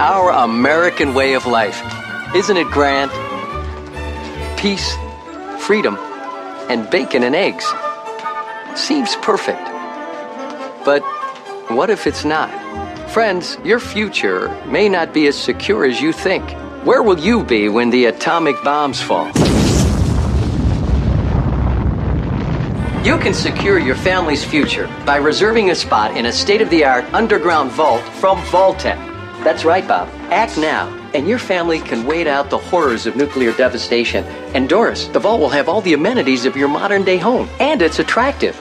our American way of life. Isn't it grand? Peace, freedom, and bacon and eggs. Seems perfect. But what if it's not? Friends, your future may not be as secure as you think. Where will you be when the atomic bombs fall? You can secure your family's future by reserving a spot in a state-of-the-art underground vault from Vault-Tec. That's right, Bob. Act now, and your family can wait out the horrors of nuclear devastation. And Doris, the vault will have all the amenities of your modern-day home, and it's attractive.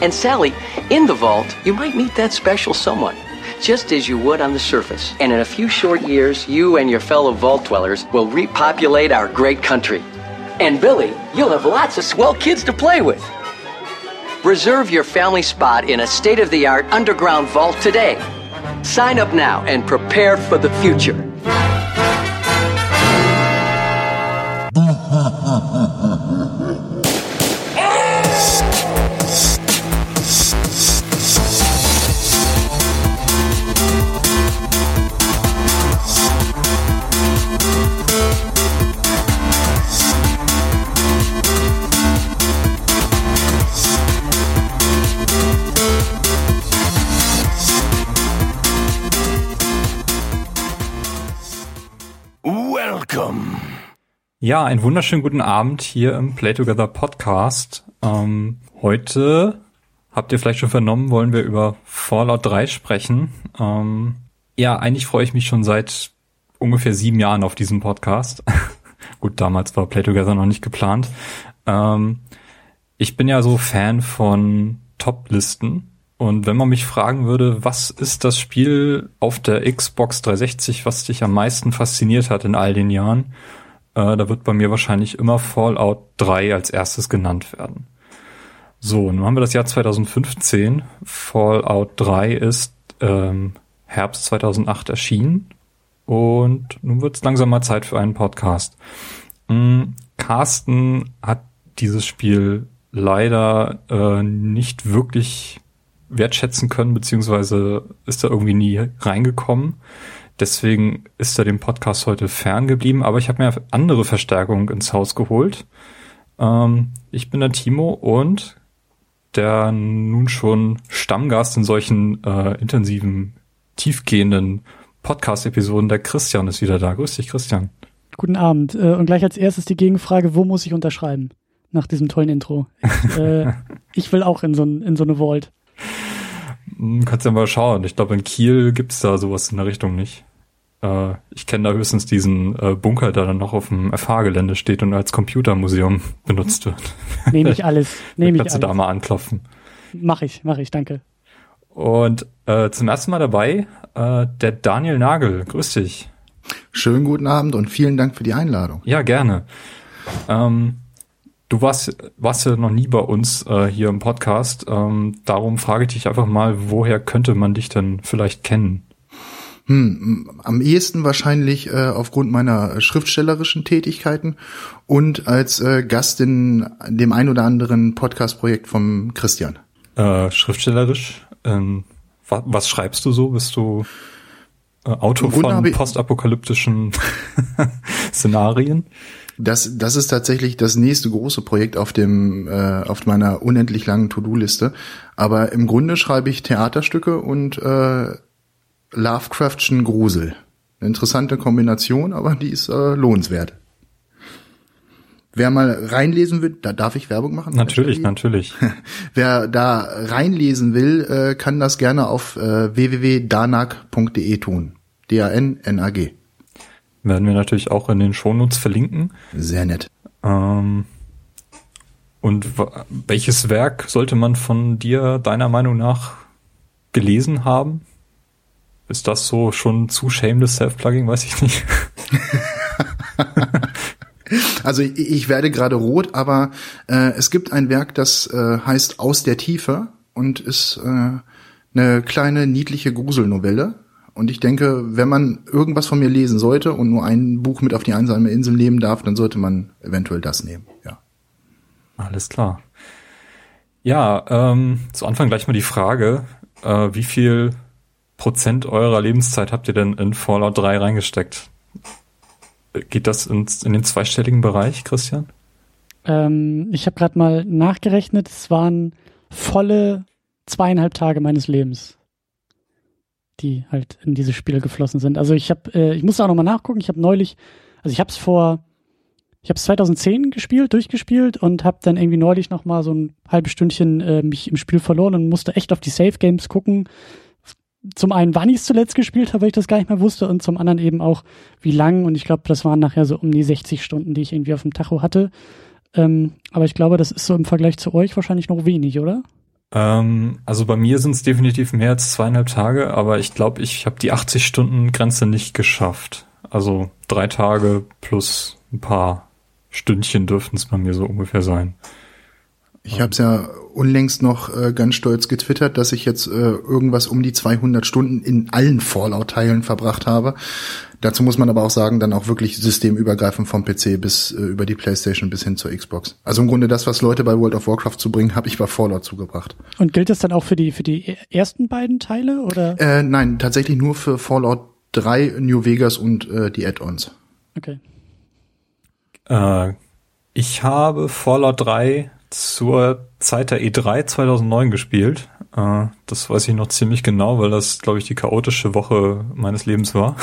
And Sally, in the vault, you might meet that special someone, just as you would on the surface. And in a few short years, you and your fellow vault dwellers will repopulate our great country. And Billy, you'll have lots of swell kids to play with. Reserve your family spot in a state-of-the-art underground vault today. Sign up now and prepare for the future. Ja, einen wunderschönen guten Abend hier im Play Together Podcast. Heute, habt ihr vielleicht schon vernommen, wollen wir über Fallout 3 sprechen. Ja, eigentlich freue ich mich schon seit ungefähr 7 Jahren auf diesen Podcast. Gut, damals war Play Together noch nicht geplant. Ich bin ja so Fan von Top-Listen. Und wenn man mich fragen würde, was ist das Spiel auf der Xbox 360, was dich am meisten fasziniert hat in all den Jahren, da wird bei mir wahrscheinlich immer Fallout 3 als erstes genannt werden. So, nun haben wir das Jahr 2015. Fallout 3 ist Herbst 2008 erschienen. Und nun wird es langsam mal Zeit für einen Podcast. Carsten hat dieses Spiel leider nicht wirklich wertschätzen können, beziehungsweise ist da irgendwie nie reingekommen. Deswegen ist er dem Podcast heute ferngeblieben, aber ich habe mir andere Verstärkung ins Haus geholt. Ich bin der Timo und der nun schon Stammgast in solchen intensiven, tiefgehenden Podcast-Episoden, der Christian, ist wieder da. Grüß dich, Christian. Guten Abend. Und gleich als erstes die Gegenfrage, wo muss ich unterschreiben? Nach diesem tollen Intro. Ich will auch in so eine Vault. Kannst ja mal schauen. Ich glaube, in Kiel gibt's da sowas in der Richtung nicht. Ich kenne da höchstens diesen Bunker, der dann noch auf dem FH-Gelände steht und als Computermuseum benutzt wird. Nehme ich alles. Kannst du da mal anklopfen. Mach ich, danke. Und zum ersten Mal dabei der Daniel Nagel. Grüß dich. Schönen guten Abend und vielen Dank für die Einladung. Ja, gerne. Du warst ja noch nie bei uns hier im Podcast, darum frage ich dich einfach mal, woher könnte man dich denn vielleicht kennen? Am ehesten wahrscheinlich aufgrund meiner schriftstellerischen Tätigkeiten und als Gast in dem ein oder anderen Podcast-Projekt vom Christian. Schriftstellerisch? Was schreibst du so? Bist du Autor von postapokalyptischen Szenarien? Das ist tatsächlich das nächste große Projekt auf meiner unendlich langen To-Do-Liste. Aber im Grunde schreibe ich Theaterstücke und Lovecraftschen Grusel. Eine interessante Kombination, aber die ist lohnenswert. Wer mal reinlesen will, da darf ich Werbung machen? Natürlich. Wer da reinlesen will, kann das gerne auf www.danag.de tun. D-A-N-N-A-G. Werden wir natürlich auch in den Shownotes verlinken. Sehr nett. Und welches Werk sollte man von dir deiner Meinung nach gelesen haben? Ist das so schon zu shameless Self-Plugging? Weiß ich nicht. Also ich werde gerade rot, aber es gibt ein Werk, das heißt Aus der Tiefe und ist eine kleine niedliche Gruselnovelle. Und ich denke, wenn man irgendwas von mir lesen sollte und nur ein Buch mit auf die einsame Insel nehmen darf, dann sollte man eventuell das nehmen, ja. Alles klar. Ja, zu Anfang gleich mal die Frage, wie viel % eurer Lebenszeit habt ihr denn in Fallout 3 reingesteckt? Geht das in den zweistelligen Bereich, Christian? Ich habe gerade mal nachgerechnet, es waren volle 2,5 Tage meines Lebens, die halt in dieses Spiel geflossen sind. Also ich musste auch nochmal nachgucken, ich habe es 2010 durchgespielt und habe dann irgendwie neulich nochmal so ein halbes Stündchen mich im Spiel verloren und musste echt auf die Save Games gucken. Zum einen, wann ich es zuletzt gespielt habe, weil ich das gar nicht mehr wusste, und zum anderen eben auch, wie lang. Und ich glaube, das waren nachher so um die 60 Stunden, die ich irgendwie auf dem Tacho hatte. Aber ich glaube, das ist so im Vergleich zu euch wahrscheinlich noch wenig, oder? Also bei mir sind es definitiv mehr als 2,5 Tage, aber ich glaube, ich habe die 80-Stunden-Grenze nicht geschafft. Also 3 Tage plus ein paar Stündchen dürften es bei mir so ungefähr sein. Ich habe es ja unlängst noch ganz stolz getwittert, dass ich jetzt irgendwas um die 200 Stunden in allen Fallout-Teilen verbracht habe. Dazu muss man aber auch sagen, dann auch wirklich systemübergreifend vom PC bis über die PlayStation bis hin zur Xbox. Also im Grunde das, was Leute bei World of Warcraft zubringen, habe ich bei Fallout zugebracht. Und gilt das dann auch für die ersten beiden Teile, oder? Nein, tatsächlich nur für Fallout 3, New Vegas und die Add-ons. Okay. Ich habe Fallout 3 zur Zeit der E3 2009 gespielt. Das weiß ich noch ziemlich genau, weil das, glaube ich, die chaotische Woche meines Lebens war.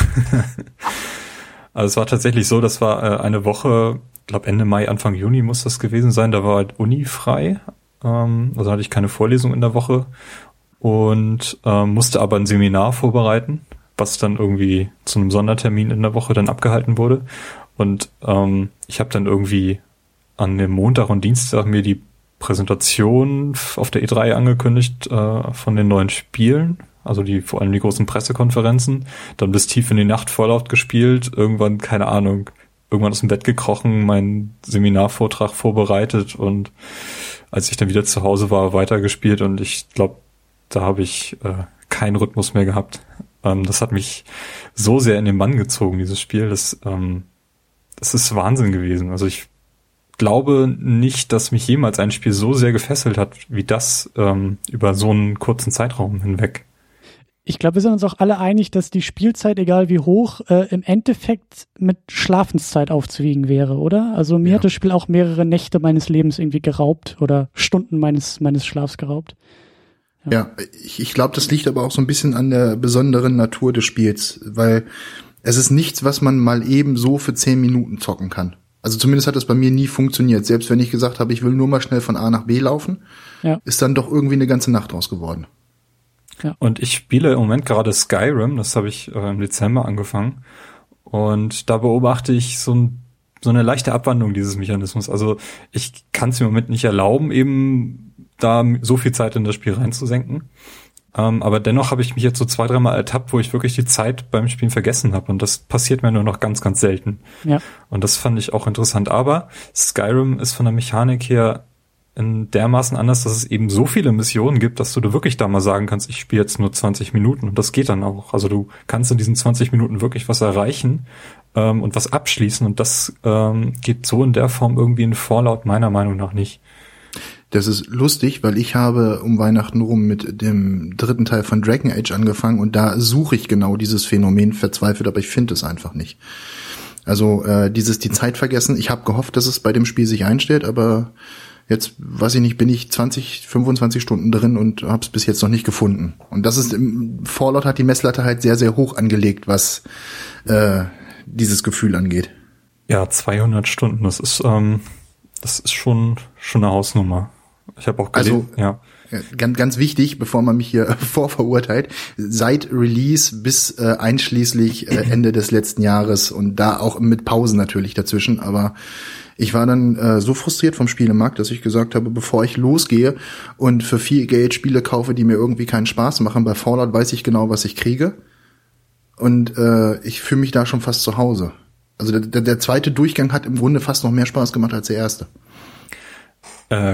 Also es war tatsächlich so, das war eine Woche, ich glaube Ende Mai, Anfang Juni muss das gewesen sein, da war halt Uni frei, also hatte ich keine Vorlesung in der Woche und musste aber ein Seminar vorbereiten, was dann irgendwie zu einem Sondertermin in der Woche dann abgehalten wurde. Und ich habe dann irgendwie an dem Montag und Dienstag mir die Präsentation auf der E3 angekündigt von den neuen Spielen, also vor allem die großen Pressekonferenzen, dann bis tief in die Nacht Fallout gespielt, irgendwann, keine Ahnung, irgendwann aus dem Bett gekrochen, meinen Seminarvortrag vorbereitet und als ich dann wieder zu Hause war, weitergespielt und ich glaube, da habe ich keinen Rhythmus mehr gehabt. Das hat mich so sehr in den Bann gezogen, dieses Spiel, das ist Wahnsinn gewesen. Also ich glaube nicht, dass mich jemals ein Spiel so sehr gefesselt hat, wie das über so einen kurzen Zeitraum hinweg. Ich glaube, wir sind uns auch alle einig, dass die Spielzeit, egal wie hoch, im Endeffekt mit Schlafenszeit aufzuwiegen wäre, oder? Also mir hat das Spiel auch mehrere Nächte meines Lebens irgendwie geraubt oder Stunden meines Schlafs geraubt. Ja, ich glaube, das liegt aber auch so ein bisschen an der besonderen Natur des Spiels, weil es ist nichts, was man mal eben so für 10 Minuten zocken kann. Also zumindest hat das bei mir nie funktioniert. Selbst wenn ich gesagt habe, ich will nur mal schnell von A nach B laufen, ist dann doch irgendwie eine ganze Nacht draus geworden. Ja. Und ich spiele im Moment gerade Skyrim, das habe ich im Dezember angefangen. Und da beobachte ich so eine leichte Abwandlung dieses Mechanismus. Also ich kann es mir im Moment nicht erlauben, eben da so viel Zeit in das Spiel reinzusenken. Aber dennoch habe ich mich jetzt so 2-3 Mal ertappt, wo ich wirklich die Zeit beim Spielen vergessen habe. Und das passiert mir nur noch ganz, ganz selten. Ja. Und das fand ich auch interessant. Aber Skyrim ist von der Mechanik her in dermaßen anders, dass es eben so viele Missionen gibt, dass du da wirklich da mal sagen kannst, ich spiele jetzt nur 20 Minuten. Und das geht dann auch. Also du kannst in diesen 20 Minuten wirklich was erreichen und was abschließen. Und das geht so in der Form irgendwie in Fallout meiner Meinung nach nicht. Das ist lustig, weil ich habe um Weihnachten rum mit dem 3. Teil von Dragon Age angefangen und da suche ich genau dieses Phänomen verzweifelt, aber ich finde es einfach nicht. Also dieses die Zeit vergessen, ich habe gehofft, dass es bei dem Spiel sich einstellt, aber jetzt, weiß ich nicht, bin ich 20, 25 Stunden drin und habe es bis jetzt noch nicht gefunden. Und das ist, Fallout hat die Messlatte halt sehr, sehr hoch angelegt, was dieses Gefühl angeht. Ja, 200 Stunden, das ist schon eine Hausnummer. Ich habe auch gelesen, Ganz, ganz wichtig, bevor man mich hier vorverurteilt, seit Release bis einschließlich Ende des letzten Jahres und da auch mit Pausen natürlich dazwischen. Aber ich war dann so frustriert vom Spielemarkt, dass ich gesagt habe, bevor ich losgehe und für viel Geld Spiele kaufe, die mir irgendwie keinen Spaß machen, bei Fallout weiß ich genau, was ich kriege. Und ich fühle mich da schon fast zu Hause. Also der zweite Durchgang hat im Grunde fast noch mehr Spaß gemacht als der erste.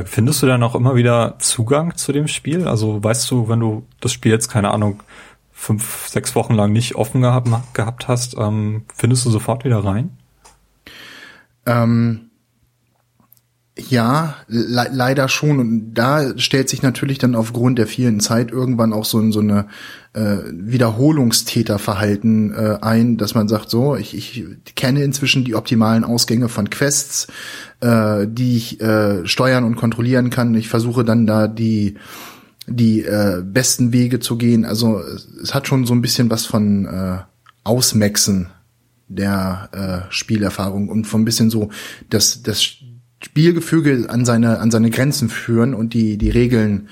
Findest du dann auch immer wieder Zugang zu dem Spiel? Also weißt du, wenn du das Spiel jetzt, keine Ahnung, 5-6 Wochen lang nicht offen gehabt hast, findest du sofort wieder rein? Ja, leider schon. Und da stellt sich natürlich dann aufgrund der vielen Zeit irgendwann auch so eine Wiederholungstäterverhalten ein, dass man sagt, so, ich kenne inzwischen die optimalen Ausgänge von Quests, die ich steuern und kontrollieren kann. Ich versuche dann da die besten Wege zu gehen. Also es hat schon so ein bisschen was von Ausmaxen der Spielerfahrung und von ein bisschen so, dass das Spielgefüge an seine Grenzen führen und die Regeln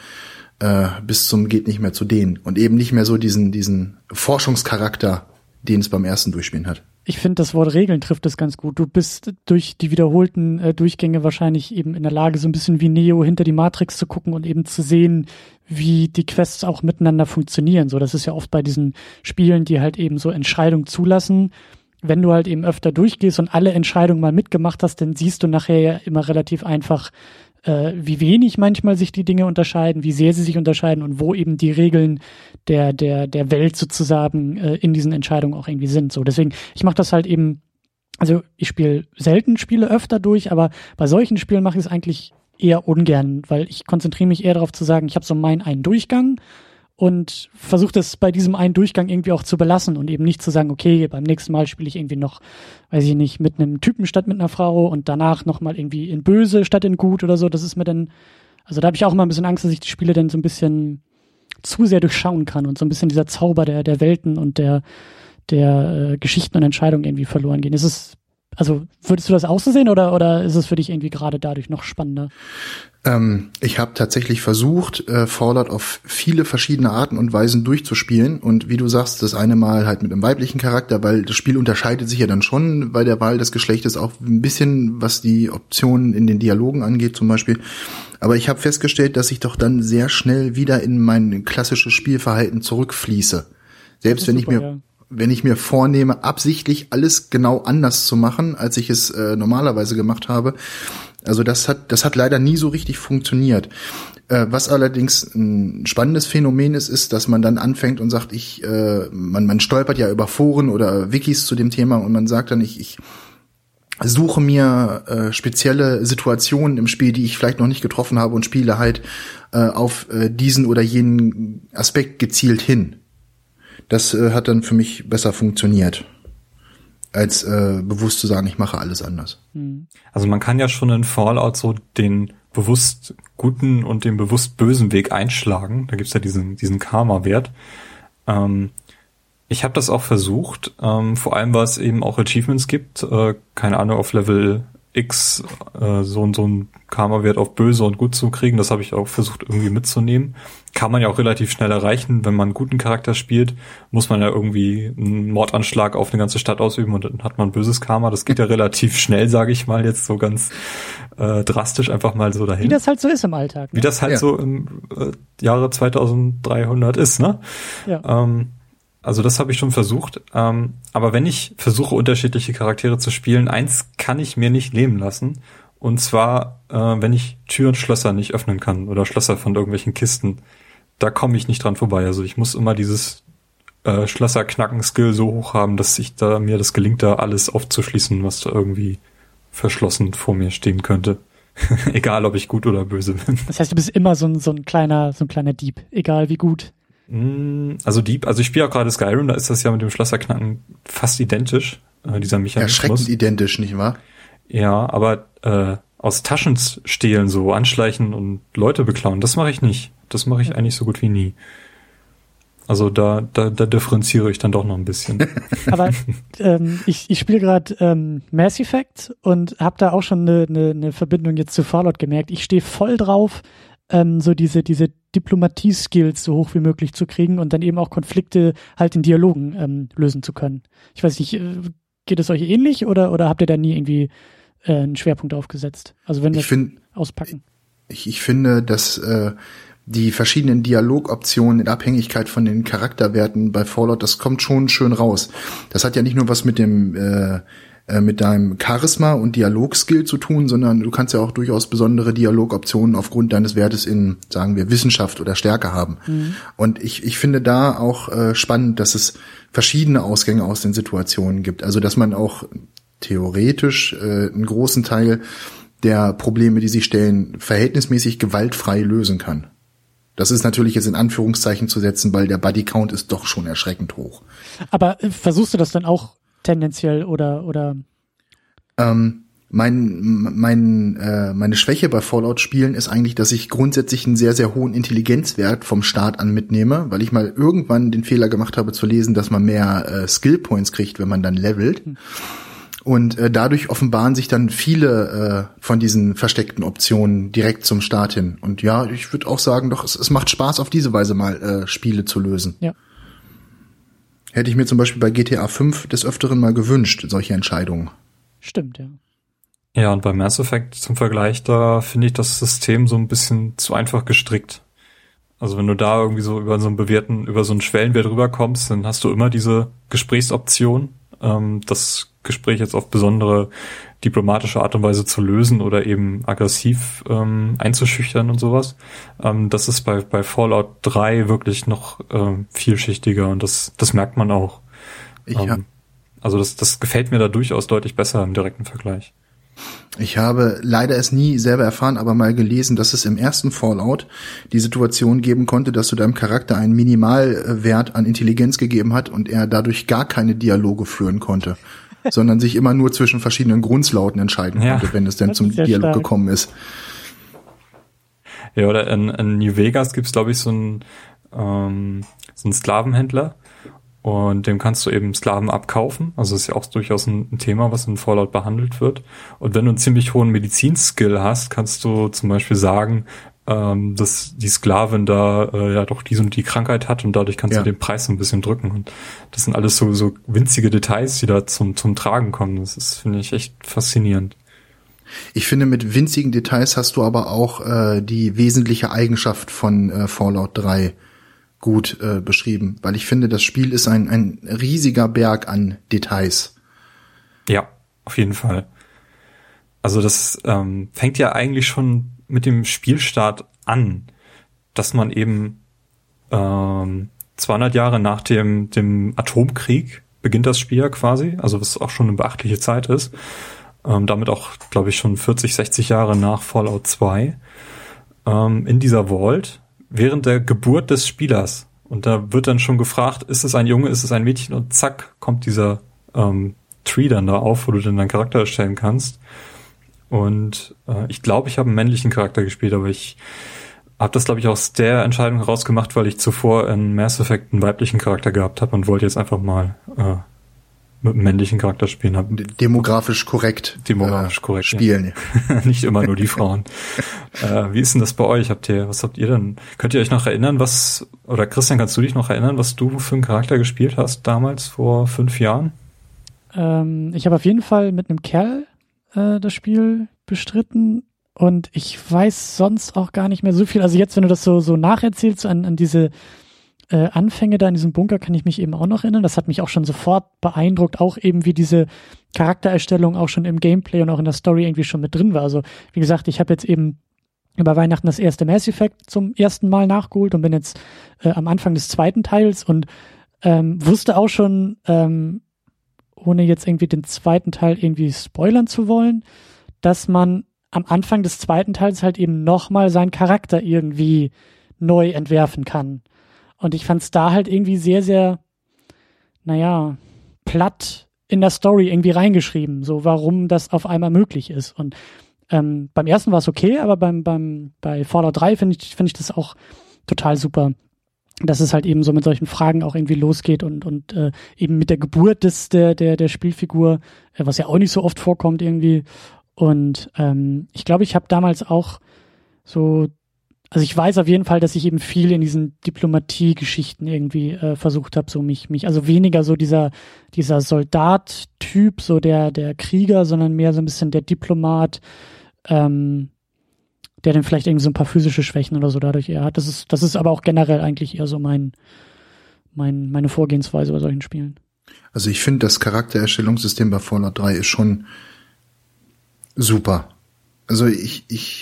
bis zum geht nicht mehr zu dehnen und eben nicht mehr so diesen Forschungscharakter, den es beim ersten Durchspielen hat. Ich finde, das Wort Regeln trifft das ganz gut. Du bist durch die wiederholten Durchgänge wahrscheinlich eben in der Lage, so ein bisschen wie Neo hinter die Matrix zu gucken und eben zu sehen, wie die Quests auch miteinander funktionieren. So, das ist ja oft bei diesen Spielen, die halt eben so Entscheidungen zulassen. Wenn du halt eben öfter durchgehst und alle Entscheidungen mal mitgemacht hast, dann siehst du nachher ja immer relativ einfach, wie wenig manchmal sich die Dinge unterscheiden, wie sehr sie sich unterscheiden und wo eben die Regeln der Welt sozusagen in diesen Entscheidungen auch irgendwie sind. So, deswegen, ich mache das halt eben, also ich spiele selten, spiele öfter durch, aber bei solchen Spielen mache ich es eigentlich eher ungern, weil ich konzentriere mich eher darauf zu sagen, ich habe so meinen einen Durchgang und versuche das bei diesem einen Durchgang irgendwie auch zu belassen und eben nicht zu sagen, okay, beim nächsten Mal spiele ich irgendwie noch, weiß ich nicht, mit einem Typen statt mit einer Frau und danach nochmal irgendwie in Böse statt in Gut oder so. Das ist mir dann, also da habe ich auch mal ein bisschen Angst, dass ich die Spiele dann so ein bisschen zu sehr durchschauen kann und so ein bisschen dieser Zauber der Welten und der Geschichten und Entscheidungen irgendwie verloren gehen. Würdest du das auch so sehen oder ist es für dich irgendwie gerade dadurch noch spannender? Ich habe tatsächlich versucht, Fallout auf viele verschiedene Arten und Weisen durchzuspielen. Und wie du sagst, das eine Mal halt mit einem weiblichen Charakter, weil das Spiel unterscheidet sich ja dann schon bei der Wahl des Geschlechtes auch ein bisschen, was die Optionen in den Dialogen angeht zum Beispiel. Aber ich habe festgestellt, dass ich doch dann sehr schnell wieder in mein klassisches Spielverhalten zurückfließe. Selbst wenn ich mir vornehme, absichtlich alles genau anders zu machen, als ich es normalerweise gemacht habe. Also das hat leider nie so richtig funktioniert. Was allerdings ein spannendes Phänomen ist, dass man dann anfängt und sagt, man stolpert ja über Foren oder Wikis zu dem Thema und man sagt dann, ich suche mir spezielle Situationen im Spiel, die ich vielleicht noch nicht getroffen habe und spiele halt auf diesen oder jenen Aspekt gezielt hin. Das hat dann für mich besser funktioniert, als bewusst zu sagen, ich mache alles anders. Also man kann ja schon in Fallout so den bewusst guten und den bewusst bösen Weg einschlagen. Da gibt's ja diesen Karma-Wert. Ich habe das auch versucht, vor allem, weil es eben auch Achievements gibt. Keine Ahnung, auf Level X so ein Karma-Wert auf böse und gut zu kriegen. Das habe ich auch versucht irgendwie mitzunehmen. Kann man ja auch relativ schnell erreichen, wenn man einen guten Charakter spielt, muss man ja irgendwie einen Mordanschlag auf eine ganze Stadt ausüben und dann hat man böses Karma. Das geht ja relativ schnell, sage ich mal, jetzt so ganz drastisch einfach mal so dahin. Wie das halt so ist im Alltag. Ne? Wie das halt so im Jahre 2300 ist, ne? Ja. Also das habe ich schon versucht. Aber wenn ich versuche, unterschiedliche Charaktere zu spielen, eins kann ich mir nicht nehmen lassen. Und zwar, wenn ich Türen und Schlösser nicht öffnen kann oder Schlösser von irgendwelchen Kisten. Da komme ich nicht dran vorbei. Also ich muss immer dieses Schlösser-Knacken-Skill so hoch haben, dass ich da mir das gelingt, da alles aufzuschließen, was da irgendwie verschlossen vor mir stehen könnte. Egal, ob ich gut oder böse bin. Das heißt, du bist immer so ein kleiner Dieb, egal wie gut. Also Dieb, also ich spiele auch gerade Skyrim, da ist das ja mit dem Schlösserknacken fast identisch, dieser Mechanismus. Erschreckend identisch, nicht wahr? Ja, aber aus Taschen stehlen, so anschleichen und Leute beklauen, das mache ich nicht. Das mache ich eigentlich so gut wie nie. Also da differenziere ich dann doch noch ein bisschen. Aber ich spiele gerade Mass Effect und habe da auch schon eine Verbindung jetzt zu Fallout gemerkt. Ich stehe voll drauf, so diese Diplomatie-Skills so hoch wie möglich zu kriegen und dann eben auch Konflikte halt in Dialogen lösen zu können. Ich weiß nicht, geht es euch ähnlich oder habt ihr da nie irgendwie einen Schwerpunkt aufgesetzt? Also wenn wir auspacken. Ich finde, dass die verschiedenen Dialogoptionen in Abhängigkeit von den Charakterwerten bei Fallout, das kommt schon schön raus. Das hat ja nicht nur was mit deinem Charisma und Dialogskill zu tun, sondern du kannst ja auch durchaus besondere Dialogoptionen aufgrund deines Wertes in, sagen wir, Wissenschaft oder Stärke haben. Mhm. Und ich finde da auch spannend, dass es verschiedene Ausgänge aus den Situationen gibt. Also dass man auch theoretisch einen großen Teil der Probleme, die sich stellen, verhältnismäßig gewaltfrei lösen kann. Das ist natürlich jetzt in Anführungszeichen zu setzen, weil der Bodycount ist doch schon erschreckend hoch. Aber versuchst du das dann auch tendenziell oder? Meine Schwäche bei Fallout-Spielen ist eigentlich, dass ich grundsätzlich einen sehr, sehr hohen Intelligenzwert vom Start an mitnehme, weil ich mal irgendwann den Fehler gemacht habe zu lesen, dass man mehr Skillpoints kriegt, wenn man dann levelt. Und dadurch offenbaren sich dann viele von diesen versteckten Optionen direkt zum Start hin. Und ja, ich würde auch sagen, doch, es macht Spaß, auf diese Weise mal Spiele zu lösen. Ja. Hätte ich mir zum Beispiel bei GTA 5 des Öfteren mal gewünscht, solche Entscheidungen. Stimmt, ja. Ja, und bei Mass Effect zum Vergleich, da finde ich das System so ein bisschen zu einfach gestrickt. Also wenn du da irgendwie so über so einen Schwellenwert rüberkommst, dann hast du immer diese Gesprächsoption, das Gespräch jetzt auf besondere diplomatische Art und Weise zu lösen oder eben aggressiv einzuschüchtern und sowas. Das ist bei Fallout 3 wirklich noch vielschichtiger und das merkt man auch. Also das gefällt mir da durchaus deutlich besser im direkten Vergleich. Ich habe leider es nie selber erfahren, aber mal gelesen, dass es im ersten Fallout die Situation geben konnte, dass du deinem Charakter einen Minimalwert an Intelligenz gegeben hat und er dadurch gar keine Dialoge führen konnte, sondern sich immer nur zwischen verschiedenen Grunzlauten entscheiden konnte, wenn es denn zum Dialog gekommen ist. Ja, oder in New Vegas gibt's, glaube ich, so einen Sklavenhändler. Und dem kannst du eben Sklaven abkaufen. Also ist ja auch durchaus ein Thema, was in Fallout behandelt wird. Und wenn du einen ziemlich hohen Medizinskill hast, kannst du zum Beispiel sagen, dass die Sklavin da ja doch diese und die Krankheit hat und dadurch kannst du den Preis so ein bisschen drücken. Und das sind alles so winzige Details, die da zum Tragen kommen. Das ist, finde ich, echt faszinierend. Ich finde, mit winzigen Details hast du aber auch die wesentliche Eigenschaft von Fallout 3 gut beschrieben, weil ich finde, das Spiel ist ein riesiger Berg an Details. Ja, auf jeden Fall. Also das fängt ja eigentlich schon mit dem Spielstart an, dass man eben 200 Jahre nach dem Atomkrieg beginnt das Spiel ja quasi, also was auch schon eine beachtliche Zeit ist. Damit auch, glaube ich, schon 40, 60 Jahre nach Fallout 2 in dieser Vault während der Geburt des Spielers. Und da wird dann schon gefragt, ist es ein Junge, ist es ein Mädchen? Und zack, kommt dieser Tree dann da auf, wo du dann deinen Charakter erstellen kannst. Und ich glaube, ich habe einen männlichen Charakter gespielt, aber ich habe das, glaube ich, aus der Entscheidung herausgemacht, weil ich zuvor in Mass Effect einen weiblichen Charakter gehabt habe und wollte jetzt einfach mal mit einem männlichen Charakter spielen. Demografisch korrekt spielen. Ja. Nicht immer nur die Frauen. Wie ist denn das bei euch? Was habt ihr denn? Könnt ihr euch noch erinnern, oder Christian, kannst du dich noch erinnern, was du für einen Charakter gespielt hast damals vor 5 Jahren? Ich habe auf jeden Fall mit einem Kerl das Spiel bestritten und ich weiß sonst auch gar nicht mehr so viel. Also jetzt, wenn du das so nacherzählst an diese Anfänge da in diesem Bunker, kann ich mich eben auch noch erinnern. Das hat mich auch schon sofort beeindruckt, auch eben wie diese Charaktererstellung auch schon im Gameplay und auch in der Story irgendwie schon mit drin war. Also wie gesagt, ich habe jetzt eben über Weihnachten das erste Mass Effect zum ersten Mal nachgeholt und bin jetzt am Anfang des zweiten Teils und wusste auch schon, ohne jetzt irgendwie den zweiten Teil irgendwie spoilern zu wollen, dass man am Anfang des zweiten Teils halt eben nochmal seinen Charakter irgendwie neu entwerfen kann. Und ich fand es da halt irgendwie sehr, sehr, platt in der Story irgendwie reingeschrieben, so warum das auf einmal möglich ist. Und beim ersten war es okay, aber bei Fallout 3 finde ich das auch total super, dass es halt eben so mit solchen Fragen auch irgendwie losgeht und eben mit der Geburt der Spielfigur, was ja auch nicht so oft vorkommt irgendwie. Und ich glaube, ich habe damals auch so... Also ich weiß auf jeden Fall, dass ich eben viel in diesen Diplomatie-Geschichten irgendwie versucht habe, so mich, also weniger so dieser Soldat-Typ, so der Krieger, sondern mehr so ein bisschen der Diplomat, der dann vielleicht irgendwie so ein paar physische Schwächen oder so dadurch eher hat. Das ist aber auch generell eigentlich eher so meine Vorgehensweise bei solchen Spielen. Also ich finde, das Charaktererstellungssystem bei Fallout 3 ist schon super. Also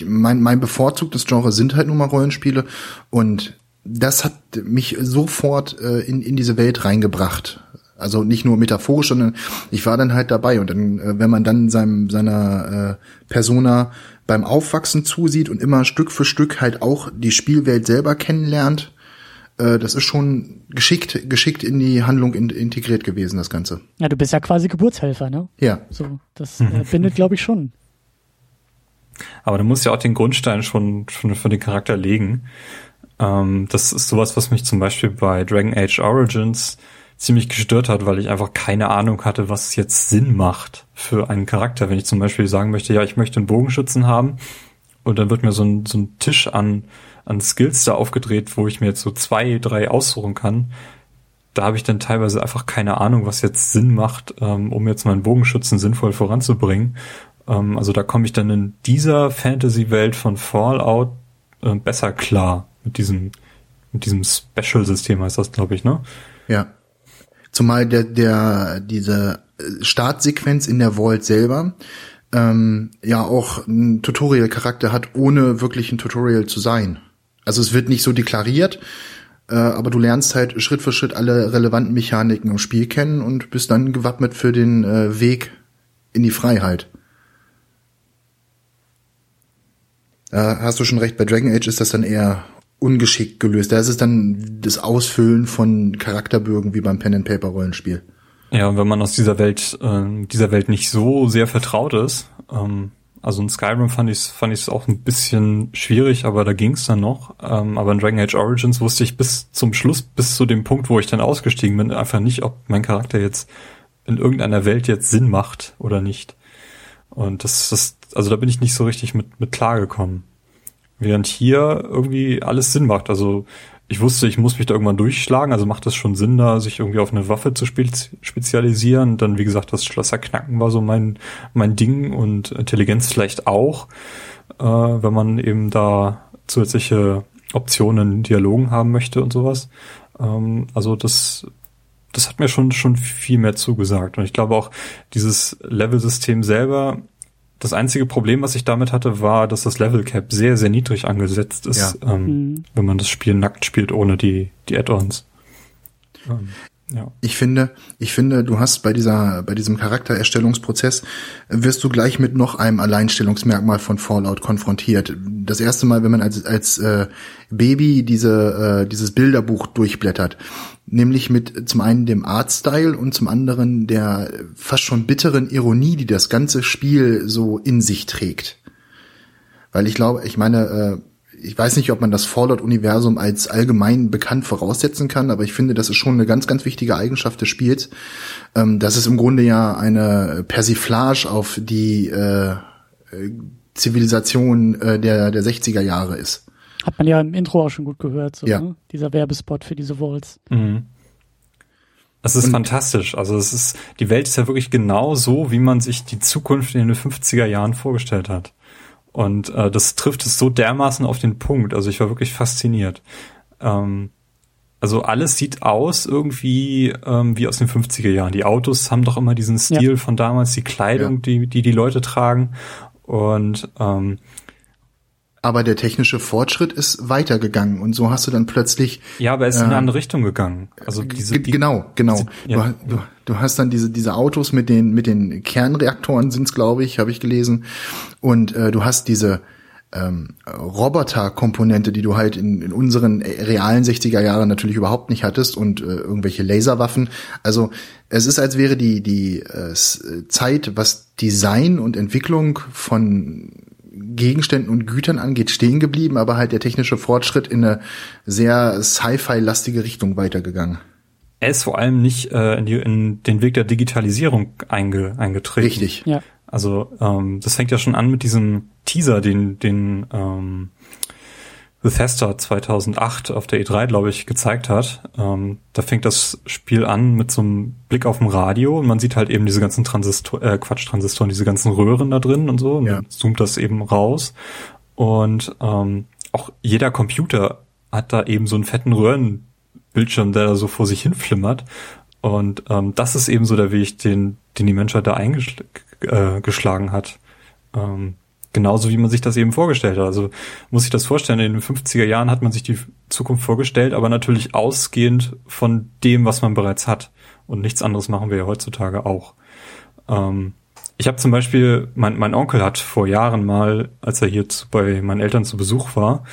mein bevorzugtes Genre sind halt nun mal Rollenspiele und das hat mich sofort in diese Welt reingebracht. Also nicht nur metaphorisch, sondern ich war dann halt dabei und dann, wenn man dann seiner Persona beim Aufwachsen zusieht und immer Stück für Stück halt auch die Spielwelt selber kennenlernt. Das ist schon geschickt in die Handlung integriert gewesen, das Ganze. Ja, du bist ja quasi Geburtshelfer, ne? Ja. So, das bindet, glaube ich, schon. Aber du musst ja auch den Grundstein schon für den Charakter legen. Das ist sowas, was mich zum Beispiel bei Dragon Age Origins ziemlich gestört hat, weil ich einfach keine Ahnung hatte, was jetzt Sinn macht für einen Charakter. Wenn ich zum Beispiel sagen möchte, ja, ich möchte einen Bogenschützen haben, und dann wird mir so ein Tisch an Skills da aufgedreht, wo ich mir jetzt so 2, 3 aussuchen kann. Da habe ich dann teilweise einfach keine Ahnung, was jetzt Sinn macht, um jetzt meinen Bogenschützen sinnvoll voranzubringen. Also da komme ich dann in dieser Fantasy-Welt von Fallout besser klar mit diesem Special-System heißt das, glaube ich, ne? Ja. Zumal diese Startsequenz in der Vault selber ja auch einen Tutorial-Charakter hat, ohne wirklich ein Tutorial zu sein. Also es wird nicht so deklariert, aber du lernst halt Schritt für Schritt alle relevanten Mechaniken im Spiel kennen und bist dann gewappnet für den Weg in die Freiheit. Hast du schon recht, bei Dragon Age ist das dann eher ungeschickt gelöst. Da ist es dann das Ausfüllen von Charakterbögen wie beim Pen-and-Paper-Rollenspiel. Ja, und wenn man aus dieser Welt nicht so sehr vertraut ist, also in Skyrim fand ich's auch ein bisschen schwierig, aber da ging's dann noch. Aber in Dragon Age Origins wusste ich bis zu dem Punkt, wo ich dann ausgestiegen bin, einfach nicht, ob mein Charakter jetzt in irgendeiner Welt jetzt Sinn macht oder nicht. Und also da bin ich nicht so richtig mit klargekommen. Während hier irgendwie alles Sinn macht. Also ich wusste, ich muss mich da irgendwann durchschlagen, also macht das schon Sinn, da sich irgendwie auf eine Waffe zu spezialisieren. Und dann, wie gesagt, das Schlösserknacken war so mein Ding und Intelligenz vielleicht auch, wenn man eben da zusätzliche Optionen in Dialogen haben möchte und sowas. Also das hat mir schon viel mehr zugesagt. Und ich glaube auch, dieses Level-System selber, das einzige Problem, was ich damit hatte, war, dass das Level Cap sehr, sehr niedrig angesetzt ist, ja. Wenn man das Spiel nackt spielt, ohne die Add-ons. Ja. Ich finde, du hast bei diesem Charaktererstellungsprozess wirst du gleich mit noch einem Alleinstellungsmerkmal von Fallout konfrontiert. Das erste Mal, wenn man als Baby dieses Bilderbuch durchblättert, nämlich mit zum einen dem Artstyle und zum anderen der fast schon bitteren Ironie, die das ganze Spiel so in sich trägt. Weil ich weiß nicht, ob man das Fallout-Universum als allgemein bekannt voraussetzen kann, aber ich finde, das ist schon eine ganz, ganz wichtige Eigenschaft des Spiels, dass es im Grunde ja eine Persiflage auf die Zivilisation der 60er Jahre ist. Hat man ja im Intro auch schon gut gehört, so, ja. Ne? Dieser Werbespot für diese Vaults. Mhm. Das ist fantastisch. Also die Welt ist ja wirklich genau so, wie man sich die Zukunft in den 50er Jahren vorgestellt hat. Und das trifft es so dermaßen auf den Punkt. Also ich war wirklich fasziniert. Also alles sieht aus irgendwie wie aus den 50er Jahren. Die Autos haben doch immer diesen Stil von damals, die Kleidung, die Leute tragen. Und aber der technische Fortschritt ist weitergegangen und so hast du dann plötzlich... Ja, aber er ist in eine andere Richtung gegangen. Also Genau. Ja. Du hast dann diese Autos mit den Kernreaktoren sind's, glaube ich, habe ich gelesen. Und du hast diese Roboter-Komponente, die du halt in unseren realen 60er Jahren natürlich überhaupt nicht hattest und irgendwelche Laserwaffen. Also es ist, als wäre die Zeit, was Design und Entwicklung von Gegenständen und Gütern angeht, stehen geblieben, aber halt der technische Fortschritt in eine sehr Sci-Fi-lastige Richtung weitergegangen. Er ist vor allem nicht in den Weg der Digitalisierung eingetreten. Richtig. Ja. Also das fängt ja schon an mit diesem Teaser, den Bethesda 2008 auf der E3, glaube ich, gezeigt hat. Da fängt das Spiel an mit so einem Blick auf dem Radio und man sieht halt eben diese ganzen Transistoren, diese ganzen Röhren da drin und so. Und man zoomt das eben raus. Und auch jeder Computer hat da eben so einen fetten Röhrenbildschirm, der da so vor sich hin flimmert. Und das ist eben so der Weg, den die Menschheit da eingeschlagen hat. Genauso wie man sich das eben vorgestellt hat. Also muss ich das vorstellen, in den 50er Jahren hat man sich die Zukunft vorgestellt, aber natürlich ausgehend von dem, was man bereits hat. Und nichts anderes machen wir ja heutzutage auch. Ich habe zum Beispiel, mein Onkel hat vor Jahren mal, als er hier bei meinen Eltern zu Besuch war,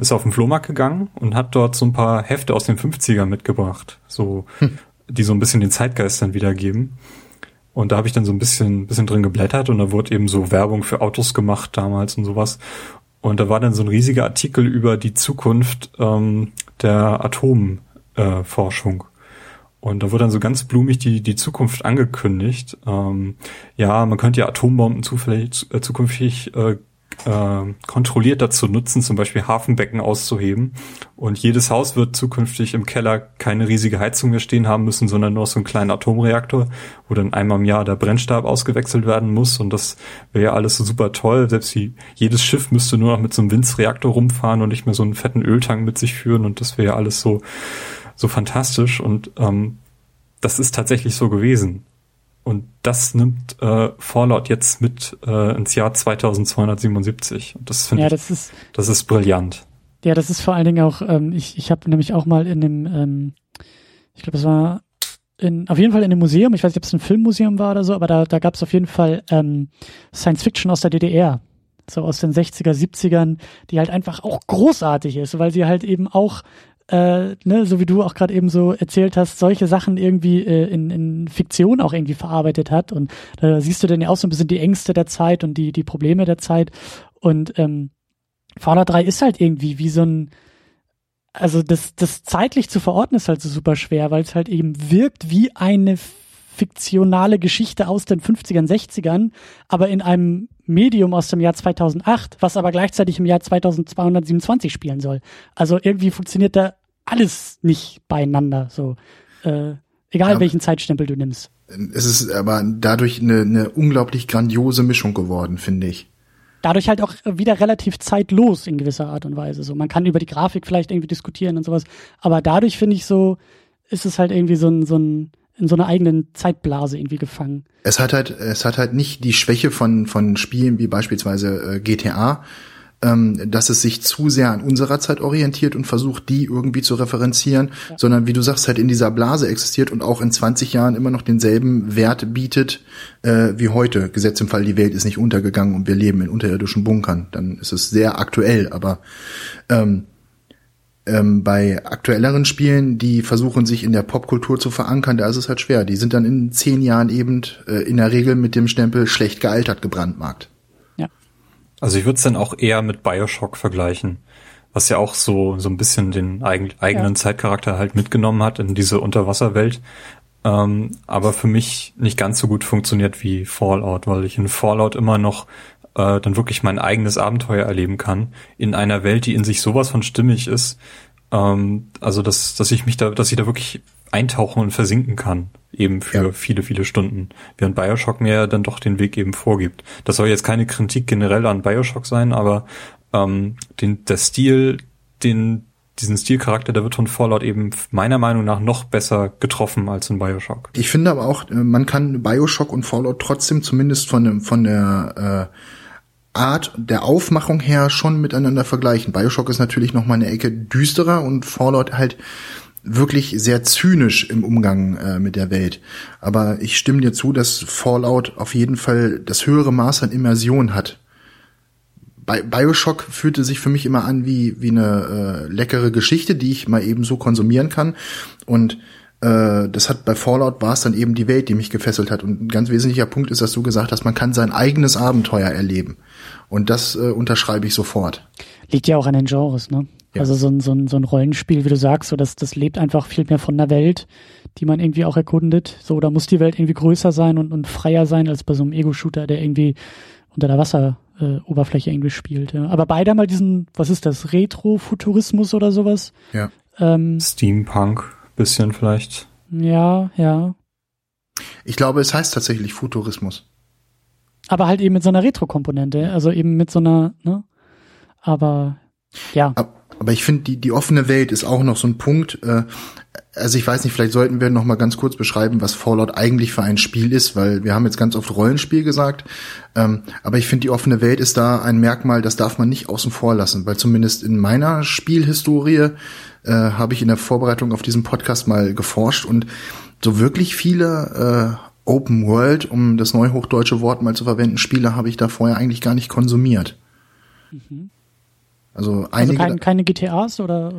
ist auf den Flohmarkt gegangen und hat dort so ein paar Hefte aus den 50ern mitgebracht, so die so ein bisschen den Zeitgeist dann wiedergeben. Und da habe ich dann so ein bisschen drin geblättert und da wurde eben so Werbung für Autos gemacht damals und sowas. Und da war dann so ein riesiger Artikel über die Zukunft der Atomforschung. Und da wurde dann so ganz blumig die Zukunft angekündigt. Ja, man könnte ja Atombomben zukünftig kontrolliert dazu nutzen, zum Beispiel Hafenbecken auszuheben. Und jedes Haus wird zukünftig im Keller keine riesige Heizung mehr stehen haben müssen, sondern nur so einen kleinen Atomreaktor, wo dann einmal im Jahr der Brennstab ausgewechselt werden muss. Und das wäre ja alles so super toll. Selbst jedes Schiff müsste nur noch mit so einem Winzreaktor rumfahren und nicht mehr so einen fetten Öltank mit sich führen. Und das wäre ja alles so fantastisch und das ist tatsächlich so gewesen. Und das nimmt Fallout jetzt mit ins Jahr 2277. Und das finde das ist brillant. Ja, das ist vor allen Dingen auch, ich habe nämlich auch mal in dem, ich glaube, das war auf jeden Fall in einem Museum, ich weiß nicht, ob es ein Filmmuseum war oder so, aber da gab es auf jeden Fall Science Fiction aus der DDR. So aus den 60er, 70ern, die halt einfach auch großartig ist, weil sie halt eben auch so wie du auch gerade eben so erzählt hast, solche Sachen irgendwie in Fiktion auch irgendwie verarbeitet hat. Und da siehst du dann ja auch so ein bisschen die Ängste der Zeit und die Probleme der Zeit. Und Fallout 3 ist halt irgendwie wie so ein, also das zeitlich zu verorten ist halt so super schwer, weil es halt eben wirkt wie eine fiktionale Geschichte aus den 50ern, 60ern, aber in einem Medium aus dem Jahr 2008, was aber gleichzeitig im Jahr 2227 spielen soll. Also irgendwie funktioniert da alles nicht beieinander, so. Egal welchen Zeitstempel du nimmst. Es ist aber dadurch eine unglaublich grandiose Mischung geworden, finde ich. Dadurch halt auch wieder relativ zeitlos in gewisser Art und Weise, so. Man kann über die Grafik vielleicht irgendwie diskutieren und sowas, aber dadurch finde ich so, ist es halt irgendwie so ein in so einer eigenen Zeitblase irgendwie gefangen. Es hat halt nicht die Schwäche von Spielen wie beispielsweise GTA, dass es sich zu sehr an unserer Zeit orientiert und versucht, die irgendwie zu referenzieren, ja, sondern wie du sagst, halt in dieser Blase existiert und auch in 20 Jahren immer noch denselben Wert bietet wie heute. Gesetzt im Fall, die Welt ist nicht untergegangen und wir leben in unterirdischen Bunkern. Dann ist es sehr aktuell, aber bei aktuelleren Spielen, die versuchen, sich in der Popkultur zu verankern, da ist es halt schwer. Die sind dann in 10 Jahren eben in der Regel mit dem Stempel schlecht gealtert gebrandmarkt. Ja. Also ich würde es dann auch eher mit Bioshock vergleichen, was ja auch so ein bisschen den eigenen Zeitcharakter halt mitgenommen hat in diese Unterwasserwelt, aber für mich nicht ganz so gut funktioniert wie Fallout, weil ich in Fallout immer noch dann wirklich mein eigenes Abenteuer erleben kann, in einer Welt, die in sich sowas von stimmig ist, also dass ich da wirklich eintauchen und versinken kann, eben für viele, viele Stunden, während Bioshock mir dann doch den Weg eben vorgibt. Das soll jetzt keine Kritik generell an Bioshock sein, aber diesen Stilcharakter, der wird von Fallout eben meiner Meinung nach noch besser getroffen als in Bioshock. Ich finde aber auch, man kann Bioshock und Fallout trotzdem zumindest von der Art der Aufmachung her schon miteinander vergleichen. Bioshock ist natürlich noch mal eine Ecke düsterer und Fallout halt wirklich sehr zynisch im Umgang mit der Welt. Aber ich stimme dir zu, dass Fallout auf jeden Fall das höhere Maß an Immersion hat. Bioshock fühlte sich für mich immer an wie eine leckere Geschichte, die ich mal eben so konsumieren kann. Und das hat bei Fallout war es dann eben die Welt, die mich gefesselt hat. Und ein ganz wesentlicher Punkt ist, dass du gesagt hast, man kann sein eigenes Abenteuer erleben. Und das unterschreibe ich sofort. Liegt ja auch an den Genres, ne? Ja. Also so ein Rollenspiel, wie du sagst, so das lebt einfach viel mehr von der Welt, die man irgendwie auch erkundet. So, da muss die Welt irgendwie größer sein und freier sein als bei so einem Ego-Shooter, der irgendwie unter der Wasseroberfläche irgendwie spielt. Ja. Aber beide haben halt diesen, was ist das, Retro-Futurismus oder sowas? Ja. Steampunk, bisschen vielleicht. Ja, ja. Ich glaube, es heißt tatsächlich Futurismus. Aber halt eben mit so einer Retro-Komponente, also eben mit so einer, ne? Aber, ja. Aber ich finde, die offene Welt ist auch noch so ein Punkt. Also ich weiß nicht, vielleicht sollten wir noch mal ganz kurz beschreiben, was Fallout eigentlich für ein Spiel ist, weil wir haben jetzt ganz oft Rollenspiel gesagt. Aber ich finde, die offene Welt ist da ein Merkmal, das darf man nicht außen vor lassen, weil zumindest in meiner Spielhistorie habe ich in der Vorbereitung auf diesen Podcast mal geforscht und so wirklich viele Open World, um das neuhochdeutsche Wort mal zu verwenden, Spiele habe ich da vorher eigentlich gar nicht konsumiert. Mhm. Also keine GTAs oder so?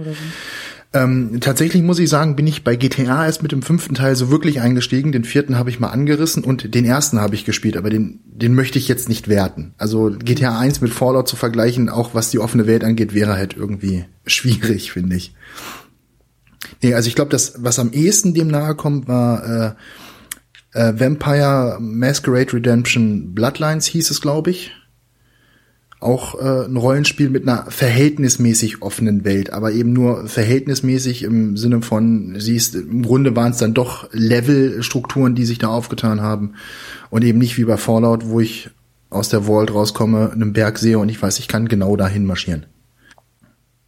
Tatsächlich muss ich sagen, bin ich bei GTA erst mit dem 5. Teil so wirklich eingestiegen. Den 4. habe ich mal angerissen und den 1. habe ich gespielt, aber den möchte ich jetzt nicht werten. Also GTA 1 mit Fallout zu vergleichen, auch was die offene Welt angeht, wäre halt irgendwie schwierig, finde ich. Nee, also ich glaube, das, was am ehesten dem nahe kommt, war Vampire Masquerade Redemption Bloodlines hieß es, glaube ich. Auch ein Rollenspiel mit einer verhältnismäßig offenen Welt, aber eben nur verhältnismäßig im Sinne von, im Grunde waren es dann doch Levelstrukturen, die sich da aufgetan haben und eben nicht wie bei Fallout, wo ich aus der Vault rauskomme, einen Berg sehe und ich weiß, ich kann genau dahin marschieren.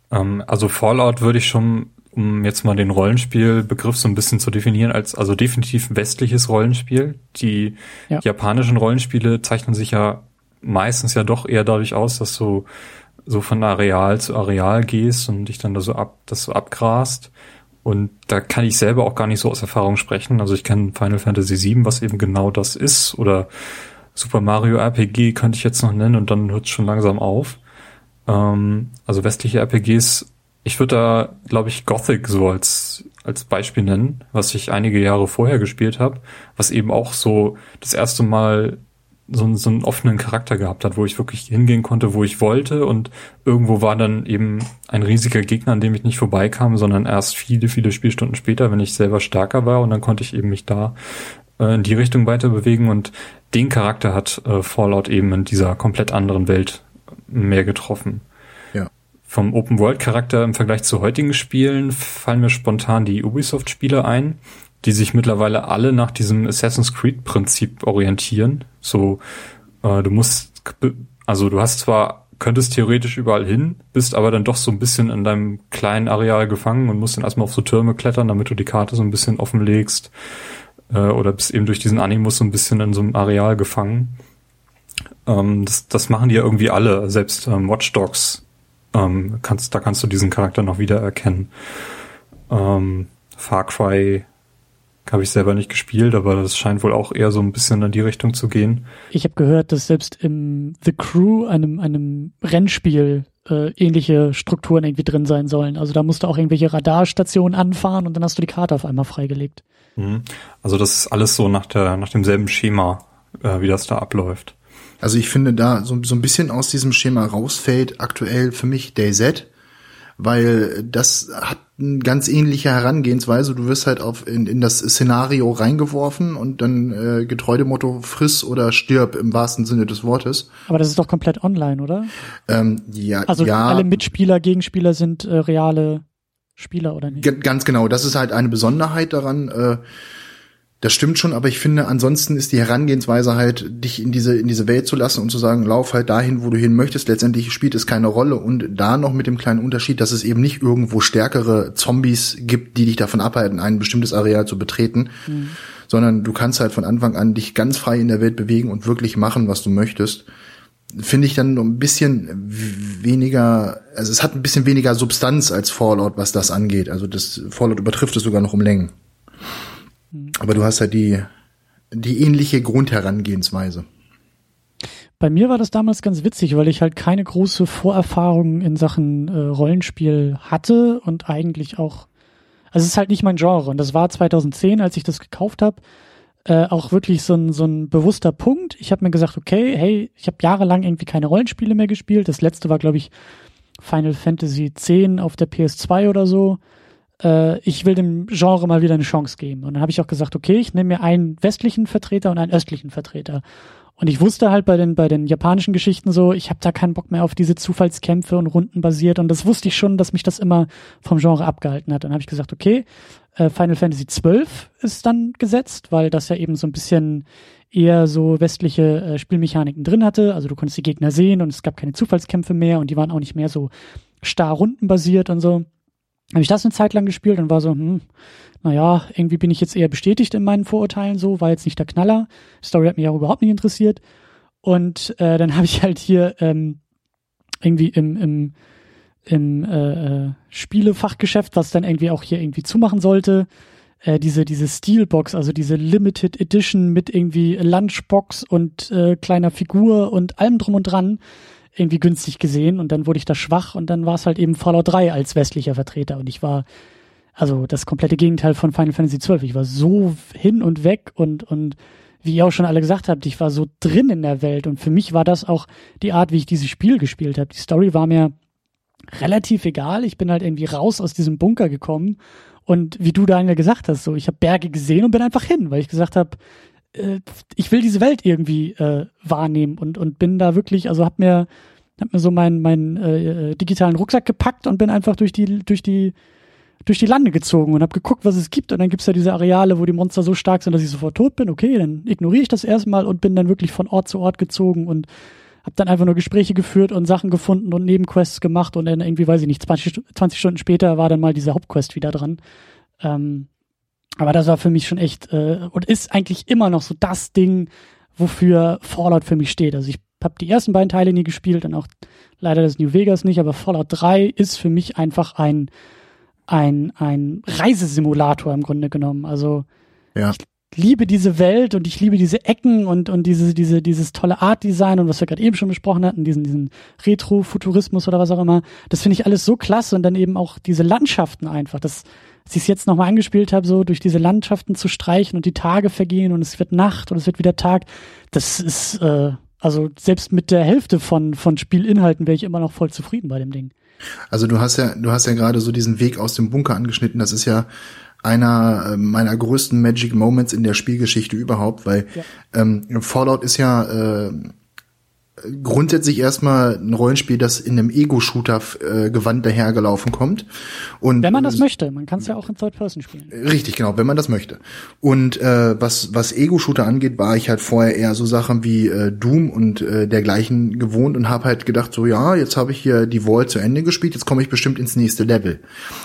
Also Fallout würde ich schon, um jetzt mal den Rollenspielbegriff so ein bisschen zu definieren, also definitiv westliches Rollenspiel. Die japanischen Rollenspiele zeichnen sich ja meistens ja doch eher dadurch aus, dass du so von Areal zu Areal gehst und dich dann da so abgrast. Und da kann ich selber auch gar nicht so aus Erfahrung sprechen. Also ich kann Final Fantasy VII, was eben genau das ist, oder Super Mario RPG könnte ich jetzt noch nennen und dann hört es schon langsam auf. Also westliche RPGs, ich würde da, glaube ich, Gothic so als Beispiel nennen, was ich einige Jahre vorher gespielt habe, was eben auch so das erste Mal so einen offenen Charakter gehabt hat, wo ich wirklich hingehen konnte, wo ich wollte, und irgendwo war dann eben ein riesiger Gegner, an dem ich nicht vorbeikam, sondern erst viele, viele Spielstunden später, wenn ich selber stärker war, und dann konnte ich eben mich da in die Richtung weiter bewegen, und den Charakter hat Fallout eben in dieser komplett anderen Welt mehr getroffen. Ja. Vom Open-World-Charakter im Vergleich zu heutigen Spielen fallen mir spontan die Ubisoft-Spiele ein, die sich mittlerweile alle nach diesem Assassin's Creed-Prinzip orientieren. So, könntest theoretisch überall hin, bist aber dann doch so ein bisschen in deinem kleinen Areal gefangen und musst dann erstmal auf so Türme klettern, damit du die Karte so ein bisschen offen legst, oder bist eben durch diesen Animus so ein bisschen in so einem Areal gefangen. Das machen die ja irgendwie alle, selbst Watch Dogs, kannst du diesen Charakter noch wiedererkennen. Far Cry habe ich selber nicht gespielt, aber das scheint wohl auch eher so ein bisschen in die Richtung zu gehen. Ich habe gehört, dass selbst im The Crew, einem Rennspiel, ähnliche Strukturen irgendwie drin sein sollen. Also da musst du auch irgendwelche Radarstationen anfahren und dann hast du die Karte auf einmal freigelegt. Also das ist alles so nach demselben Schema, wie das da abläuft. Also ich finde, da so ein bisschen aus diesem Schema rausfällt aktuell für mich DayZ, weil das hat eine ganz ähnliche Herangehensweise. Du wirst halt in das Szenario reingeworfen und dann getreu dem Motto friss oder stirb im wahrsten Sinne des Wortes. Aber das ist doch komplett online, oder? Alle Mitspieler, Gegenspieler sind reale Spieler, oder nicht? Ganz genau, das ist halt eine Besonderheit daran. Das stimmt schon, aber ich finde, ansonsten ist die Herangehensweise halt, dich in diese Welt zu lassen und zu sagen, lauf halt dahin, wo du hin möchtest. Letztendlich spielt es keine Rolle. Und da noch mit dem kleinen Unterschied, dass es eben nicht irgendwo stärkere Zombies gibt, die dich davon abhalten, ein bestimmtes Areal zu betreten, sondern du kannst halt von Anfang an dich ganz frei in der Welt bewegen und wirklich machen, was du möchtest. Finde ich dann ein bisschen weniger, also es hat ein bisschen weniger Substanz als Fallout, was das angeht. Also das Fallout übertrifft es sogar noch um Längen. Aber du hast halt die ähnliche Grundherangehensweise. Bei mir war das damals ganz witzig, weil ich halt keine große Vorerfahrung in Sachen Rollenspiel hatte und eigentlich auch, also es ist halt nicht mein Genre. Und das war 2010, als ich das gekauft habe, auch wirklich so ein bewusster Punkt. Ich habe mir gesagt, okay, hey, ich habe jahrelang irgendwie keine Rollenspiele mehr gespielt. Das letzte war, glaube ich, Final Fantasy X auf der PS2 oder so. Ich will dem Genre mal wieder eine Chance geben. Und dann habe ich auch gesagt, okay, ich nehme mir einen westlichen Vertreter und einen östlichen Vertreter. Und ich wusste halt bei den japanischen Geschichten so, ich habe da keinen Bock mehr auf diese Zufallskämpfe und Runden basiert. Und das wusste ich schon, dass mich das immer vom Genre abgehalten hat. Dann habe ich gesagt, okay, Final Fantasy XII ist dann gesetzt, weil das ja eben so ein bisschen eher so westliche Spielmechaniken drin hatte. Also du konntest die Gegner sehen und es gab keine Zufallskämpfe mehr und die waren auch nicht mehr so starr rundenbasiert und so. Habe ich das eine Zeit lang gespielt und war so, irgendwie bin ich jetzt eher bestätigt in meinen Vorurteilen, so, war jetzt nicht der Knaller. Story hat mich auch überhaupt nicht interessiert. Und dann habe ich halt hier irgendwie im Spielefachgeschäft, was dann irgendwie auch hier irgendwie zumachen sollte, diese Steelbox, also diese Limited Edition mit irgendwie Lunchbox und kleiner Figur und allem drum und dran irgendwie günstig gesehen, und dann wurde ich da schwach, und dann war es halt eben Fallout 3 als westlicher Vertreter, und ich war also das komplette Gegenteil von Final Fantasy XII. Ich war so hin und weg und wie ihr auch schon alle gesagt habt, ich war so drin in der Welt, und für mich war das auch die Art, wie ich dieses Spiel gespielt habe. Die Story war mir relativ egal, ich bin halt irgendwie raus aus diesem Bunker gekommen, und wie du, Daniel, gesagt hast, so, ich habe Berge gesehen und bin einfach hin, weil ich gesagt habe, ich will diese Welt irgendwie wahrnehmen, und bin da wirklich, also hab mir so meinen digitalen Rucksack gepackt und bin einfach durch die Lande gezogen und hab geguckt, was es gibt, und dann gibt's ja diese Areale, wo die Monster so stark sind, dass ich sofort tot bin. Okay, dann ignoriere ich das erstmal und bin dann wirklich von Ort zu Ort gezogen und hab dann einfach nur Gespräche geführt und Sachen gefunden und Nebenquests gemacht, und dann irgendwie, weiß ich nicht, 20 Stunden später war dann mal diese Hauptquest wieder dran. Aber das war für mich schon echt und ist eigentlich immer noch so das Ding, wofür Fallout für mich steht. Also ich habe die ersten beiden Teile nie gespielt und auch leider das New Vegas nicht, aber Fallout 3 ist für mich einfach ein Reisesimulator im Grunde genommen. Also ja. Ich liebe diese Welt und ich liebe diese Ecken und dieses tolle Art-Design und was wir gerade eben schon besprochen hatten, diesen Retro-Futurismus oder was auch immer. Das finde ich alles so klasse, und dann eben auch diese Landschaften einfach. Das, als ich es jetzt nochmal angespielt habe, so durch diese Landschaften zu streichen und die Tage vergehen und es wird Nacht und es wird wieder Tag, das ist, also selbst mit der Hälfte von Spielinhalten wäre ich immer noch voll zufrieden bei dem Ding. Also du hast ja gerade so diesen Weg aus dem Bunker angeschnitten, das ist ja einer meiner größten Magic Moments in der Spielgeschichte überhaupt, weil ja. Fallout ist ja grundsätzlich erstmal ein Rollenspiel, das in einem Ego-Shooter-Gewand dahergelaufen kommt. Und wenn man das möchte, man kann es ja auch in Third Person spielen. Richtig, genau, wenn man das möchte. Und was Ego-Shooter angeht, war ich halt vorher eher so Sachen wie Doom und dergleichen gewohnt und habe halt gedacht, so ja, jetzt habe ich hier die Vault zu Ende gespielt, jetzt komme ich bestimmt ins nächste Level.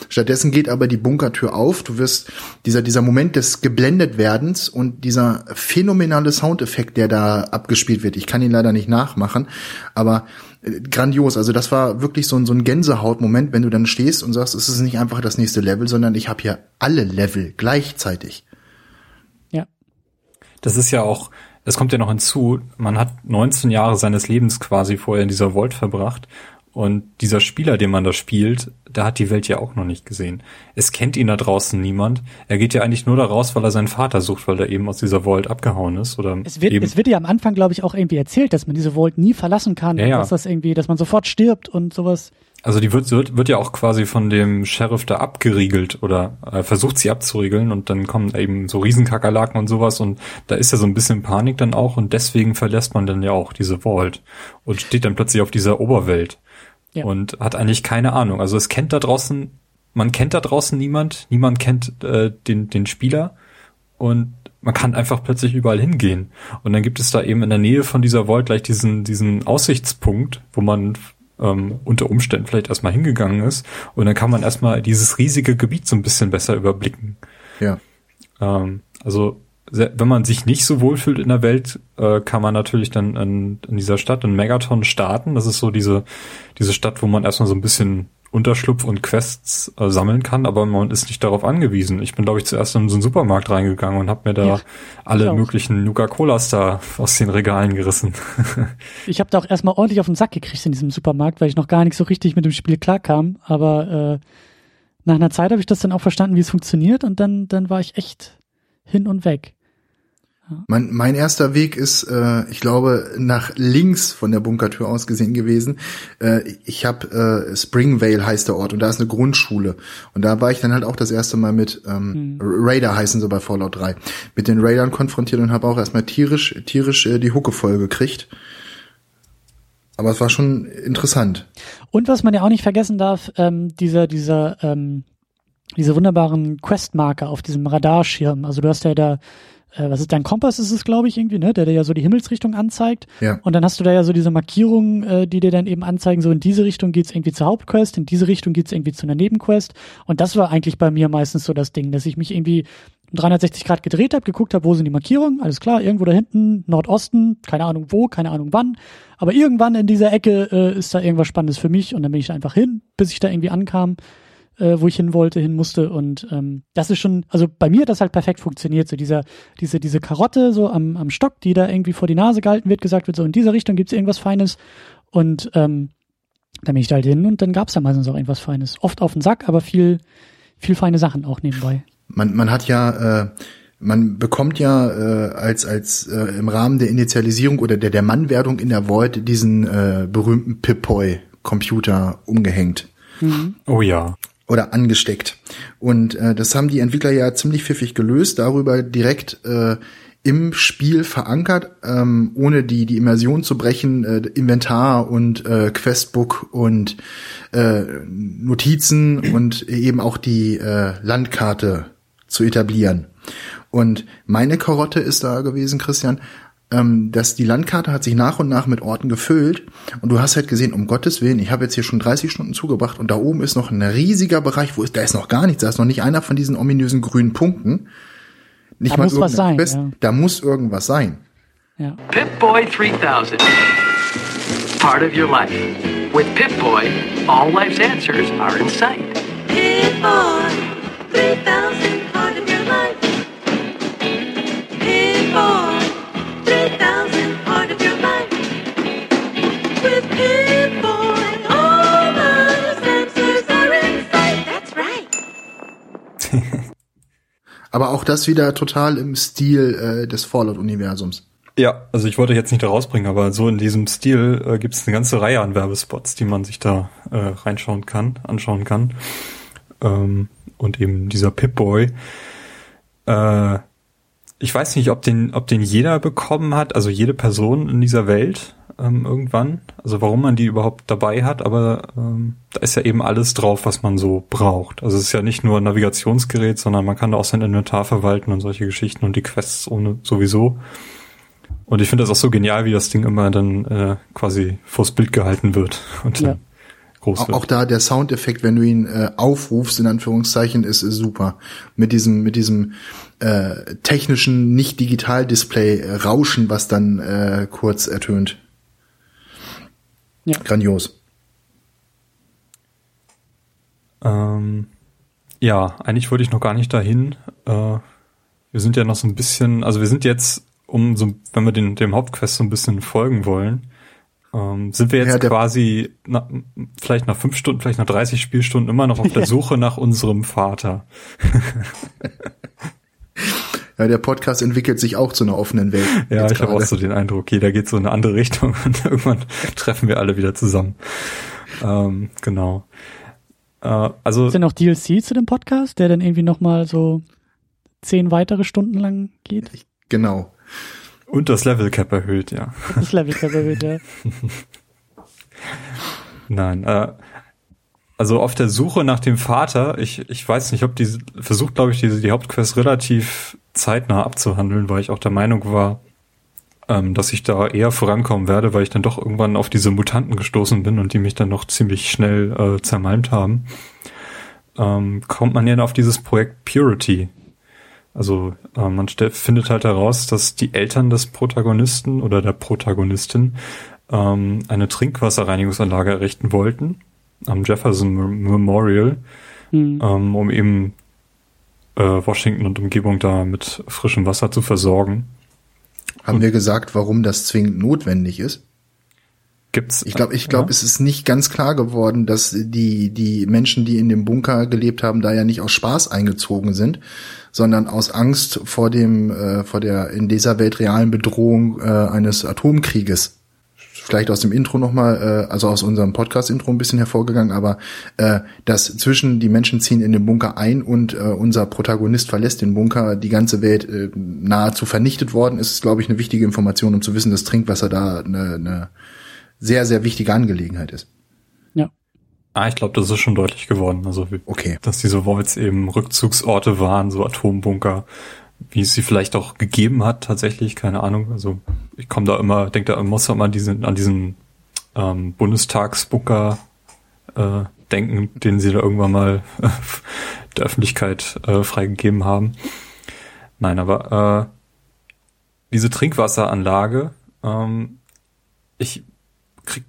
Stattdessen geht aber die Bunkertür auf, du wirst dieser Moment des Geblendetwerdens und dieser phänomenale Soundeffekt, der da abgespielt wird, ich kann ihn leider nicht nachmachen, aber grandios. Also das war wirklich so ein Gänsehautmoment, wenn du dann stehst und sagst, es ist nicht einfach das nächste Level, sondern ich habe hier alle Level gleichzeitig. Ja. Das ist ja auch, das kommt ja noch hinzu, man hat 19 Jahre seines Lebens quasi vorher in dieser Vault verbracht, und dieser Spieler, den man da spielt, der hat die Welt ja auch noch nicht gesehen. Es kennt ihn da draußen niemand. Er geht ja eigentlich nur da raus, weil er seinen Vater sucht, weil er eben aus dieser Vault abgehauen ist. Oder es wird ja am Anfang, glaube ich, auch irgendwie erzählt, dass man diese Vault nie verlassen kann, ja, und dass das irgendwie, dass man sofort stirbt und sowas. Also die wird ja auch quasi von dem Sheriff da abgeriegelt oder versucht sie abzuriegeln, und dann kommen eben so Riesenkakerlaken und sowas, und da ist ja so ein bisschen Panik dann auch, und deswegen verlässt man dann ja auch diese Vault und steht dann plötzlich auf dieser Oberwelt. Ja. Und hat eigentlich keine Ahnung. Also man kennt da draußen niemand kennt den Spieler, und man kann einfach plötzlich überall hingehen. Und dann gibt es da eben in der Nähe von dieser Vault gleich diesen Aussichtspunkt, wo man unter Umständen vielleicht erstmal hingegangen ist, und dann kann man erstmal dieses riesige Gebiet so ein bisschen besser überblicken. Ja. Also wenn man sich nicht so wohlfühlt in der Welt, kann man natürlich dann in dieser Stadt, in Megaton, starten. Das ist so diese Stadt, wo man erstmal so ein bisschen Unterschlupf und Quests sammeln kann, aber man ist nicht darauf angewiesen. Ich bin, glaube ich, zuerst in so einen Supermarkt reingegangen und habe mir da alle möglichen Nuka-Colas da aus den Regalen gerissen. Ich habe da auch erstmal ordentlich auf den Sack gekriegt in diesem Supermarkt, weil ich noch gar nicht so richtig mit dem Spiel klarkam. Aber nach einer Zeit habe ich das dann auch verstanden, wie es funktioniert, und dann war ich echt hin und weg. Mein erster Weg ist, ich glaube, nach links von der Bunkertür aus gesehen gewesen. Ich habe Springvale heißt der Ort, und da ist eine Grundschule. Und da war ich dann halt auch das erste Mal mit Raider heißen sie bei Fallout 3. Mit den Raidern konfrontiert und habe auch erstmal tierisch die Hucke voll gekriegt. Aber es war schon interessant. Und was man ja auch nicht vergessen darf, diese wunderbaren Questmarker auf diesem Radarschirm. Also du hast ja da was ist dein Kompass, ist es, glaube ich, irgendwie, ne, der ja so die Himmelsrichtung anzeigt. Ja. Und dann hast du da ja so diese Markierungen, die dir dann eben anzeigen, so in diese Richtung geht's irgendwie zur Hauptquest, in diese Richtung geht's irgendwie zu einer Nebenquest. Und das war eigentlich bei mir meistens so das Ding, dass ich mich irgendwie 360 Grad gedreht habe, geguckt habe, wo sind die Markierungen, alles klar, irgendwo da hinten, Nordosten, keine Ahnung wo, keine Ahnung wann. Aber irgendwann in dieser Ecke ist da irgendwas Spannendes für mich, und dann bin ich da einfach hin, bis ich da irgendwie ankam. wo ich hin musste. Und das ist schon, also bei mir hat das halt perfekt funktioniert. So diese Karotte so am Stock, die da irgendwie vor die Nase gehalten wird, gesagt wird, so in dieser Richtung gibt's irgendwas Feines. Und dann bin ich da halt hin und dann gab's da meistens auch irgendwas Feines. Oft auf den Sack, aber viel feine Sachen auch nebenbei. Man hat ja, man bekommt ja als im Rahmen der Initialisierung oder der Mannwerdung in der Void diesen berühmten Pip-Boy Computer umgehängt. Mhm. Oh ja. Oder angesteckt. Und das haben die Entwickler ja ziemlich pfiffig gelöst, darüber direkt im Spiel verankert, ohne die Immersion zu brechen, Inventar und Questbook und Notizen und eben auch die Landkarte zu etablieren. Und meine Karotte ist da gewesen, Christian, dass die Landkarte hat sich nach und nach mit Orten gefüllt und du hast halt gesehen, um Gottes Willen, ich habe jetzt hier schon 30 Stunden zugebracht und da oben ist noch ein riesiger Bereich, da ist noch gar nichts, da ist noch nicht einer von diesen ominösen grünen Punkten. Nicht da mal muss was sein. Ja. Da muss irgendwas sein. Ja. Pip-Boy 3000. Part of your life. With Pip-Boy, all life's answers are in sight. Pip-Boy 3000, part of your life. Pip-Boy 3000, part of your life. With Pip-Boy, all life's answers are in sight. That's right. Aber auch das wieder total im Stil des Fallout-Universums. Ja, also ich wollte jetzt nicht da rausbringen, aber so in diesem Stil gibt es eine ganze Reihe an Werbespots, die man sich da anschauen kann. Und eben dieser Pip-Boy. Ich weiß nicht, ob den jeder bekommen hat, also jede Person in dieser Welt irgendwann. Also warum man die überhaupt dabei hat, aber da ist ja eben alles drauf, was man so braucht. Also es ist ja nicht nur ein Navigationsgerät, sondern man kann da auch sein Inventar verwalten und solche Geschichten und die Quests sowieso. Und ich finde das auch so genial, wie das Ding immer dann quasi vors Bild gehalten wird und ja, dann groß wird. Auch da der Soundeffekt, wenn du ihn aufrufst, in Anführungszeichen, ist super. Mit diesem technischen, nicht digital Display Rauschen, was dann kurz ertönt. Ja. Grandios. Ja, eigentlich wollte ich noch gar nicht dahin. Wir sind ja noch so ein bisschen, also wir sind jetzt, wenn wir dem Hauptquest so ein bisschen folgen wollen, sind wir jetzt quasi vielleicht nach 5 Stunden, vielleicht nach 30 Spielstunden immer noch auf der Suche nach unserem Vater. Ja, der Podcast entwickelt sich auch zu einer offenen Welt. Ja, ich habe auch so den Eindruck, jeder geht so in eine andere Richtung und irgendwann treffen wir alle wieder zusammen. Genau. Also ist denn noch DLC zu dem Podcast, der dann irgendwie nochmal so 10 weitere Stunden lang geht? Genau. Und das Level Cap erhöht, ja. Nein, also auf der Suche nach dem Vater, ich weiß nicht, ob die Hauptquest relativ zeitnah abzuhandeln, weil ich auch der Meinung war, dass ich da eher vorankommen werde, weil ich dann doch irgendwann auf diese Mutanten gestoßen bin und die mich dann noch ziemlich schnell zermalmt haben. Kommt man ja auf dieses Projekt Purity. Also man findet halt heraus, dass die Eltern des Protagonisten oder der Protagonistin eine Trinkwasserreinigungsanlage errichten wollten am Jefferson Memorial, um eben Washington und Umgebung da mit frischem Wasser zu versorgen. Haben wir gesagt, warum das zwingend notwendig ist? Gibt's? Ich glaube, ja. Es ist nicht ganz klar geworden, dass die Menschen, die in dem Bunker gelebt haben, da ja nicht aus Spaß eingezogen sind, sondern aus Angst vor der in dieser Welt realen Bedrohung eines Atomkrieges. Vielleicht aus dem Intro nochmal, also aus unserem Podcast-Intro ein bisschen hervorgegangen, aber dass die Menschen ziehen in den Bunker ein und unser Protagonist verlässt den Bunker, die ganze Welt nahezu vernichtet worden ist, glaube ich, eine wichtige Information, um zu wissen, dass Trinkwasser da eine sehr, sehr wichtige Angelegenheit ist. Ja. Ich glaube, das ist schon deutlich geworden. Also, dass diese Voids eben Rückzugsorte waren, so Atombunker, wie es sie vielleicht auch gegeben hat, tatsächlich, keine Ahnung. Also ich muss da immer an diesen Bundestagsbunker denken, den sie da irgendwann mal der Öffentlichkeit freigegeben haben. Nein, aber diese Trinkwasseranlage, ich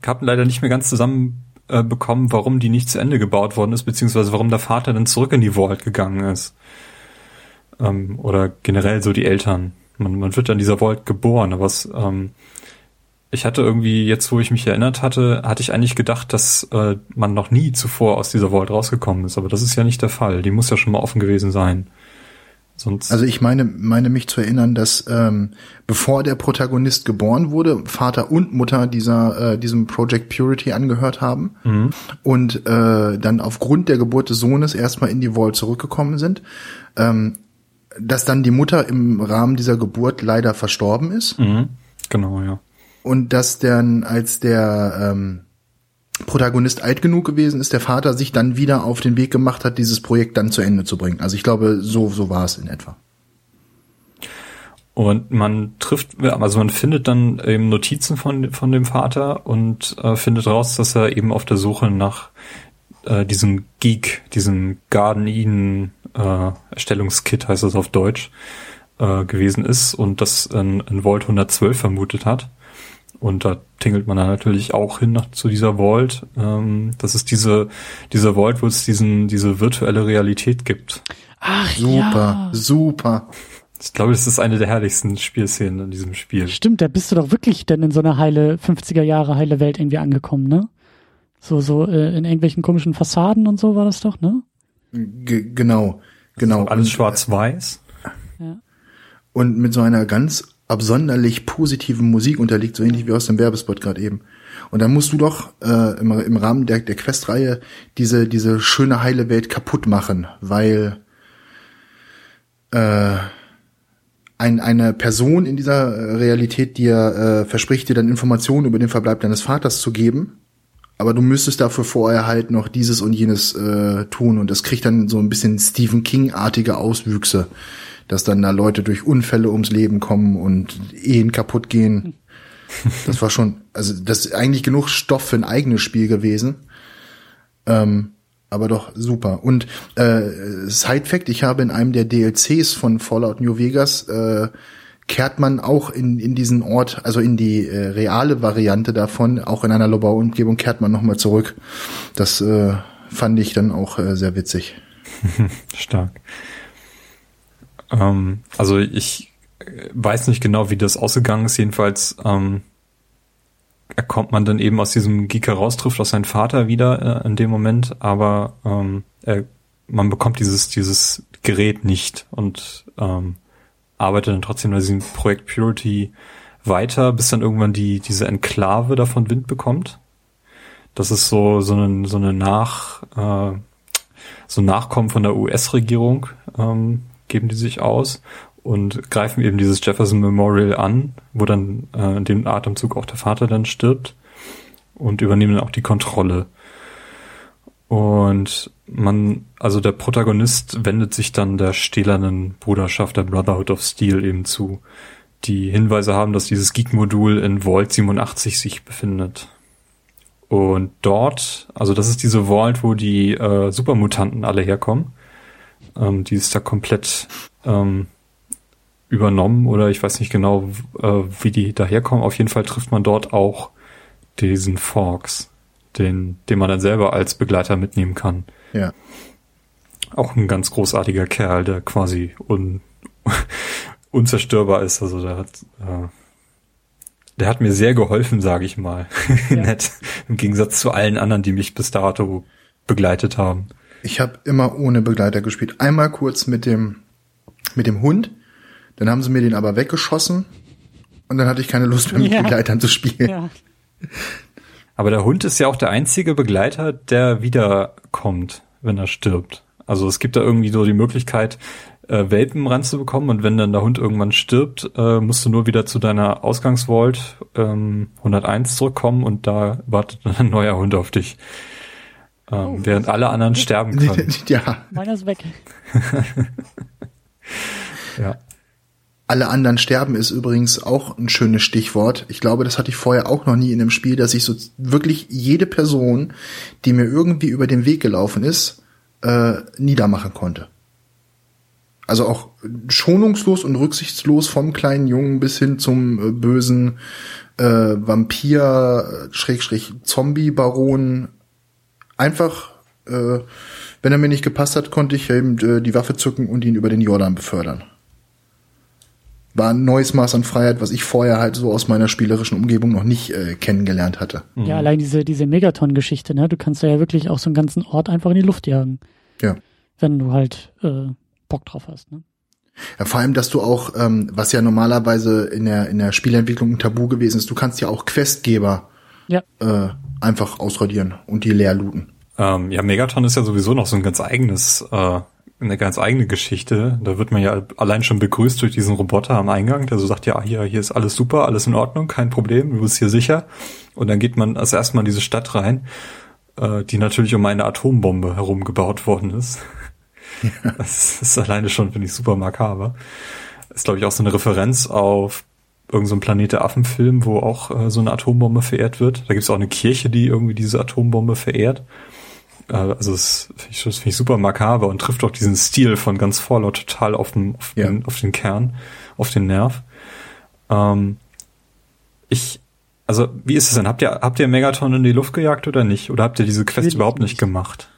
habe leider nicht mehr ganz zusammen bekommen, warum die nicht zu Ende gebaut worden ist, beziehungsweise warum der Vater dann zurück in die Vault gegangen ist. Oder generell so die Eltern. Man wird an dieser Vault geboren, aber es, ich hatte irgendwie, jetzt wo ich mich erinnert hatte, hatte ich eigentlich gedacht, dass man noch nie zuvor aus dieser Vault rausgekommen ist. Aber das ist ja nicht der Fall. Die muss ja schon mal offen gewesen sein. Sonst also ich meine mich zu erinnern, dass bevor der Protagonist geboren wurde, Vater und Mutter diesem Project Purity angehört haben und dann aufgrund der Geburt des Sohnes erstmal in die Vault zurückgekommen sind. Dass dann die Mutter im Rahmen dieser Geburt leider verstorben ist. Mhm. Genau, ja. Und dass dann, als der Protagonist alt genug gewesen ist, der Vater sich dann wieder auf den Weg gemacht hat, dieses Projekt dann zu Ende zu bringen. Also ich glaube, so war es in etwa. Und man findet dann eben Notizen von dem Vater und findet raus, dass er eben auf der Suche nach diesem Geek, diesem Garten Eden Erstellungskit, heißt das auf Deutsch, gewesen ist und das in Vault 112 vermutet hat. Und da tingelt man dann natürlich auch hin zu dieser Vault. Das ist diese Vault, wo es diese virtuelle Realität gibt. Ach, super, ja. Super. Ich glaube, das ist eine der herrlichsten Spielszenen in diesem Spiel. Stimmt, da bist du doch wirklich dann in so einer 50er-Jahre-heile Welt irgendwie angekommen, ne? So in irgendwelchen komischen Fassaden und so war das doch, ne? Genau. Alles schwarz-weiß. Ja. Und mit so einer ganz absonderlich positiven Musik unterliegt, so ähnlich wie aus dem Werbespot gerade eben. Und dann musst du doch im Rahmen der Questreihe diese schöne heile Welt kaputt machen, weil eine Person in dieser Realität dir verspricht, dir dann Informationen über den Verbleib deines Vaters zu geben, aber du müsstest dafür vorher halt noch dieses und jenes tun und das kriegt dann so ein bisschen Stephen King-artige Auswüchse, dass dann da Leute durch Unfälle ums Leben kommen und Ehen kaputt gehen. Das war schon, also das ist eigentlich genug Stoff für ein eigenes Spiel gewesen. Aber doch super. Und Side-Fact, ich habe in einem der DLCs von Fallout New Vegas kehrt man auch in diesen Ort, also in die reale Variante davon, auch in einer Lobau-Umgebung kehrt man nochmal zurück. Das fand ich dann auch sehr witzig. Stark. Also ich weiß nicht genau, wie das ausgegangen ist. Jedenfalls kommt man dann eben aus diesem Geek heraus, trifft auf seinen Vater wieder in dem Moment, aber man bekommt dieses Gerät nicht und arbeitet dann trotzdem an diesem Projekt Purity weiter, bis dann irgendwann diese Enklave davon Wind bekommt. Das ist so ein Nachkommen von der US-Regierung, geben die sich aus und greifen eben dieses Jefferson Memorial an, wo dann in dem Atemzug auch der Vater dann stirbt und übernehmen dann auch die Kontrolle. Und der Protagonist wendet sich dann der stählernen Bruderschaft, der Brotherhood of Steel eben zu, die Hinweise haben, dass dieses Geek-Modul in Vault 87 sich befindet. Und dort, also das ist diese Vault, wo die Supermutanten alle herkommen, die ist da komplett übernommen oder ich weiß nicht genau, wie die daherkommen. Auf jeden Fall trifft man dort auch diesen Fawkes, den man dann selber als Begleiter mitnehmen kann. Ja. Auch ein ganz großartiger Kerl, der quasi unzerstörbar ist. Also der hat mir sehr geholfen, sage ich mal. Ja. Nett. Im Gegensatz zu allen anderen, die mich bis dato begleitet haben. Ich habe immer ohne Begleiter gespielt. Einmal kurz mit dem Hund, dann haben sie mir den aber weggeschossen und dann hatte ich keine Lust mehr, mit Begleitern zu spielen. Ja. Aber der Hund ist ja auch der einzige Begleiter, der wiederkommt, wenn er stirbt. Also es gibt da irgendwie so die Möglichkeit, Welpen ranzubekommen und wenn dann der Hund irgendwann stirbt, musst du nur wieder zu deiner Ausgangsvault 101 zurückkommen und da wartet dann ein neuer Hund auf dich. Während alle anderen sterben können. Ja. Meiner ist weg. Ja. Alle anderen sterben ist übrigens auch ein schönes Stichwort. Ich glaube, das hatte ich vorher auch noch nie in einem Spiel, dass ich so wirklich jede Person, die mir irgendwie über den Weg gelaufen ist, niedermachen konnte. Also auch schonungslos und rücksichtslos vom kleinen Jungen bis hin zum bösen Vampir-Zombie-Baron einfach, wenn er mir nicht gepasst hat, konnte ich eben die Waffe zücken und ihn über den Jordan befördern. War ein neues Maß an Freiheit, was ich vorher halt so aus meiner spielerischen Umgebung noch nicht kennengelernt hatte. Mhm. Ja, allein diese Megaton-Geschichte, ne? Du kannst ja wirklich auch so einen ganzen Ort einfach in die Luft jagen. Ja. Wenn du halt Bock drauf hast, ne? Ja, vor allem, dass du auch, was ja normalerweise in der Spielentwicklung ein Tabu gewesen ist, du kannst ja auch Questgeber einfach ausradieren und die leer looten. Ja, Megaton ist ja sowieso noch so ein ganz eigenes eine ganz eigene Geschichte. Da wird man ja allein schon begrüßt durch diesen Roboter am Eingang, der so sagt, ja, hier ist alles super, alles in Ordnung, kein Problem, du bist hier sicher. Und dann geht man als erstmal in diese Stadt rein, die natürlich um eine Atombombe herum gebaut worden ist. Ja. Das ist alleine schon, finde ich, super makaber. Das ist, glaube ich, auch so eine Referenz auf irgendeinen Planet der Affen-Film, wo auch so eine Atombombe verehrt wird. Da gibt es auch eine Kirche, die irgendwie diese Atombombe verehrt. Also das finde ich super makaber und trifft auch diesen Stil von ganz Fallout total auf den Kern, auf den Nerv. Also wie ist es denn? Habt ihr Megaton in die Luft gejagt oder nicht? Oder habt ihr diese Quest überhaupt nicht gemacht?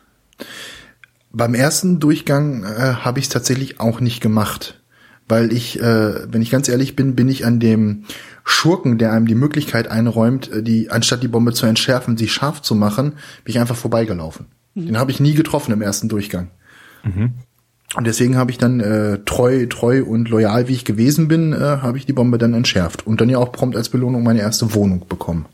Beim ersten Durchgang habe ich es tatsächlich auch nicht gemacht, weil ich, wenn ich ganz ehrlich bin, ich an dem Schurken, der einem die Möglichkeit einräumt, anstatt die Bombe zu entschärfen, sie scharf zu machen, bin ich einfach vorbeigelaufen. Mhm. Den habe ich nie getroffen im ersten Durchgang. Mhm. Und deswegen habe ich dann treu und loyal, wie ich gewesen bin, habe ich die Bombe dann entschärft und dann ja auch prompt als Belohnung meine erste Wohnung bekommen.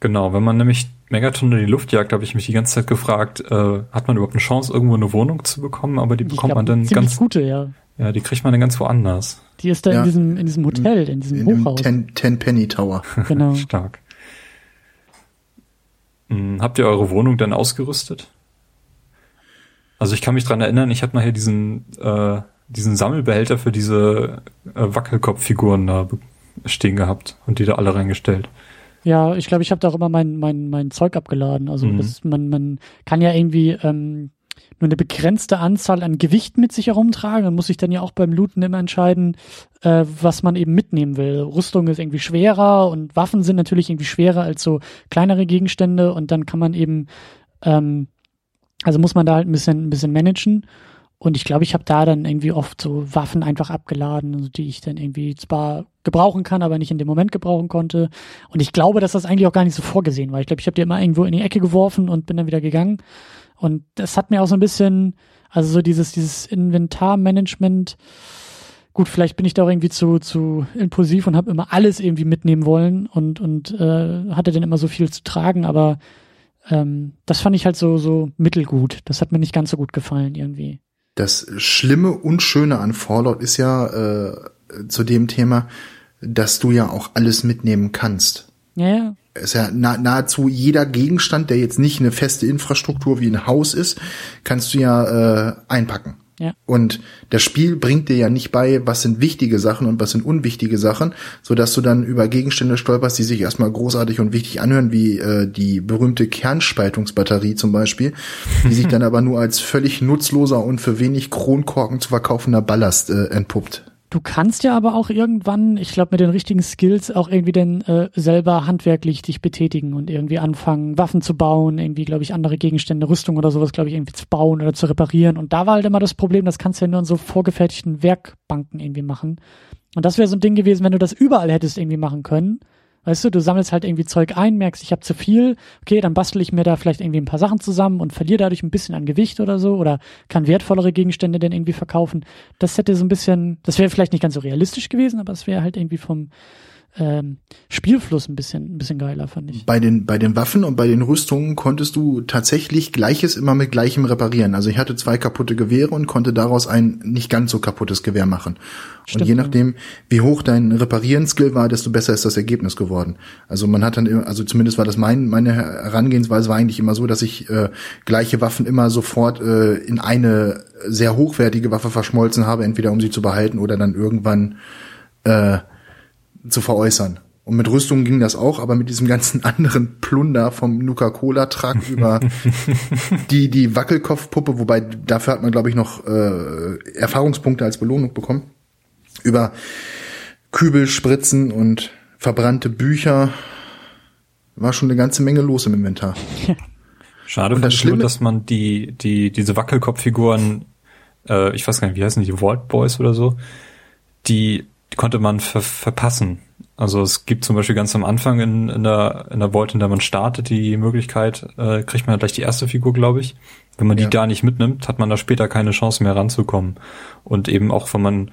Genau, wenn man nämlich Megaton in die Luft jagt, habe ich mich die ganze Zeit gefragt, hat man überhaupt eine Chance, irgendwo eine Wohnung zu bekommen? Aber die bekommt man dann ganz gute, ja. Ja, die kriegt man dann ganz woanders. Die ist da in diesem Hotel, in diesem Hochhaus. Ten Penny Tower. Genau. Stark. Habt ihr eure Wohnung dann ausgerüstet? Also ich kann mich dran erinnern, ich habe nachher diesen Sammelbehälter für diese Wackelkopffiguren da stehen gehabt und die da alle reingestellt. Ja, ich glaube, ich habe da auch immer mein Zeug abgeladen. Also man kann ja irgendwie nur eine begrenzte Anzahl an Gewicht mit sich herumtragen. Man muss sich dann ja auch beim Looten immer entscheiden, was man eben mitnehmen will. Rüstung ist irgendwie schwerer und Waffen sind natürlich irgendwie schwerer als so kleinere Gegenstände. Und dann kann man eben, also muss man da halt ein bisschen managen. Und ich glaube, ich habe da dann irgendwie oft so Waffen einfach abgeladen, also die ich dann irgendwie zwar gebrauchen kann, aber nicht in dem Moment gebrauchen konnte. Und ich glaube, dass das eigentlich auch gar nicht so vorgesehen war. Ich glaube, ich habe die immer irgendwo in die Ecke geworfen und bin dann wieder gegangen. Und das hat mir auch so ein bisschen, also so dieses Inventarmanagement, gut, vielleicht bin ich da auch irgendwie zu impulsiv und habe immer alles irgendwie mitnehmen wollen und hatte dann immer so viel zu tragen, aber das fand ich halt so mittelgut. Das hat mir nicht ganz so gut gefallen irgendwie. Das Schlimme und Schöne an Fallout ist ja zu dem Thema, dass du ja auch alles mitnehmen kannst. Ja. Es ist ja nahezu jeder Gegenstand, der jetzt nicht eine feste Infrastruktur wie ein Haus ist, kannst du ja einpacken. Ja. Und das Spiel bringt dir ja nicht bei, was sind wichtige Sachen und was sind unwichtige Sachen, sodass du dann über Gegenstände stolperst, die sich erstmal großartig und wichtig anhören, wie die berühmte Kernspaltungsbatterie zum Beispiel, die sich dann aber nur als völlig nutzloser und für wenig Kronkorken zu verkaufender Ballast entpuppt. Du kannst ja aber auch irgendwann, ich glaube mit den richtigen Skills, auch irgendwie dann selber handwerklich dich betätigen und irgendwie anfangen, Waffen zu bauen, irgendwie, glaube ich, andere Gegenstände, Rüstung oder sowas, glaube ich, irgendwie zu bauen oder zu reparieren. Und da war halt immer das Problem, das kannst du ja nur in so vorgefertigten Werkbanken irgendwie machen. Und das wäre so ein Ding gewesen, wenn du das überall hättest irgendwie machen können. Weißt du sammelst halt irgendwie Zeug ein, merkst, ich habe zu viel, okay, dann bastel ich mir da vielleicht irgendwie ein paar Sachen zusammen und verliere dadurch ein bisschen an Gewicht oder so oder kann wertvollere Gegenstände dann irgendwie verkaufen. Das hätte so ein bisschen, das wäre vielleicht nicht ganz so realistisch gewesen, aber es wäre halt irgendwie vom Spielfluss ein bisschen geiler, fand ich. Bei den Waffen und bei den Rüstungen konntest du tatsächlich Gleiches immer mit Gleichem reparieren. Also ich hatte 2 kaputte Gewehre und konnte daraus ein nicht ganz so kaputtes Gewehr machen. Stimmt, und je nachdem, wie hoch dein Reparieren-Skill war, desto besser ist das Ergebnis geworden. Also man hat dann, also zumindest war das meine Herangehensweise war eigentlich immer so, dass ich gleiche Waffen immer sofort in eine sehr hochwertige Waffe verschmolzen habe, entweder um sie zu behalten oder dann irgendwann zu veräußern. Und mit Rüstung ging das auch, aber mit diesem ganzen anderen Plunder vom Nuka-Cola Truck über die Wackelkopfpuppe, wobei dafür hat man, glaube ich, noch Erfahrungspunkte als Belohnung bekommen, über Kübelspritzen und verbrannte Bücher war schon eine ganze Menge los im Inventar. Schade fand ich nur, dass man diese Wackelkopffiguren, ich weiß gar nicht, wie heißen die, Vault Boys oder so, die konnte man verpassen. Also es gibt zum Beispiel ganz am Anfang in der Vault, in der man startet, die Möglichkeit, kriegt man gleich die erste Figur, glaube ich. Wenn man die da nicht mitnimmt, hat man da später keine Chance mehr ranzukommen. Und eben auch, wenn man,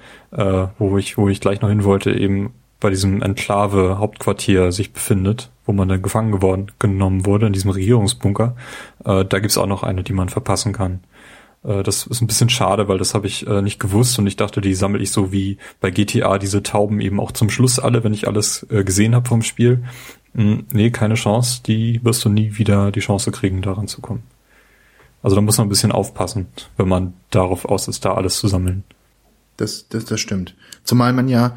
wo ich gleich noch hin wollte, eben bei diesem Enklave-Hauptquartier sich befindet, wo man dann genommen wurde, in diesem Regierungsbunker, da gibt's auch noch eine, die man verpassen kann. Das ist ein bisschen schade, weil das habe ich nicht gewusst und ich dachte, die sammle ich so wie bei GTA diese Tauben eben auch zum Schluss alle, wenn ich alles gesehen habe vom Spiel. Nee, keine Chance, die wirst du nie wieder die Chance kriegen, daran zu kommen. Also da muss man ein bisschen aufpassen, wenn man darauf aus ist, da alles zu sammeln. Das stimmt. Zumal man ja,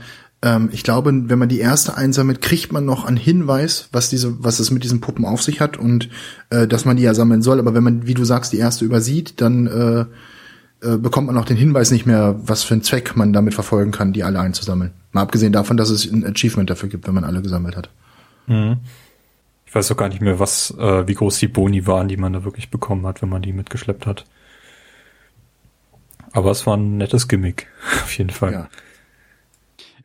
ich glaube, wenn man die erste einsammelt, kriegt man noch einen Hinweis, was es mit diesen Puppen auf sich hat und dass man die ja sammeln soll. Aber wenn man, wie du sagst, die erste übersieht, dann bekommt man auch den Hinweis nicht mehr, was für einen Zweck man damit verfolgen kann, die alle einzusammeln. Mal abgesehen davon, dass es ein Achievement dafür gibt, wenn man alle gesammelt hat. Mhm. Ich weiß auch gar nicht mehr, wie groß die Boni waren, die man da wirklich bekommen hat, wenn man die mitgeschleppt hat. Aber es war ein nettes Gimmick, auf jeden Fall. Ja.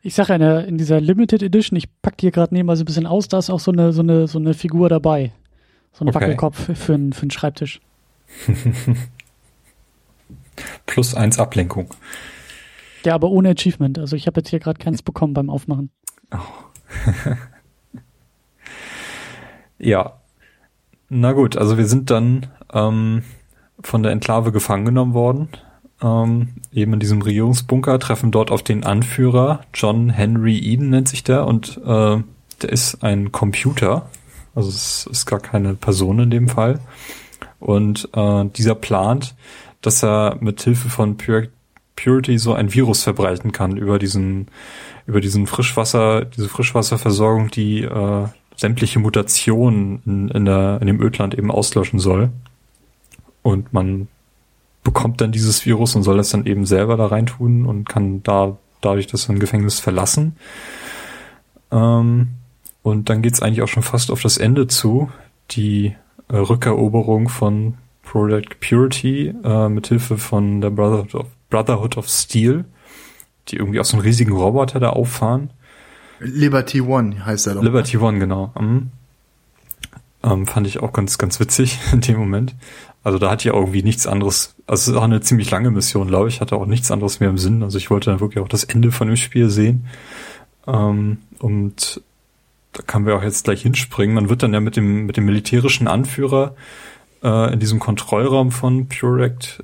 Ich sage ja, in dieser Limited Edition, ich packe die hier gerade nebenbei so ein bisschen aus, da ist auch so eine Figur dabei. So ein Wackelkopf für einen Schreibtisch. Plus 1 Ablenkung. Ja, aber ohne Achievement. Also ich habe jetzt hier gerade keins bekommen beim Aufmachen. Oh. Ja. Na gut, also wir sind dann von der Enklave gefangen genommen worden. Eben in diesem Regierungsbunker, treffen dort auf den Anführer, John Henry Eden nennt sich der, und der ist ein Computer, also es ist gar keine Person in dem Fall, und dieser plant, dass er mit Hilfe von Purity so ein Virus verbreiten kann über diesen Frischwasserversorgung, die sämtliche Mutationen in dem Ödland eben auslöschen soll, und man bekommt dann dieses Virus und soll das dann eben selber da reintun und kann dadurch das Gefängnis verlassen. Und dann geht's eigentlich auch schon fast auf das Ende zu, die Rückeroberung von Project Purity mithilfe von der Brotherhood of Steel, die irgendwie aus so einem riesigen Roboter da auffahren. Liberty One heißt er doch. Liberty One, genau. Fand ich auch ganz, ganz witzig in dem Moment. Also da hat ja irgendwie nichts anderes, also es ist auch eine ziemlich lange Mission, glaube ich, hatte auch nichts anderes mehr im Sinn. Also ich wollte dann wirklich auch das Ende von dem Spiel sehen. Und da können wir auch jetzt gleich hinspringen. Man wird dann ja mit dem militärischen Anführer in diesem Kontrollraum von Project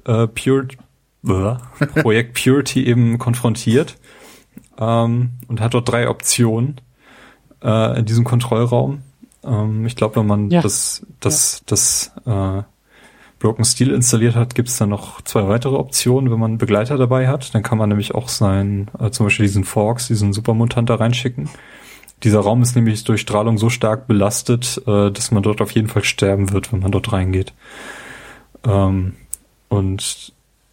Purity eben konfrontiert und hat dort 3 Optionen in diesem Kontrollraum. Ich glaube, wenn man das Broken Steel installiert hat, gibt's dann noch 2 weitere Optionen, wenn man einen Begleiter dabei hat. Dann kann man nämlich auch zum Beispiel diesen Fawkes, diesen Supermutant da reinschicken. Dieser Raum ist nämlich durch Strahlung so stark belastet, dass man dort auf jeden Fall sterben wird, wenn man dort reingeht. Und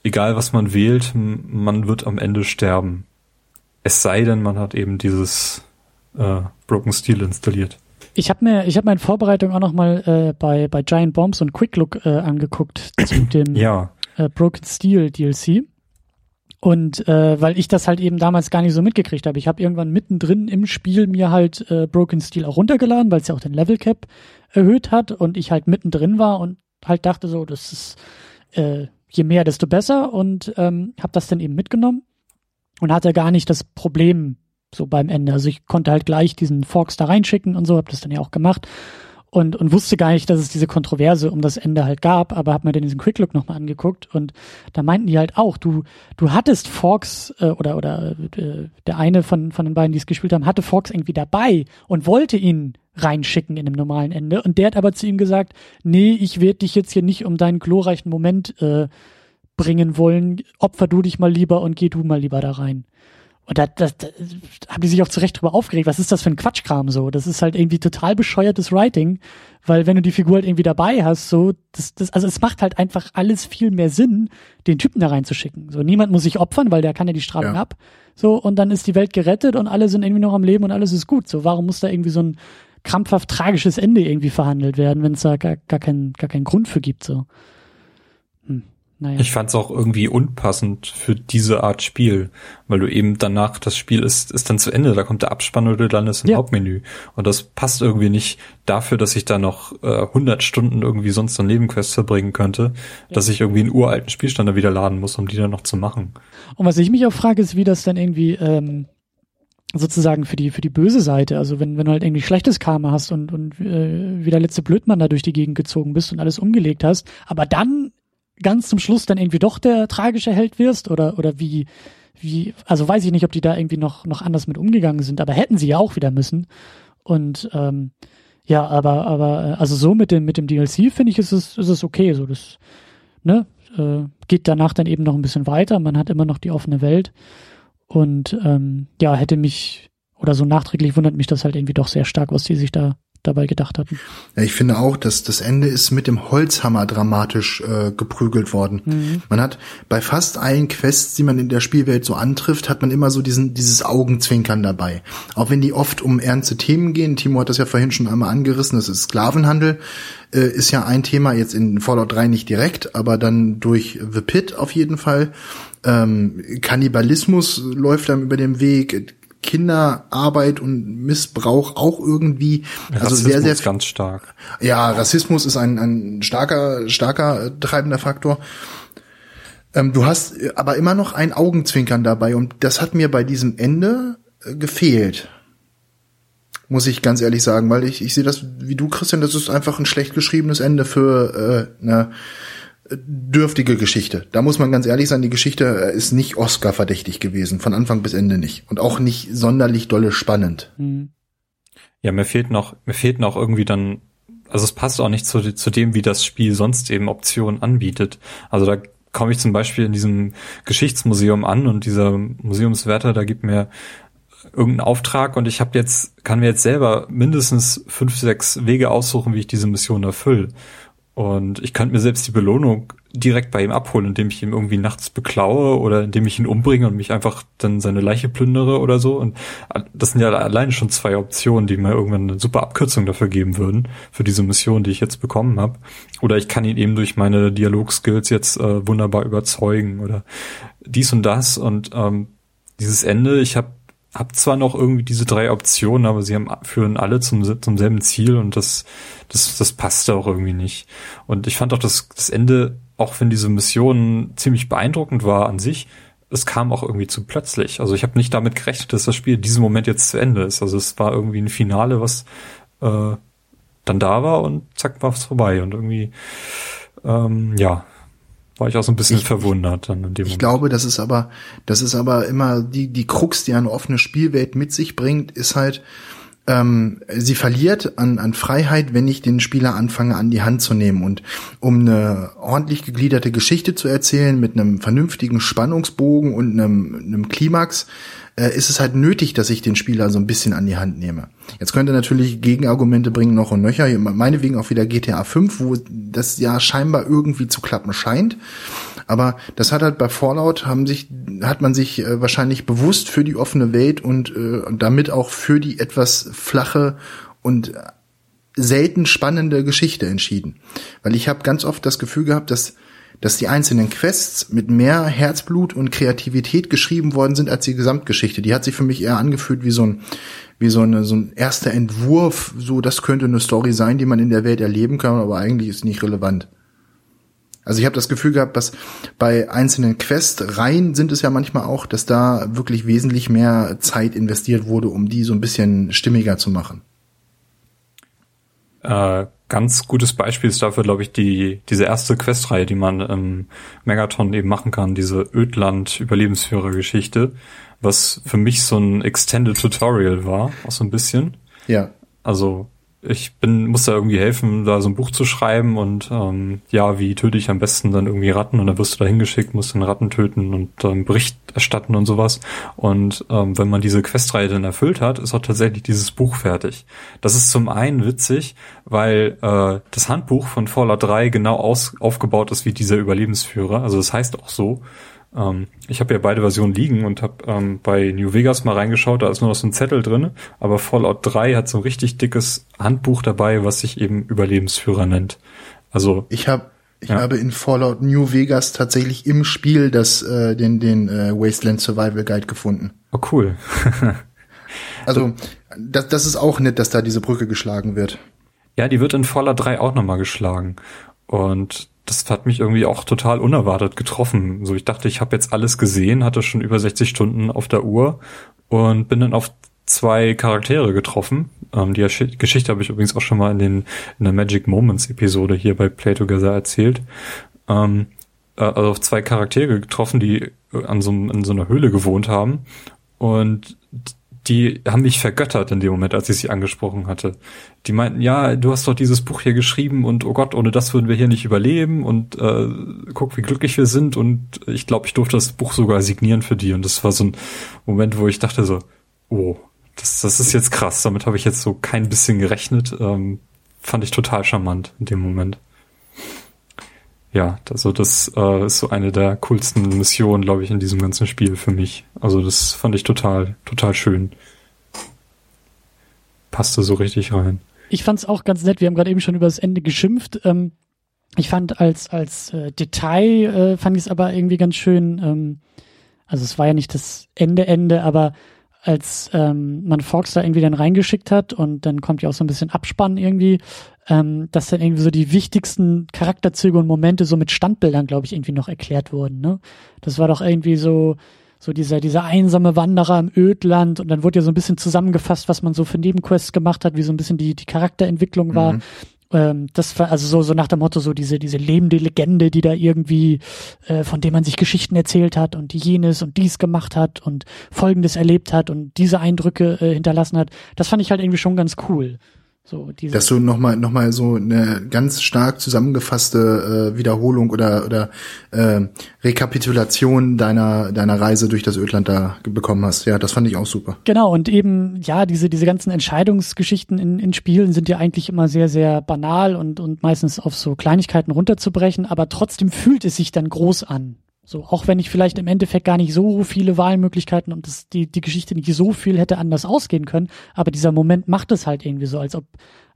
egal, was man wählt, man wird am Ende sterben. Es sei denn, man hat eben dieses Broken Steel installiert. Ich habe mir in Vorbereitung auch nochmal bei Giant Bombs und Quick Look angeguckt zu dem Broken Steel DLC, und weil ich das halt eben damals gar nicht so mitgekriegt habe. Ich habe irgendwann mittendrin im Spiel mir halt Broken Steel auch runtergeladen, weil es ja auch den Level Cap erhöht hat und ich halt mittendrin war und halt dachte so, das ist je mehr, desto besser, und habe das dann eben mitgenommen und hatte gar nicht das Problem so beim Ende. Also ich konnte halt gleich diesen Fawkes da reinschicken und so, hab das dann ja auch gemacht und wusste gar nicht, dass es diese Kontroverse um das Ende halt gab, aber hab mir dann diesen Quick Look nochmal angeguckt und da meinten die halt auch, du hattest Fawkes oder der eine von den beiden, die es gespielt haben, hatte Fawkes irgendwie dabei und wollte ihn reinschicken in dem normalen Ende, und der hat aber zu ihm gesagt, nee, ich werde dich jetzt hier nicht um deinen glorreichen Moment bringen wollen, opfer du dich mal lieber und geh du mal lieber da rein. Und da haben die sich auch zu Recht drüber aufgeregt, was ist das für ein Quatschkram so? Das ist halt irgendwie total bescheuertes Writing, weil wenn du die Figur halt irgendwie dabei hast, so, also es macht halt einfach alles viel mehr Sinn, den Typen da reinzuschicken. So, niemand muss sich opfern, weil der kann ja die Strahlung ab. So, und dann ist die Welt gerettet und alle sind irgendwie noch am Leben und alles ist gut. So, warum muss da irgendwie so ein krampfhaft tragisches Ende irgendwie verhandelt werden, wenn es da gar keinen Grund für gibt. So. Naja. Ich fand es auch irgendwie unpassend für diese Art Spiel, weil du eben danach, das Spiel ist dann zu Ende, da kommt der Abspann oder dann ist im Hauptmenü. Und das passt irgendwie nicht dafür, dass ich da noch 100 Stunden irgendwie sonst an Nebenquests verbringen könnte, dass ich irgendwie einen uralten Spielstand da wieder laden muss, um die dann noch zu machen. Und was ich mich auch frage, ist, wie das dann irgendwie sozusagen für die böse Seite, also wenn du halt irgendwie schlechtes Karma hast und wie der letzte Blödmann da durch die Gegend gezogen bist und alles umgelegt hast, aber dann ganz zum Schluss dann irgendwie doch der tragische Held wirst oder wie, also weiß ich nicht, ob die da irgendwie noch anders mit umgegangen sind, aber hätten sie ja auch wieder müssen. Und aber also so mit dem DLC finde ich, ist es okay, so das, ne, geht danach dann eben noch ein bisschen weiter, man hat immer noch die offene Welt. Und hätte mich, oder so nachträglich wundert mich das halt irgendwie doch sehr stark, was die sich da dabei gedacht hatten. Ja, ich finde auch, dass das Ende ist mit dem Holzhammer dramatisch geprügelt worden. Mhm. Man hat bei fast allen Quests, die man in der Spielwelt so antrifft, hat man immer so dieses Augenzwinkern dabei. Auch wenn die oft um ernste Themen gehen. Timo hat das ja vorhin schon einmal angerissen, das ist Sklavenhandel. Ist ja ein Thema, jetzt in Fallout 3 nicht direkt, aber dann durch The Pit auf jeden Fall. Kannibalismus läuft einem über den Weg, Kinderarbeit und Missbrauch auch irgendwie. Also Rassismus sehr, sehr ganz stark. Ja, Rassismus ist ein starker treibender Faktor. Du hast aber immer noch ein Augenzwinkern dabei und das hat mir bei diesem Ende gefehlt. Muss ich ganz ehrlich sagen, weil ich sehe das wie du, Christian, das ist einfach ein schlecht geschriebenes Ende für eine dürftige Geschichte. Da muss man ganz ehrlich sein, die Geschichte ist nicht Oscar-verdächtig gewesen, von Anfang bis Ende nicht. Und auch nicht sonderlich dolle spannend. Ja, mir fehlt noch irgendwie dann, also es passt auch nicht zu dem, wie das Spiel sonst eben Optionen anbietet. Also da komme ich zum Beispiel in diesem Geschichtsmuseum an und dieser Museumswärter, da gibt mir irgendeinen Auftrag und ich kann mir jetzt selber mindestens 5, 6 Wege aussuchen, wie ich diese Mission erfülle. Und ich könnte mir selbst die Belohnung direkt bei ihm abholen, indem ich ihn irgendwie nachts beklaue oder indem ich ihn umbringe und mich einfach dann seine Leiche plündere oder so. Und das sind ja alleine schon 2 Optionen, die mir irgendwann eine super Abkürzung dafür geben würden, für diese Mission, die ich jetzt bekommen habe. Oder ich kann ihn eben durch meine Dialogskills jetzt wunderbar überzeugen oder dies und das. Und dieses Ende, ich habe zwar noch irgendwie diese 3 Optionen, aber sie führen alle zum selben Ziel und das passte auch irgendwie nicht. Und ich fand auch das Ende, auch wenn diese Mission ziemlich beeindruckend war an sich, es kam auch irgendwie zu plötzlich. Also ich habe nicht damit gerechnet, dass das Spiel in diesem Moment jetzt zu Ende ist. Also es war irgendwie ein Finale, was dann da war und zack, war es vorbei. Und irgendwie, war ich auch so ein bisschen verwundert dann in dem Moment. Ich glaube, das ist aber immer die Krux, die eine offene Spielwelt mit sich bringt, ist halt, sie verliert an Freiheit, wenn ich den Spieler anfange, an die Hand zu nehmen. Und um eine ordentlich gegliederte Geschichte zu erzählen, mit einem vernünftigen Spannungsbogen und einem Klimax, ist es halt nötig, dass ich den Spieler so ein bisschen an die Hand nehme. Jetzt könnte natürlich Gegenargumente bringen, noch und nöcher, meinetwegen auch wieder GTA 5, wo das ja scheinbar irgendwie zu klappen scheint, aber das hat halt bei Fallout hat man sich wahrscheinlich bewusst für die offene Welt und damit auch für die etwas flache und selten spannende Geschichte entschieden, weil ich habe ganz oft das Gefühl gehabt, dass die einzelnen Quests mit mehr Herzblut und Kreativität geschrieben worden sind als die Gesamtgeschichte. Die hat sich für mich eher angefühlt wie so ein erster Entwurf, so das könnte eine Story sein, die man in der Welt erleben kann, aber eigentlich ist nicht relevant. Also ich habe das Gefühl gehabt, dass bei einzelnen Questreihen sind es ja manchmal auch, dass da wirklich wesentlich mehr Zeit investiert wurde, um die so ein bisschen stimmiger zu machen. Ganz gutes Beispiel ist dafür, glaube ich, diese erste Questreihe, die man im Megaton eben machen kann, diese Ödland-Überlebensführer-Geschichte, was für mich so ein Extended Tutorial war, auch so ein bisschen. Ja. Also ich muss da irgendwie helfen, da so ein Buch zu schreiben und wie töte ich am besten dann irgendwie Ratten und dann wirst du da hingeschickt, musst dann Ratten töten und dann Bericht erstatten und sowas. Und wenn man diese Questreihe dann erfüllt hat, ist auch tatsächlich dieses Buch fertig. Das ist zum einen witzig, weil das Handbuch von Fallout 3 genau aufgebaut ist wie dieser Überlebensführer. Also das heißt auch so. Ich habe ja beide Versionen liegen und habe bei New Vegas mal reingeschaut, da ist nur noch so ein Zettel drin, aber Fallout 3 hat so ein richtig dickes Handbuch dabei, was sich eben Überlebensführer nennt. Also Ich habe in Fallout New Vegas tatsächlich im Spiel den Wasteland Survival Guide gefunden. Oh, cool. Also das ist auch nett, dass da diese Brücke geschlagen wird. Ja, die wird in Fallout 3 auch nochmal geschlagen. Und das hat mich irgendwie auch total unerwartet getroffen. So, ich dachte, ich habe jetzt alles gesehen, hatte schon über 60 Stunden auf der Uhr und bin dann auf 2 Charaktere getroffen. Die Geschichte habe ich übrigens auch schon mal in der Magic Moments Episode hier bei Play Together erzählt. Also auf 2 Charaktere getroffen, die in so einer Höhle gewohnt haben. Und die haben mich vergöttert in dem Moment, als ich sie angesprochen hatte. Die meinten, ja, du hast doch dieses Buch hier geschrieben und oh Gott, ohne das würden wir hier nicht überleben und guck, wie glücklich wir sind. Und ich glaube, ich durfte das Buch sogar signieren für die. Und das war so ein Moment, wo ich dachte so, oh, das ist jetzt krass. Damit habe ich jetzt so kein bisschen gerechnet. Fand ich total charmant in dem Moment. Ja, also das ist so eine der coolsten Missionen, glaube ich, in diesem ganzen Spiel für mich. Also das fand ich total, total schön. Passte so richtig rein. Ich fand's auch ganz nett. Wir haben gerade eben schon über das Ende geschimpft. Ich fand als Detail fand ich es aber irgendwie ganz schön. Also es war ja nicht das Ende, aber als man Fawkes da irgendwie dann reingeschickt hat und dann kommt ja auch so ein bisschen Abspann irgendwie, dass dann irgendwie so die wichtigsten Charakterzüge und Momente so mit Standbildern, glaube ich, irgendwie noch erklärt wurden, ne? Das war doch irgendwie so dieser einsame Wanderer im Ödland und dann wurde ja so ein bisschen zusammengefasst, was man so für Nebenquests gemacht hat, wie so ein bisschen die Charakterentwicklung war. Das war also so nach dem Motto, so diese lebende Legende, die da irgendwie, von dem man sich Geschichten erzählt hat und die jenes und dies gemacht hat und Folgendes erlebt hat und diese Eindrücke hinterlassen hat. Das fand ich halt irgendwie schon ganz cool. So diese, dass du nochmal so eine ganz stark zusammengefasste Wiederholung oder Rekapitulation deiner Reise durch das Ödland da bekommen hast. Ja, das fand ich auch super. Genau, und eben, ja, diese ganzen Entscheidungsgeschichten in Spielen sind ja eigentlich immer sehr, sehr banal und meistens auf so Kleinigkeiten runterzubrechen, aber trotzdem fühlt es sich dann groß an. So, auch wenn ich vielleicht im Endeffekt gar nicht so viele Wahlmöglichkeiten und die Geschichte nicht so viel hätte anders ausgehen können, aber dieser Moment macht es halt irgendwie so, als ob,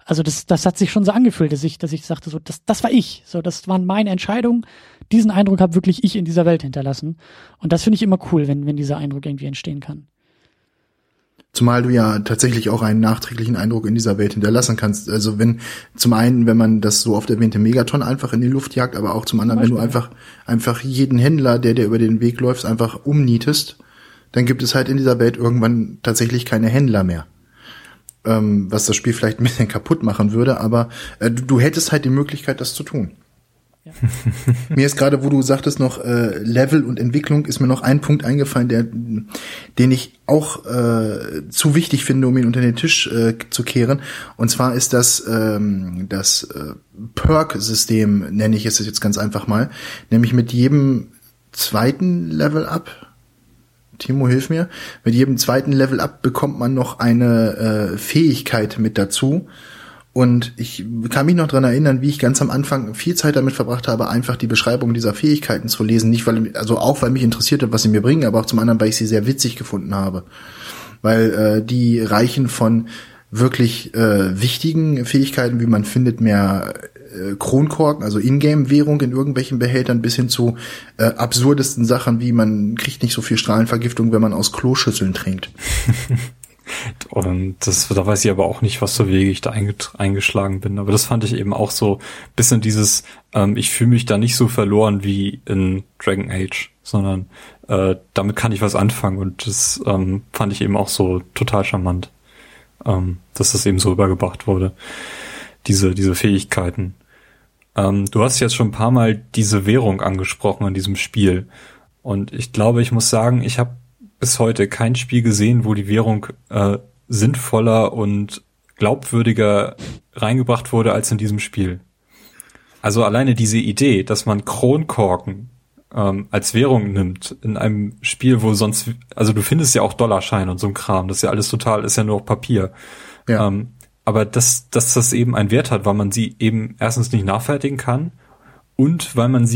also das hat sich schon so angefühlt, dass ich sagte so, das war ich, so, das waren meine Entscheidungen, diesen Eindruck habe wirklich ich in dieser Welt hinterlassen und das finde ich immer cool, wenn dieser Eindruck irgendwie entstehen kann. Zumal du ja tatsächlich auch einen nachträglichen Eindruck in dieser Welt hinterlassen kannst. Also wenn man das so oft erwähnte Megaton einfach in die Luft jagt, aber auch zum anderen, wenn du einfach jeden Händler, der dir über den Weg läuft, einfach umnietest, dann gibt es halt in dieser Welt irgendwann tatsächlich keine Händler mehr. Was das Spiel vielleicht ein bisschen kaputt machen würde, aber du hättest halt die Möglichkeit, das zu tun. Ja. Mir ist gerade, wo du sagtest noch Level und Entwicklung, ist mir noch ein Punkt eingefallen, den ich auch zu wichtig finde, um ihn unter den Tisch zu kehren. Und zwar ist das das Perk-System, nenne ich es jetzt ganz einfach mal, nämlich mit jedem zweiten Level-Up, Timo, hilf mir, mit jedem zweiten Level-Up bekommt man noch eine Fähigkeit mit dazu. Und ich kann mich noch dran erinnern, wie ich ganz am Anfang viel Zeit damit verbracht habe, einfach die Beschreibung dieser Fähigkeiten zu lesen. Nicht weil, also auch weil mich interessierte, was sie mir bringen, aber auch zum anderen, weil ich sie sehr witzig gefunden habe. Weil die reichen von wirklich wichtigen Fähigkeiten, wie man findet, mehr Kronkorken, also Ingame-Währung in irgendwelchen Behältern, bis hin zu absurdesten Sachen, wie man kriegt nicht so viel Strahlenvergiftung, wenn man aus Kloschüsseln trinkt. Und da weiß ich aber auch nicht, was für Wege ich da eingeschlagen bin. Aber das fand ich eben auch so ein bisschen dieses, ich fühle mich da nicht so verloren wie in Dragon Age, sondern damit kann ich was anfangen. Und das fand ich eben auch so total charmant, dass das eben so rübergebracht wurde, diese Fähigkeiten. Du hast jetzt schon ein paar Mal diese Währung angesprochen in diesem Spiel. Und ich glaube, ich muss sagen, ich habe bis heute kein Spiel gesehen, wo die Währung sinnvoller und glaubwürdiger reingebracht wurde als in diesem Spiel. Also alleine diese Idee, dass man Kronkorken als Währung nimmt in einem Spiel, wo sonst, also du findest ja auch Dollarscheine und so ein Kram, das ist ja alles total, ist ja nur auf Papier. Ja. Aber dass das eben einen Wert hat, weil man sie eben erstens nicht nachfertigen kann Und weil man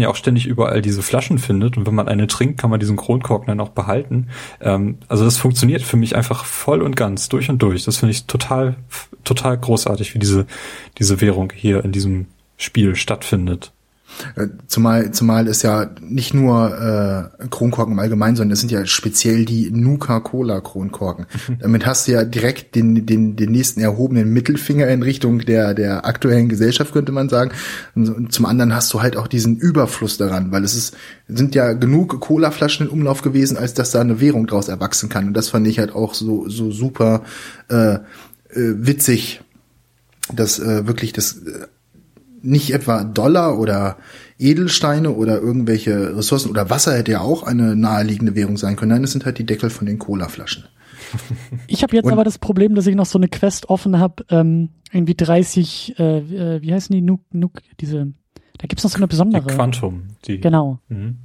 ja auch ständig überall diese Flaschen findet und wenn man eine trinkt, kann man diesen Kronkorken dann auch behalten. Also das funktioniert für mich einfach voll und ganz, durch und durch. Das finde ich total, total großartig, wie diese Währung hier in diesem Spiel stattfindet. Zumal ist ja nicht nur Kronkorken im Allgemeinen, sondern es sind ja speziell die Nuka-Cola Kronkorken. Damit hast du ja direkt den nächsten erhobenen Mittelfinger in Richtung der aktuellen Gesellschaft, könnte man sagen. Und zum anderen hast du halt auch diesen Überfluss daran, weil sind ja genug Cola-Flaschen in Umlauf gewesen, als dass da eine Währung draus erwachsen kann. Und das fand ich halt auch so super witzig, dass wirklich das nicht etwa Dollar oder Edelsteine oder irgendwelche Ressourcen oder Wasser hätte ja auch eine naheliegende Währung sein können. Nein, das sind halt die Deckel von den Colaflaschen. Ich habe jetzt aber das Problem, dass ich noch so eine Quest offen habe, irgendwie 30, wie heißen die, diese, da gibt's noch so eine besondere. Die Quantum. Die. Genau. Mhm.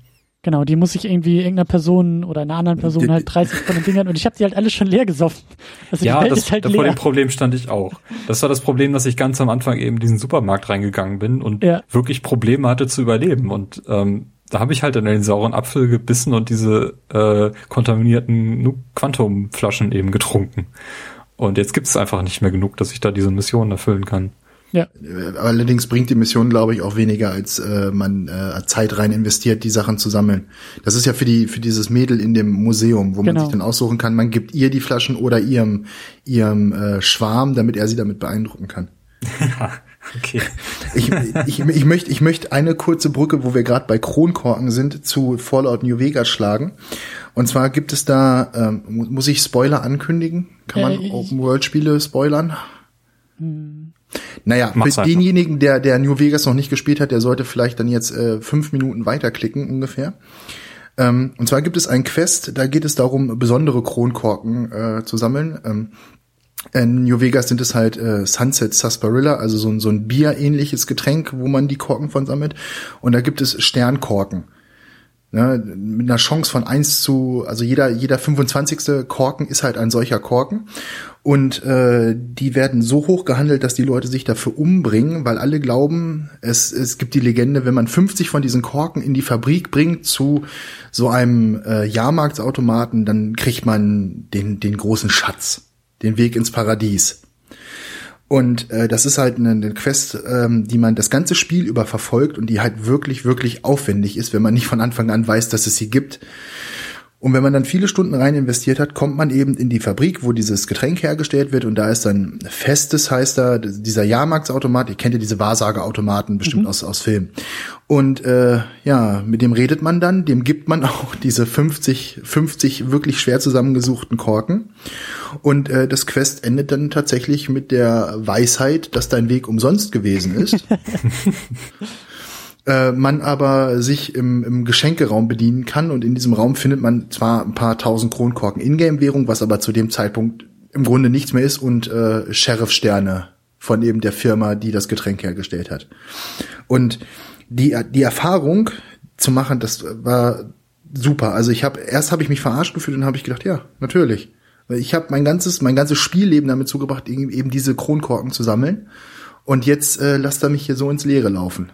Genau, die muss ich irgendwie irgendeiner Person oder einer anderen Person halt 30 von den Dingern und ich habe die halt alle schon leer gesoffen. Also ja, die Welt ist halt leer. Vor dem Problem stand ich auch. Das war das Problem, dass ich ganz am Anfang eben in diesen Supermarkt reingegangen bin und wirklich Probleme hatte zu überleben. Und da habe ich halt in den sauren Apfel gebissen und diese kontaminierten Quantum-Flaschen eben getrunken. Und jetzt gibt es einfach nicht mehr genug, dass ich da diese Mission erfüllen kann. Ja. Allerdings bringt die Mission, glaube ich, auch weniger, als man Zeit rein investiert, die Sachen zu sammeln. Das ist ja für dieses Mädel in dem Museum, wo man sich dann aussuchen kann, man gibt ihr die Flaschen oder ihrem Schwarm, damit er sie damit beeindrucken kann. Okay. Ich möchte eine kurze Brücke, wo wir gerade bei Kronkorken sind, zu Fallout New Vegas schlagen. Und zwar gibt es da, muss ich Spoiler ankündigen? Kann man Open-World-Spiele spoilern? Naja, für denjenigen, der New Vegas noch nicht gespielt hat, der sollte vielleicht dann jetzt 5 Minuten weiterklicken ungefähr. Und zwar gibt es ein Quest, da geht es darum, besondere Kronkorken zu sammeln. In New Vegas sind es halt Sunset Sarsaparilla, also so ein Bier-ähnliches Getränk, wo man die Korken von sammelt. Und da gibt es Sternkorken. Ne, mit einer Chance von 1 zu, also jeder 25. Korken ist halt ein solcher Korken. Und die werden so hoch gehandelt, dass die Leute sich dafür umbringen, weil alle glauben, es gibt die Legende, wenn man 50 von diesen Korken in die Fabrik bringt zu so einem Jahrmarktsautomaten, dann kriegt man den großen Schatz, den Weg ins Paradies. Und das ist halt eine Quest, die man das ganze Spiel über verfolgt und die halt wirklich, wirklich aufwendig ist, wenn man nicht von Anfang an weiß, dass es sie gibt. Und wenn man dann viele Stunden rein investiert hat, kommt man eben in die Fabrik, wo dieses Getränk hergestellt wird und da ist dann Festes, heißt da, dieser Jahrmarktsautomat, ihr kennt ja diese Wahrsageautomaten bestimmt aus Filmen. Und mit dem redet man dann, dem gibt man auch diese 50 wirklich schwer zusammengesuchten Korken. Und das Quest endet dann tatsächlich mit der Weisheit, dass dein Weg umsonst gewesen ist. Man aber sich im Geschenkeraum bedienen kann und in diesem Raum findet man zwar ein paar tausend Kronkorken Ingame-Währung, was aber zu dem Zeitpunkt im Grunde nichts mehr ist und Sheriff-Sterne von eben der Firma, die das Getränk hergestellt hat. Und die Erfahrung zu machen, das war super. Also erst habe ich mich verarscht gefühlt und habe ich gedacht, ja, natürlich. Ich habe mein ganzes Spielleben damit zugebracht, eben diese Kronkorken zu sammeln. Und jetzt lasst er mich hier so ins Leere laufen.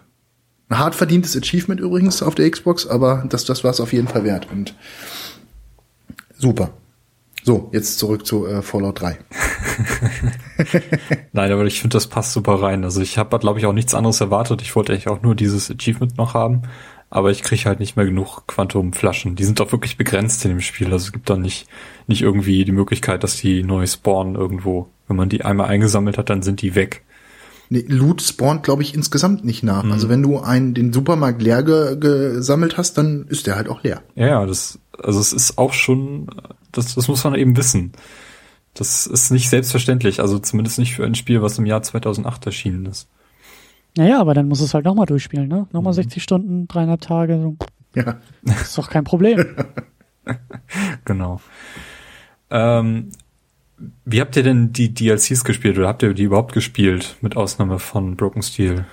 Ein hart verdientes Achievement übrigens auf der Xbox, aber das war es auf jeden Fall wert. Und super. So, jetzt zurück zu Fallout 3. Nein, aber ich finde, das passt super rein. Also ich habe, glaube ich, auch nichts anderes erwartet. Ich wollte eigentlich auch nur dieses Achievement noch haben. Aber ich kriege halt nicht mehr genug Quantumflaschen. Die sind doch wirklich begrenzt in dem Spiel. Also es gibt da nicht irgendwie die Möglichkeit, dass die neu spawnen irgendwo. Wenn man die einmal eingesammelt hat, dann sind die weg. Nee, Loot spawnt, glaube ich, insgesamt nicht nach. Mhm. Also wenn du den Supermarkt leer gesammelt hast, dann ist der halt auch leer. Ja, es ist auch schon, das muss man eben wissen. Das ist nicht selbstverständlich. Also zumindest nicht für ein Spiel, was im Jahr 2008 erschienen ist. Naja, aber dann muss es halt nochmal durchspielen, ne? Nochmal 60 Stunden, 3,5 Tage. So. Ja. Das ist doch kein Problem. Genau. Wie habt ihr denn die DLCs gespielt oder habt ihr die überhaupt gespielt, mit Ausnahme von Broken Steel?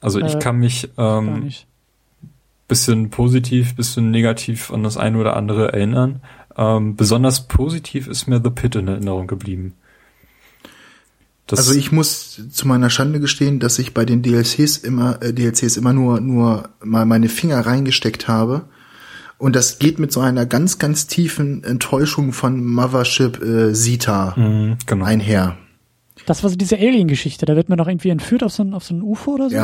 Also ich kann mich bisschen positiv, bisschen negativ an das eine oder andere erinnern. Besonders positiv ist mir The Pit in Erinnerung geblieben. Also ich muss zu meiner Schande gestehen, dass ich bei den DLCs immer nur mal meine Finger reingesteckt habe. Und das geht mit so einer ganz, ganz tiefen Enttäuschung von Mothership Zeta genau. einher. Das war so diese Alien-Geschichte. Da wird man doch irgendwie entführt auf so ein UFO oder so?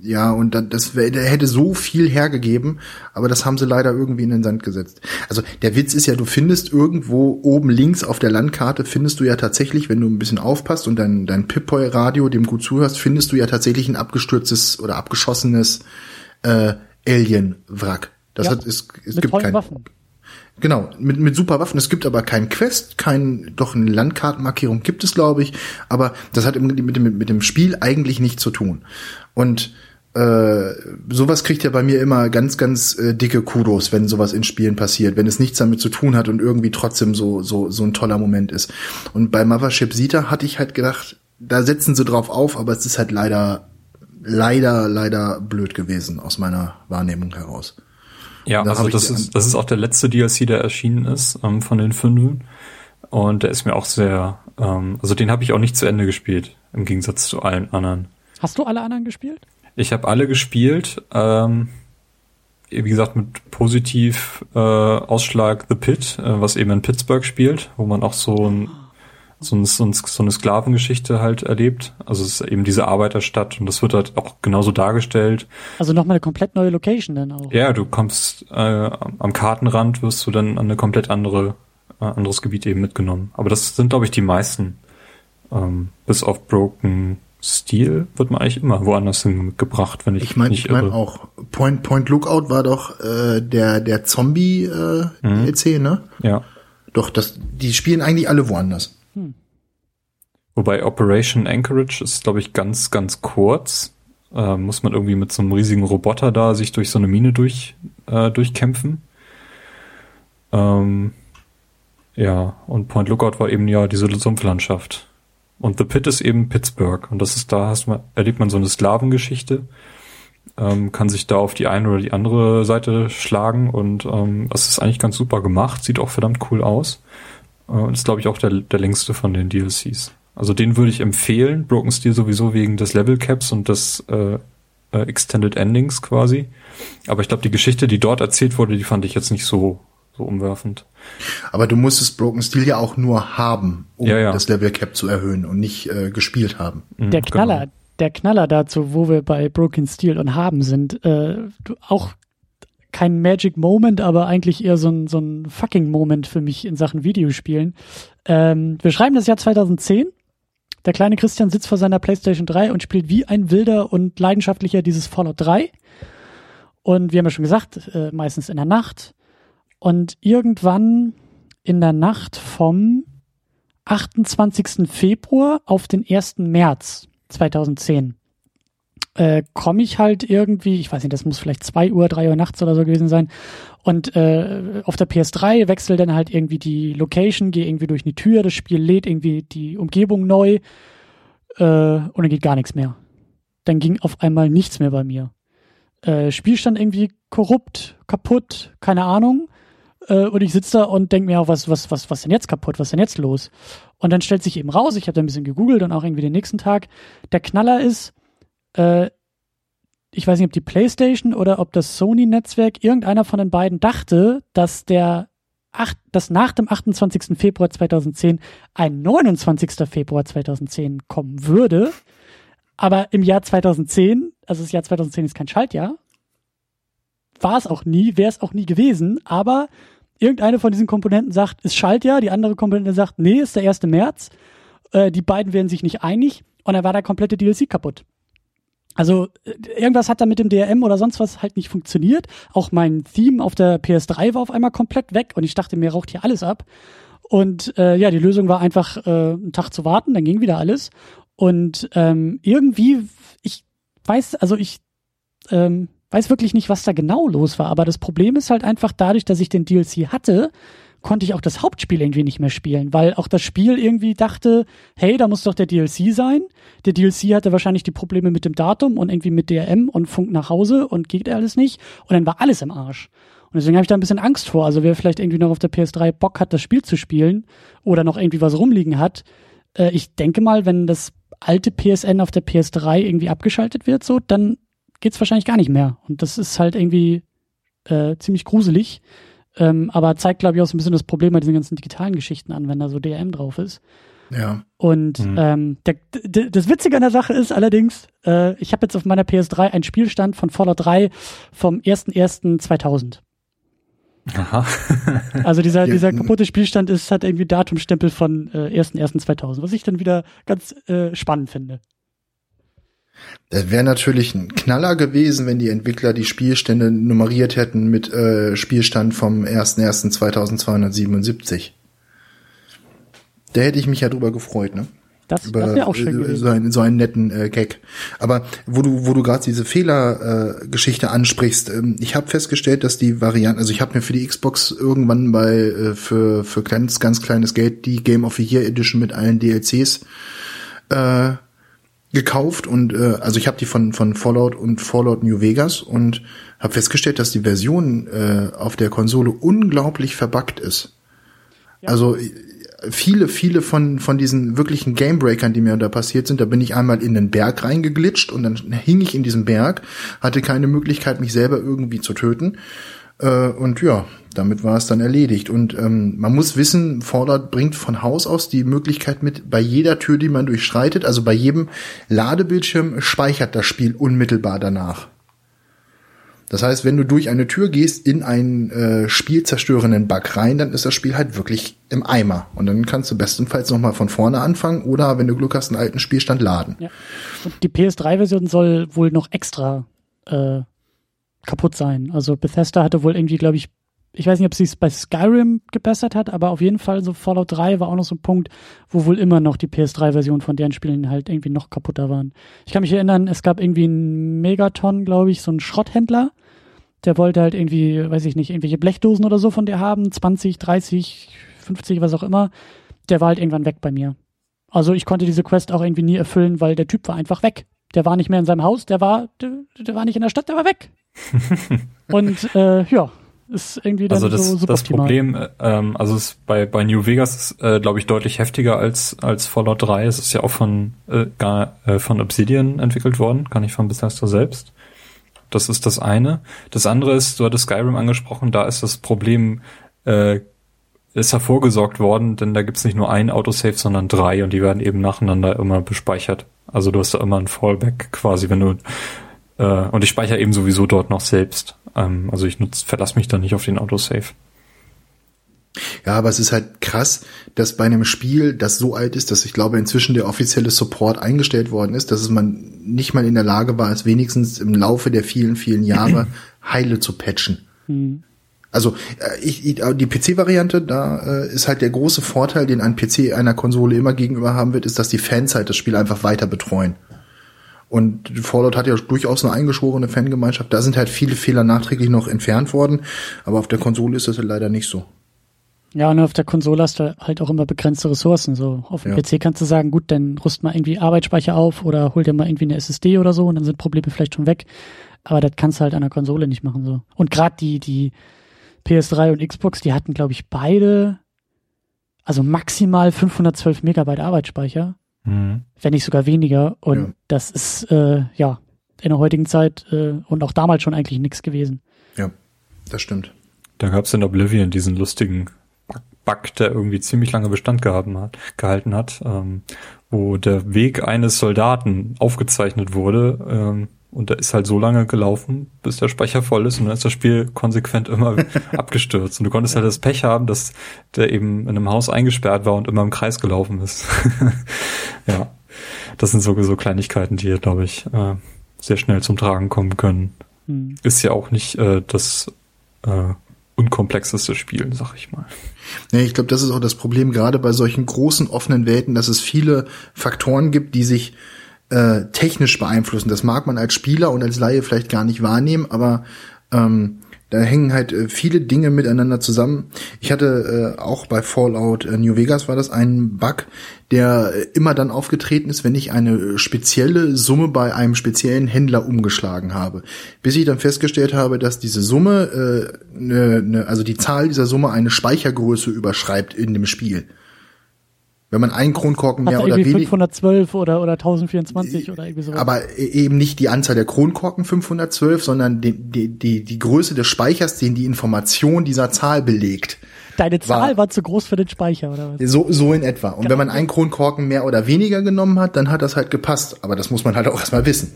Ja, und der hätte so viel hergegeben, aber das haben sie leider irgendwie in den Sand gesetzt. Also der Witz ist ja, du findest irgendwo oben links auf der Landkarte, findest du ja tatsächlich, wenn du ein bisschen aufpasst und dein Pip-Boy-Radio dem gut zuhörst, findest du ja tatsächlich ein abgestürztes oder abgeschossenes Alien-Wrack. Das es gibt keine Waffen. Genau, mit super Waffen. Es gibt aber keinen Quest, doch eine Landkartenmarkierung gibt es, glaube ich. Aber das hat mit dem Spiel eigentlich nichts zu tun. Und sowas kriegt ja bei mir immer ganz, ganz dicke Kudos, wenn sowas in Spielen passiert, wenn es nichts damit zu tun hat und irgendwie trotzdem so ein toller Moment ist. Und bei Mothership Zeta hatte ich halt gedacht, da setzen sie drauf auf, aber es ist halt leider blöd gewesen aus meiner Wahrnehmung heraus. Ja, also das ist auch der letzte DLC, der erschienen ist von den 5. Und der ist mir auch sehr, also den habe ich auch nicht zu Ende gespielt, im Gegensatz zu allen anderen. Hast du alle anderen gespielt? Ich habe alle gespielt, wie gesagt, mit positiv Ausschlag The Pit, was eben in Pittsburgh spielt, wo man auch so eine Sklavengeschichte halt erlebt. Also es ist eben diese Arbeiterstadt und das wird halt auch genauso dargestellt. Also nochmal eine komplett neue Location dann auch. Ja, du kommst am Kartenrand, wirst du dann an eine komplett anderes Gebiet eben mitgenommen. Aber das sind, glaube ich, die meisten. Bis auf Broken Steel wird man eigentlich immer woanders hingebracht, wenn ich nicht irre. Ich meine auch, Point Lookout war doch der Zombie DLC, ne? Ja. Doch, die spielen eigentlich alle woanders. Wobei Operation Anchorage ist, glaube ich, ganz, ganz kurz. Muss man irgendwie mit so einem riesigen Roboter da sich durch so eine Mine durchkämpfen. Ja, und Point Lookout war eben ja diese Sumpflandschaft. Und The Pit ist eben Pittsburgh. Und das ist erlebt man so eine Sklavengeschichte. Kann sich da auf die eine oder die andere Seite schlagen. Und das ist eigentlich ganz super gemacht. Sieht auch verdammt cool aus. Und ist, glaube ich, auch der längste von den DLCs. Also den würde ich empfehlen. Broken Steel sowieso wegen des Level Caps und des Extended Endings quasi. Aber ich glaube, die Geschichte, die dort erzählt wurde, die fand ich jetzt nicht so umwerfend. Aber du musstest Broken Steel ja auch nur haben, um das Level Cap zu erhöhen und nicht gespielt haben. Der Knaller dazu, wo wir bei Broken Steel und haben sind, auch kein Magic Moment, aber eigentlich eher so ein fucking Moment für mich in Sachen Videospielen. Wir schreiben das Jahr 2010. Der kleine Christian sitzt vor seiner PlayStation 3 und spielt wie ein Wilder und Leidenschaftlicher dieses Fallout 3. Und wir haben ja schon gesagt, meistens in der Nacht. Und irgendwann in der Nacht vom 28. Februar auf den 1. März 2010 komme ich halt irgendwie, ich weiß nicht, das muss vielleicht 2 Uhr, 3 Uhr nachts oder so gewesen sein, und auf der PS3 wechsel dann halt irgendwie die Location, gehe irgendwie durch eine Tür, das Spiel lädt irgendwie die Umgebung neu und dann geht gar nichts mehr. Dann ging auf einmal nichts mehr bei mir. Spielstand irgendwie korrupt, kaputt, keine Ahnung. Und ich sitze da und denke mir auch, was denn jetzt kaputt, was denn jetzt los? Und dann stellt sich eben raus, ich habe da ein bisschen gegoogelt und auch irgendwie den nächsten Tag, der Knaller ist, ich weiß nicht, ob die PlayStation oder ob das Sony-Netzwerk, irgendeiner von den beiden dachte, dass dass nach dem 28. Februar 2010 ein 29. Februar 2010 kommen würde. Aber im Jahr 2010, also das Jahr 2010 ist kein Schaltjahr, war es auch nie, wäre es auch nie gewesen, aber irgendeine von diesen Komponenten sagt, ist Schaltjahr, die andere Komponente sagt, nee, ist der 1. März, die beiden werden sich nicht einig und dann war der komplette DLC kaputt. Also irgendwas hat da mit dem DRM oder sonst was halt nicht funktioniert, auch mein Theme auf der PS3 war auf einmal komplett weg und ich dachte, mir raucht hier alles ab und die Lösung war einfach einen Tag zu warten, dann ging wieder alles und irgendwie, ich weiß wirklich nicht, was da genau los war, aber das Problem ist halt einfach, dadurch, dass ich den DLC hatte, konnte ich auch das Hauptspiel irgendwie nicht mehr spielen, weil auch das Spiel irgendwie dachte, hey, da muss doch der DLC sein. Der DLC hatte wahrscheinlich die Probleme mit dem Datum und irgendwie mit DRM und Funk nach Hause und geht alles nicht und dann war alles im Arsch. Und deswegen habe ich da ein bisschen Angst vor, also wer vielleicht irgendwie noch auf der PS3 Bock hat, das Spiel zu spielen oder noch irgendwie was rumliegen hat, ich denke mal, wenn das alte PSN auf der PS3 irgendwie abgeschaltet wird, so, dann geht's wahrscheinlich gar nicht mehr. Und das ist halt irgendwie ziemlich gruselig. Aber zeigt, glaube ich, auch so ein bisschen das Problem bei diesen ganzen digitalen Geschichten an, wenn da so DRM drauf ist. Ja. Und das Witzige an der Sache ist allerdings, ich habe jetzt auf meiner PS3 einen Spielstand von Fallout 3 vom 01.01.2000. Aha. Also dieser kaputte Spielstand hat irgendwie Datumstempel von 01.01.2000, was ich dann wieder ganz spannend finde. Das wäre natürlich ein Knaller gewesen, wenn die Entwickler die Spielstände nummeriert hätten mit Spielstand vom 01.01.2277. Da hätte ich mich ja drüber gefreut, ne? Das wäre auch schön gewesen. So einen netten Gag. Aber wo du gerade diese Fehlergeschichte ansprichst, ich habe festgestellt, dass die Variante, also ich habe mir für die Xbox irgendwann für ganz, ganz kleines Geld die Game of the Year Edition mit allen DLCs gekauft und also ich habe die von Fallout und Fallout New Vegas und habe festgestellt, dass die Version auf der Konsole unglaublich verbuggt ist. Ja. Also viele von diesen wirklichen Gamebreakern, die mir da passiert sind, da bin ich einmal in den Berg reingeglitscht und dann hing ich in diesem Berg, hatte keine Möglichkeit, mich selber irgendwie zu töten. Und ja, damit war es dann erledigt. Und man muss wissen, Fallout bringt von Haus aus die Möglichkeit mit, bei jeder Tür, die man durchschreitet, also bei jedem Ladebildschirm, speichert das Spiel unmittelbar danach. Das heißt, wenn du durch eine Tür gehst in einen spielzerstörenden Bug rein, dann ist das Spiel halt wirklich im Eimer. Und dann kannst du bestenfalls nochmal von vorne anfangen oder, wenn du Glück hast, einen alten Spielstand laden. Ja. Und die PS3-Version soll wohl noch extra kaputt sein. Also Bethesda hatte wohl irgendwie, glaube ich, ich weiß nicht, ob sie es bei Skyrim gebessert hat, aber auf jeden Fall so Fallout 3 war auch noch so ein Punkt, wo wohl immer noch die PS3-Version von deren Spielen halt irgendwie noch kaputter waren. Ich kann mich erinnern, es gab irgendwie einen Megaton, glaube ich, so einen Schrotthändler. Der wollte halt irgendwie, weiß ich nicht, irgendwelche Blechdosen oder so von dir haben, 20, 30, 50, was auch immer. Der war halt irgendwann weg bei mir. Also ich konnte diese Quest auch irgendwie nie erfüllen, weil der Typ war einfach weg. Der war nicht mehr in seinem Haus, der war nicht in der Stadt, der war weg. Und ja, ist irgendwie dann also so suboptimal. Das Problem, also es bei New Vegas ist, glaube ich, deutlich heftiger als Fallout 3. Es ist ja auch von Obsidian entwickelt worden, kann ich von Bethesda selbst. Das ist das eine. Das andere ist, du hattest Skyrim angesprochen, da ist das Problem, ist hervorgesorgt worden, denn da gibt's nicht nur einen Autosave, sondern 3 und die werden eben nacheinander immer bespeichert. Also du hast da immer ein Fallback quasi, wenn du und ich speichere eben sowieso dort noch selbst. Also ich verlasse mich da nicht auf den Autosave. Ja, aber es ist halt krass, dass bei einem Spiel, das so alt ist, dass ich glaube inzwischen der offizielle Support eingestellt worden ist, dass man nicht mal in der Lage war, es wenigstens im Laufe der vielen, vielen Jahre heile zu patchen. Mhm. Also die PC-Variante, da ist halt der große Vorteil, den ein PC einer Konsole immer gegenüber haben wird, ist, dass die Fans halt das Spiel einfach weiter betreuen. Und Fallout hat ja durchaus eine eingeschworene Fangemeinschaft. Da sind halt viele Fehler nachträglich noch entfernt worden. Aber auf der Konsole ist das halt leider nicht so. Ja, und auf der Konsole hast du halt auch immer begrenzte Ressourcen. So auf dem PC kannst du sagen, gut, dann rüst mal irgendwie Arbeitsspeicher auf oder hol dir mal irgendwie eine SSD oder so und dann sind Probleme vielleicht schon weg. Aber das kannst du halt an der Konsole nicht machen. So. Und gerade die PS3 und Xbox, die hatten, glaube ich, beide also maximal 512 Megabyte Arbeitsspeicher. Wenn nicht sogar weniger. Und das ist, in der heutigen Zeit und auch damals schon eigentlich nichts gewesen. Ja, das stimmt. Da gab es in Oblivion diesen lustigen Bug, der irgendwie ziemlich lange Bestand gehalten hat, wo der Weg eines Soldaten aufgezeichnet wurde und der ist halt so lange gelaufen, bis der Speicher voll ist und dann ist das Spiel konsequent immer abgestürzt. Und du konntest halt das Pech haben, dass der eben in einem Haus eingesperrt war und immer im Kreis gelaufen ist. Ja, das sind so Kleinigkeiten, die hier, glaube ich, sehr schnell zum Tragen kommen können. Mhm. Ist ja auch nicht das unkomplexeste Spiel, sag ich mal. Nee, ich glaube, das ist auch das Problem, gerade bei solchen großen offenen Welten, dass es viele Faktoren gibt, die sich technisch beeinflussen. Das mag man als Spieler und als Laie vielleicht gar nicht wahrnehmen, aber da hängen halt viele Dinge miteinander zusammen. Ich hatte auch bei Fallout New Vegas war das ein Bug, der immer dann aufgetreten ist, wenn ich eine spezielle Summe bei einem speziellen Händler umgeschlagen habe. Bis ich dann festgestellt habe, dass diese Summe, also die Zahl dieser Summe eine Speichergröße überschreibt in dem Spiel. Wenn man einen Kronkorken mehr oder weniger... 512 oder 1024 oder irgendwie sowas. Aber eben nicht die Anzahl der Kronkorken 512, sondern die Größe des Speichers, den die Information dieser Zahl belegt. Deine Zahl war zu groß für den Speicher, oder was? So in etwa. Und wenn man einen Kronkorken mehr oder weniger genommen hat, dann hat das halt gepasst. Aber das muss man halt auch erstmal wissen.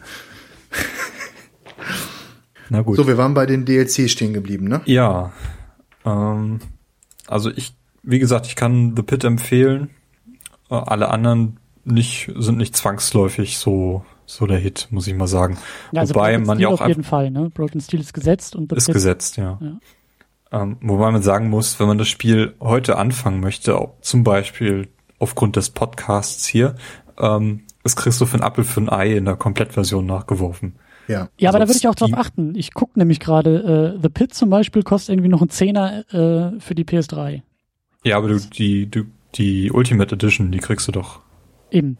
Na gut. So, wir waren bei den DLC stehen geblieben, ne? Ja. Also wie gesagt, ich kann The Pit empfehlen. Alle anderen sind nicht zwangsläufig so der Hit, muss ich mal sagen. Ja, also wobei man ja auch auf jeden Fall, ne? Broken Steel ist gesetzt und The Pit ist gesetzt, ja. Wobei man sagen muss, wenn man das Spiel heute anfangen möchte, zum Beispiel aufgrund des Podcasts hier, das kriegst du für einen Apfel für ein Ei in der Komplettversion nachgeworfen. Ja, aber da würde ich auch drauf achten. Ich gucke nämlich gerade, The Pit zum Beispiel kostet irgendwie noch einen Zehner für die PS3. Ja, aber die Ultimate Edition, die kriegst du doch. Eben.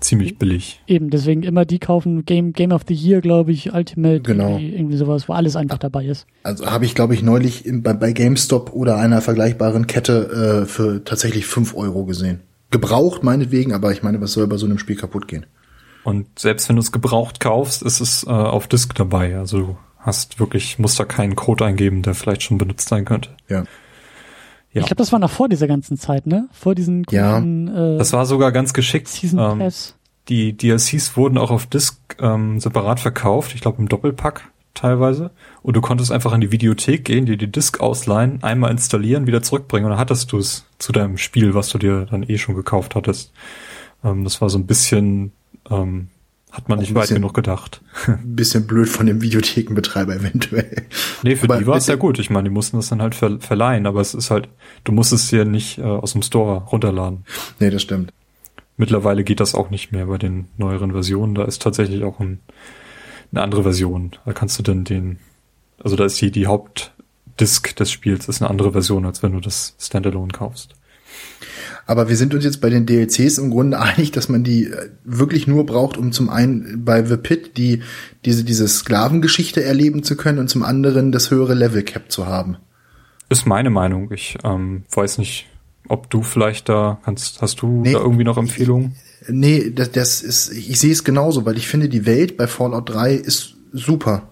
Ziemlich billig. Eben, deswegen immer die kaufen, Game of the Year, glaube ich, Ultimate, genau. Irgendwie sowas, wo alles einfach dabei ist. Also habe ich, glaube ich, neulich bei GameStop oder einer vergleichbaren Kette für tatsächlich 5 € gesehen. Gebraucht meinetwegen, aber ich meine, was soll bei so einem Spiel kaputt gehen? Und selbst wenn du es gebraucht kaufst, ist es auf Disk dabei. Also du musst da keinen Code eingeben, der vielleicht schon benutzt sein könnte. Ja. Ja. Ich glaube, das war noch vor dieser ganzen Zeit, ne? Vor diesen großen... Ja, das war sogar ganz geschickt. Season Pass. Die DLCs wurden auch auf Disc separat verkauft, ich glaube im Doppelpack teilweise. Und du konntest einfach in die Videothek gehen, dir die Disc ausleihen, einmal installieren, wieder zurückbringen. Und dann hattest du es zu deinem Spiel, was du dir dann schon gekauft hattest. Das war so ein bisschen... hat man auch nicht weit genug gedacht. Ein bisschen blöd von dem Videothekenbetreiber eventuell. Nee, aber die war es ja gut. Ich meine, die mussten das dann halt verleihen, aber es ist halt, du musst es ja nicht aus dem Store runterladen. Nee, das stimmt. Mittlerweile geht das auch nicht mehr bei den neueren Versionen. Da ist tatsächlich auch eine andere Version. Da kannst du dann da ist die Hauptdisk des Spiels, ist eine andere Version, als wenn du das Standalone kaufst. Aber wir sind uns jetzt bei den DLCs im Grunde einig, dass man die wirklich nur braucht, um zum einen bei The Pit diese Sklavengeschichte erleben zu können und zum anderen das höhere Level-Cap zu haben. Ist meine Meinung. Ich weiß nicht, ob du vielleicht hast du da irgendwie noch Empfehlungen? Nee, ich sehe es genauso, weil ich finde, die Welt bei Fallout 3 ist super.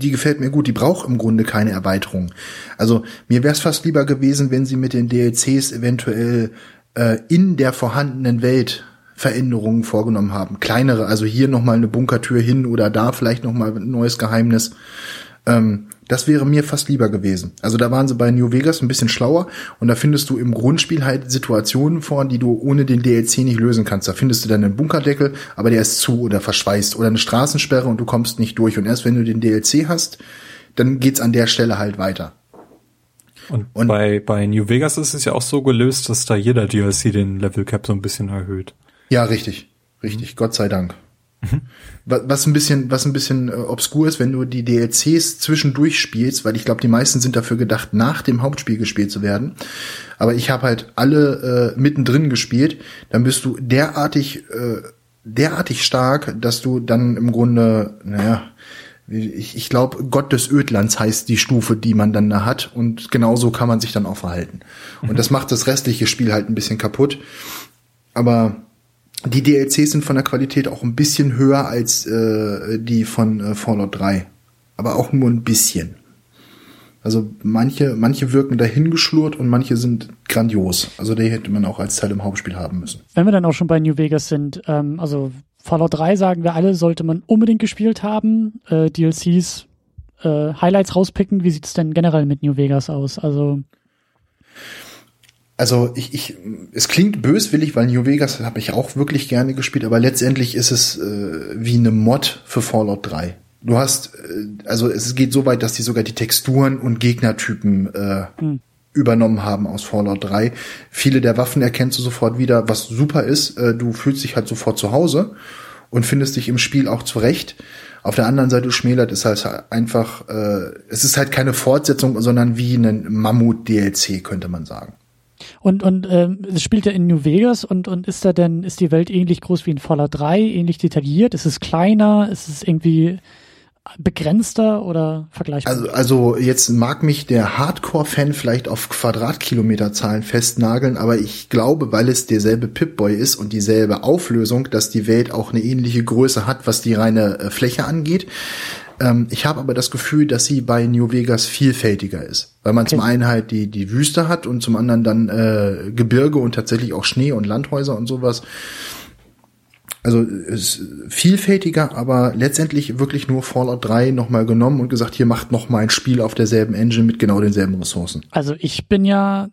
Die gefällt mir gut, die braucht im Grunde keine Erweiterung. Also mir wäre es fast lieber gewesen, wenn sie mit den DLCs eventuell in der vorhandenen Welt Veränderungen vorgenommen haben. Kleinere, also hier nochmal eine Bunkertür hin oder da vielleicht nochmal ein neues Geheimnis. Das wäre mir fast lieber gewesen. Also da waren sie bei New Vegas ein bisschen schlauer und da findest du im Grundspiel halt Situationen vor, die du ohne den DLC nicht lösen kannst. Da findest du dann einen Bunkerdeckel, aber der ist zu oder verschweißt oder eine Straßensperre und du kommst nicht durch. Und erst wenn du den DLC hast, dann geht's an der Stelle halt weiter. Und bei New Vegas ist es ja auch so gelöst, dass da jeder DLC den Level Cap so ein bisschen erhöht. Ja, richtig. Richtig, Gott sei Dank. Was ein bisschen obskur ist, wenn du die DLCs zwischendurch spielst, weil ich glaube, die meisten sind dafür gedacht, nach dem Hauptspiel gespielt zu werden. Aber ich habe halt alle mittendrin gespielt. Dann bist du derartig stark, dass du dann im Grunde, ich glaube, Gott des Ödlands heißt die Stufe, die man dann da hat. Und genauso kann man sich dann auch verhalten. Und das macht das restliche Spiel halt ein bisschen kaputt. Aber die DLCs sind von der Qualität auch ein bisschen höher als die von Fallout 3. Aber auch nur ein bisschen. Also manche wirken dahingeschlurrt und manche sind grandios. Also die hätte man auch als Teil im Hauptspiel haben müssen. Wenn wir dann auch schon bei New Vegas sind, also Fallout 3, sagen wir alle, sollte man unbedingt gespielt haben. DLCs, Highlights rauspicken. Wie sieht's denn generell mit New Vegas aus? Also es klingt böswillig, weil New Vegas habe ich auch wirklich gerne gespielt, aber letztendlich ist es wie eine Mod für Fallout 3. Du hast, also es geht so weit, dass die sogar die Texturen und Gegnertypen übernommen haben aus Fallout 3. Viele der Waffen erkennst du sofort wieder, was super ist. Du fühlst dich halt sofort zu Hause und findest dich im Spiel auch zurecht. Auf der anderen Seite schmälert es halt einfach, es ist halt keine Fortsetzung, sondern wie ein Mammut-DLC, könnte man sagen. Und es spielt ja in New Vegas und ist die Welt ähnlich groß wie in Fallout 3, ähnlich detailliert? Ist es kleiner? Ist es irgendwie begrenzter oder vergleichbar? Also jetzt mag mich der Hardcore-Fan vielleicht auf Quadratkilometerzahlen festnageln, aber ich glaube, weil es derselbe Pip-Boy ist und dieselbe Auflösung, dass die Welt auch eine ähnliche Größe hat, was die reine Fläche angeht. Ich habe aber das Gefühl, dass sie bei New Vegas vielfältiger ist, weil man okay. Zum einen halt die Wüste hat und zum anderen dann Gebirge und tatsächlich auch Schnee und Landhäuser und sowas. Also ist vielfältiger, aber letztendlich wirklich nur Fallout 3 nochmal genommen und gesagt, hier macht nochmal ein Spiel auf derselben Engine mit genau denselben Ressourcen. Also ich bin ja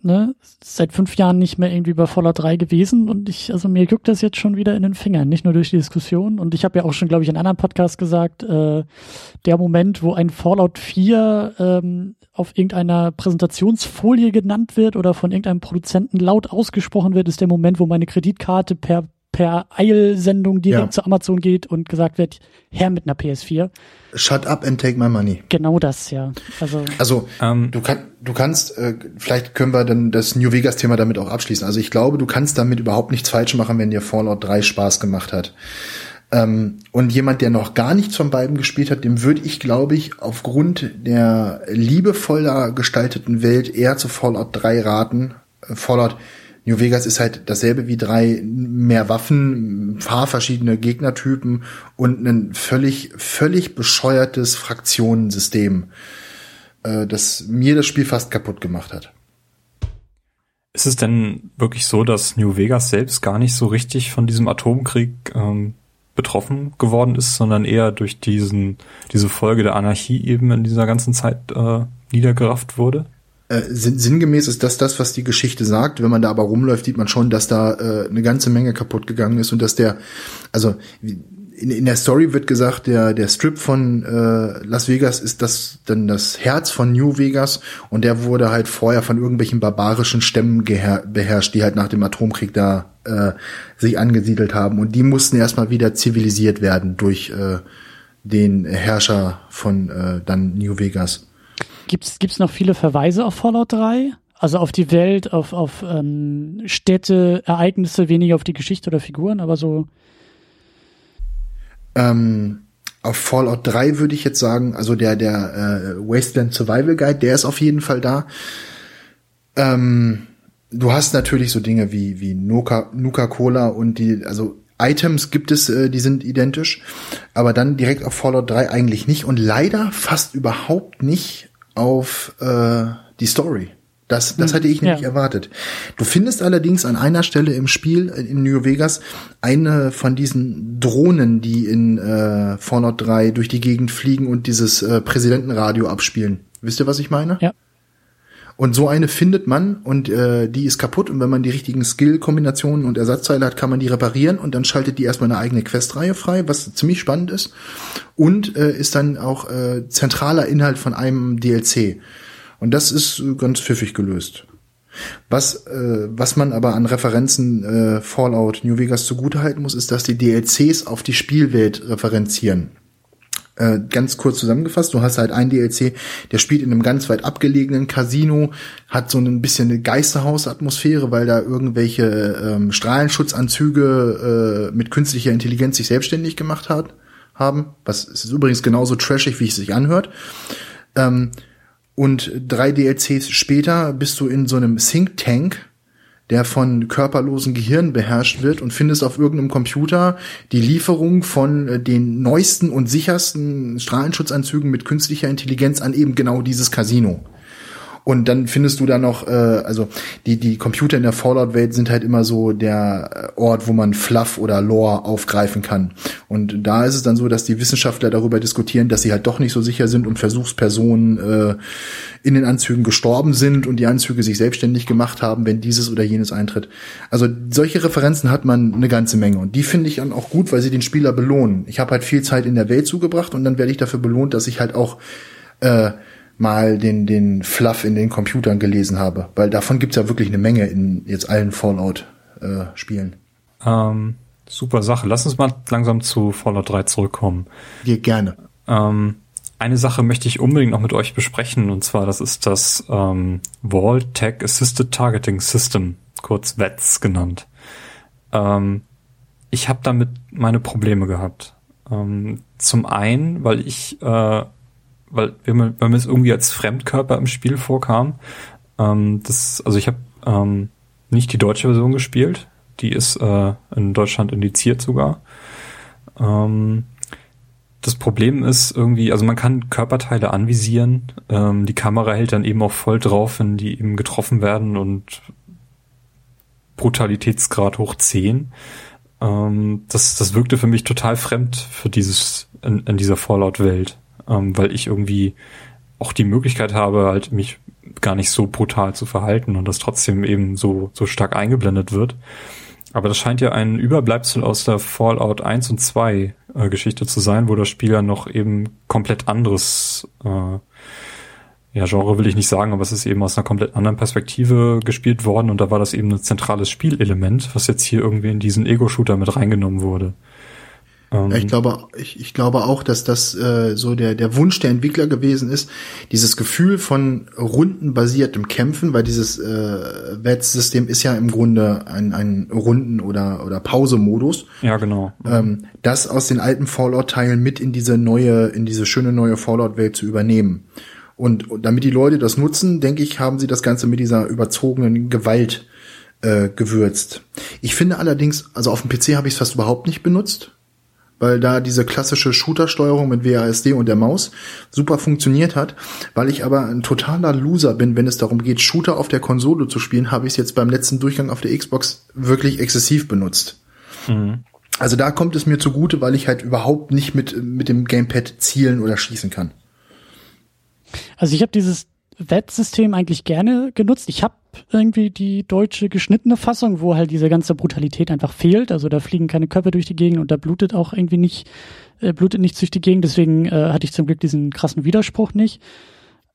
seit 5 Jahren nicht mehr irgendwie bei Fallout 3 gewesen und mir juckt das jetzt schon wieder in den Fingern, nicht nur durch die Diskussion. Und ich habe ja auch schon, glaube ich, in einem anderen Podcast gesagt, der Moment, wo ein Fallout 4 auf irgendeiner Präsentationsfolie genannt wird oder von irgendeinem Produzenten laut ausgesprochen wird, ist der Moment, wo meine Kreditkarte per Eilsendung direkt zu Amazon geht und gesagt wird, her mit einer PS4. Shut up and take my money. Genau das, ja. Also du kannst, vielleicht können wir dann das New Vegas-Thema damit auch abschließen. Also ich glaube, du kannst damit überhaupt nichts falsch machen, wenn dir Fallout 3 Spaß gemacht hat. Und jemand, der noch gar nichts von beiden gespielt hat, dem würde ich, glaube ich, aufgrund der liebevoller gestalteten Welt eher zu Fallout 3 raten. Fallout New Vegas ist halt dasselbe wie 3, mehr Waffen, ein paar verschiedene Gegnertypen und ein völlig bescheuertes Fraktionensystem, das mir das Spiel fast kaputt gemacht hat. Ist es denn wirklich so, dass New Vegas selbst gar nicht so richtig von diesem Atomkrieg betroffen geworden ist, sondern eher durch diese Folge der Anarchie eben in dieser ganzen Zeit niedergerafft wurde? Sinngemäß ist das, was die Geschichte sagt. Wenn man da aber rumläuft, sieht man schon, dass da eine ganze Menge kaputt gegangen ist und dass in der Story wird gesagt, der Strip von Las Vegas ist das Herz von New Vegas und der wurde halt vorher von irgendwelchen barbarischen Stämmen beherrscht, die halt nach dem Atomkrieg da sich angesiedelt haben und die mussten erstmal wieder zivilisiert werden durch den Herrscher von dann New Vegas. Gibt's noch viele Verweise auf Fallout 3? Also auf die Welt, auf Städte, Ereignisse, weniger auf die Geschichte oder Figuren, aber so? Auf Fallout 3 würde ich jetzt sagen, also der Wasteland Survival Guide, der ist auf jeden Fall da. Du hast natürlich so Dinge wie Nuka-Cola und Items gibt es, die sind identisch, aber dann direkt auf Fallout 3 eigentlich nicht und leider fast überhaupt nicht auf die Story. Das hatte ich nämlich erwartet. Du findest allerdings an einer Stelle im Spiel, in New Vegas, eine von diesen Drohnen, die in Fallout 3 durch die Gegend fliegen und dieses Präsidentenradio abspielen. Wisst ihr, was ich meine? Ja. Und so eine findet man und die ist kaputt und wenn man die richtigen Skill-Kombinationen und Ersatzteile hat, kann man die reparieren und dann schaltet die erstmal eine eigene Questreihe frei, was ziemlich spannend ist und ist dann auch zentraler Inhalt von einem DLC. Und das ist ganz pfiffig gelöst. Was man aber an Referenzen Fallout New Vegas zugutehalten muss, ist, dass die DLCs auf die Spielwelt referenzieren. Ganz kurz zusammengefasst, du hast halt einen DLC, der spielt in einem ganz weit abgelegenen Casino, hat so ein bisschen eine Geisterhaus-Atmosphäre, weil da irgendwelche Strahlenschutzanzüge mit künstlicher Intelligenz sich selbstständig gemacht haben. Was ist übrigens genauso trashig, wie es sich anhört. Und 3 DLCs später bist du in so einem Think Tank, der von körperlosen Gehirnen beherrscht wird und findest auf irgendeinem Computer die Lieferung von den neuesten und sichersten Strahlenschutzanzügen mit künstlicher Intelligenz an eben genau dieses Casino. Und dann findest du da noch, die Computer in der Fallout-Welt sind halt immer so der Ort, wo man Fluff oder Lore aufgreifen kann. Und da ist es dann so, dass die Wissenschaftler darüber diskutieren, dass sie halt doch nicht so sicher sind und Versuchspersonen in den Anzügen gestorben sind und die Anzüge sich selbstständig gemacht haben, wenn dieses oder jenes eintritt. Also solche Referenzen hat man eine ganze Menge. Und die finde ich dann auch gut, weil sie den Spieler belohnen. Ich habe halt viel Zeit in der Welt zugebracht und dann werde ich dafür belohnt, dass ich halt auch mal den Fluff in den Computern gelesen habe. Weil davon gibt's ja wirklich eine Menge in jetzt allen Fallout-Spielen. Super Sache. Lass uns mal langsam zu Fallout 3 zurückkommen. Ja, gerne. Eine Sache möchte ich unbedingt noch mit euch besprechen. Und zwar, das ist das Vault-Tec Assisted Targeting System, kurz VATS genannt. Ich habe damit meine Probleme gehabt. Zum einen, weil weil wenn mir es irgendwie als Fremdkörper im Spiel vorkam, ich habe nicht die deutsche Version gespielt, die ist in Deutschland indiziert sogar. Das Problem ist irgendwie, also man kann Körperteile anvisieren, die Kamera hält dann eben auch voll drauf, wenn die eben getroffen werden, und Brutalitätsgrad hoch 10. Das wirkte für mich total fremd für dieses in dieser Fallout-Welt, weil ich irgendwie auch die Möglichkeit habe, halt mich gar nicht so brutal zu verhalten und das trotzdem eben so stark eingeblendet wird. Aber das scheint ja ein Überbleibsel aus der Fallout 1 und 2 Geschichte zu sein, wo das Spiel ja noch eben komplett anderes, Genre will ich nicht sagen, aber es ist eben aus einer komplett anderen Perspektive gespielt worden, und da war das eben ein zentrales Spielelement, was jetzt hier irgendwie in diesen Ego-Shooter mit reingenommen wurde. Ich glaube auch, dass das so der Wunsch der Entwickler gewesen ist, dieses Gefühl von rundenbasiertem Kämpfen, weil dieses Wett-System ist ja im Grunde ein Runden- oder Pause-Modus. Ja, genau. Das aus den alten Fallout-Teilen mit in diese schöne neue Fallout-Welt zu übernehmen. Und damit die Leute das nutzen, denke ich, haben sie das Ganze mit dieser überzogenen Gewalt gewürzt. Ich finde allerdings, also auf dem PC habe ich es fast überhaupt nicht benutzt, weil da diese klassische Shooter-Steuerung mit WASD und der Maus super funktioniert hat. Weil ich aber ein totaler Loser bin, wenn es darum geht, Shooter auf der Konsole zu spielen, habe ich es jetzt beim letzten Durchgang auf der Xbox wirklich exzessiv benutzt. Mhm. Also da kommt es mir zugute, weil ich halt überhaupt nicht mit dem Gamepad zielen oder schießen kann. Also ich habe dieses Wett-System eigentlich gerne genutzt. Ich habe irgendwie die deutsche geschnittene Fassung, wo halt diese ganze Brutalität einfach fehlt. Also da fliegen keine Köpfe durch die Gegend und da blutet auch irgendwie nicht, blutet nichts durch die Gegend. Deswegen hatte ich zum Glück diesen krassen Widerspruch nicht.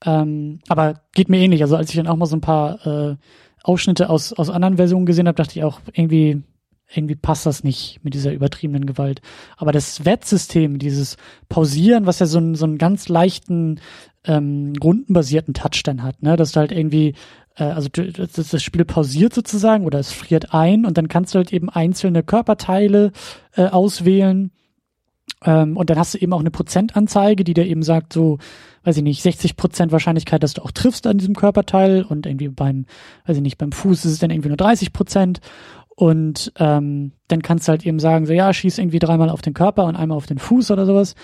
Aber geht mir ähnlich. Also als ich dann auch mal so ein paar Ausschnitte aus anderen Versionen gesehen habe, dachte ich auch, irgendwie passt das nicht mit dieser übertriebenen Gewalt. Aber das Wett-System, dieses Pausieren, was ja so einen ganz leichten rundenbasierten Touch dann hat, ne, dass du halt irgendwie, das Spiel pausiert sozusagen oder es friert ein und dann kannst du halt eben einzelne Körperteile auswählen, und dann hast du eben auch eine Prozentanzeige, die dir eben sagt, so, weiß ich nicht, 60% Wahrscheinlichkeit, dass du auch triffst an diesem Körperteil, und irgendwie beim Fuß ist es dann irgendwie nur 30%. Und dann kannst du halt eben sagen, so ja, schieß irgendwie dreimal auf den Körper und einmal auf den Fuß oder sowas.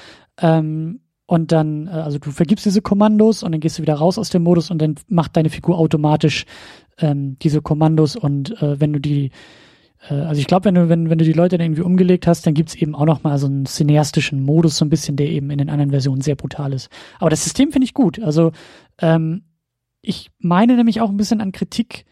Und dann, also du vergibst diese Kommandos und dann gehst du wieder raus aus dem Modus und dann macht deine Figur automatisch diese Kommandos. Und wenn du die, also ich glaube, wenn du die Leute dann irgendwie umgelegt hast, dann gibt's eben auch nochmal so einen cineastischen Modus, so ein bisschen, der eben in den anderen Versionen sehr brutal ist. Aber das System finde ich gut. Also ich meine nämlich auch ein bisschen an Kritik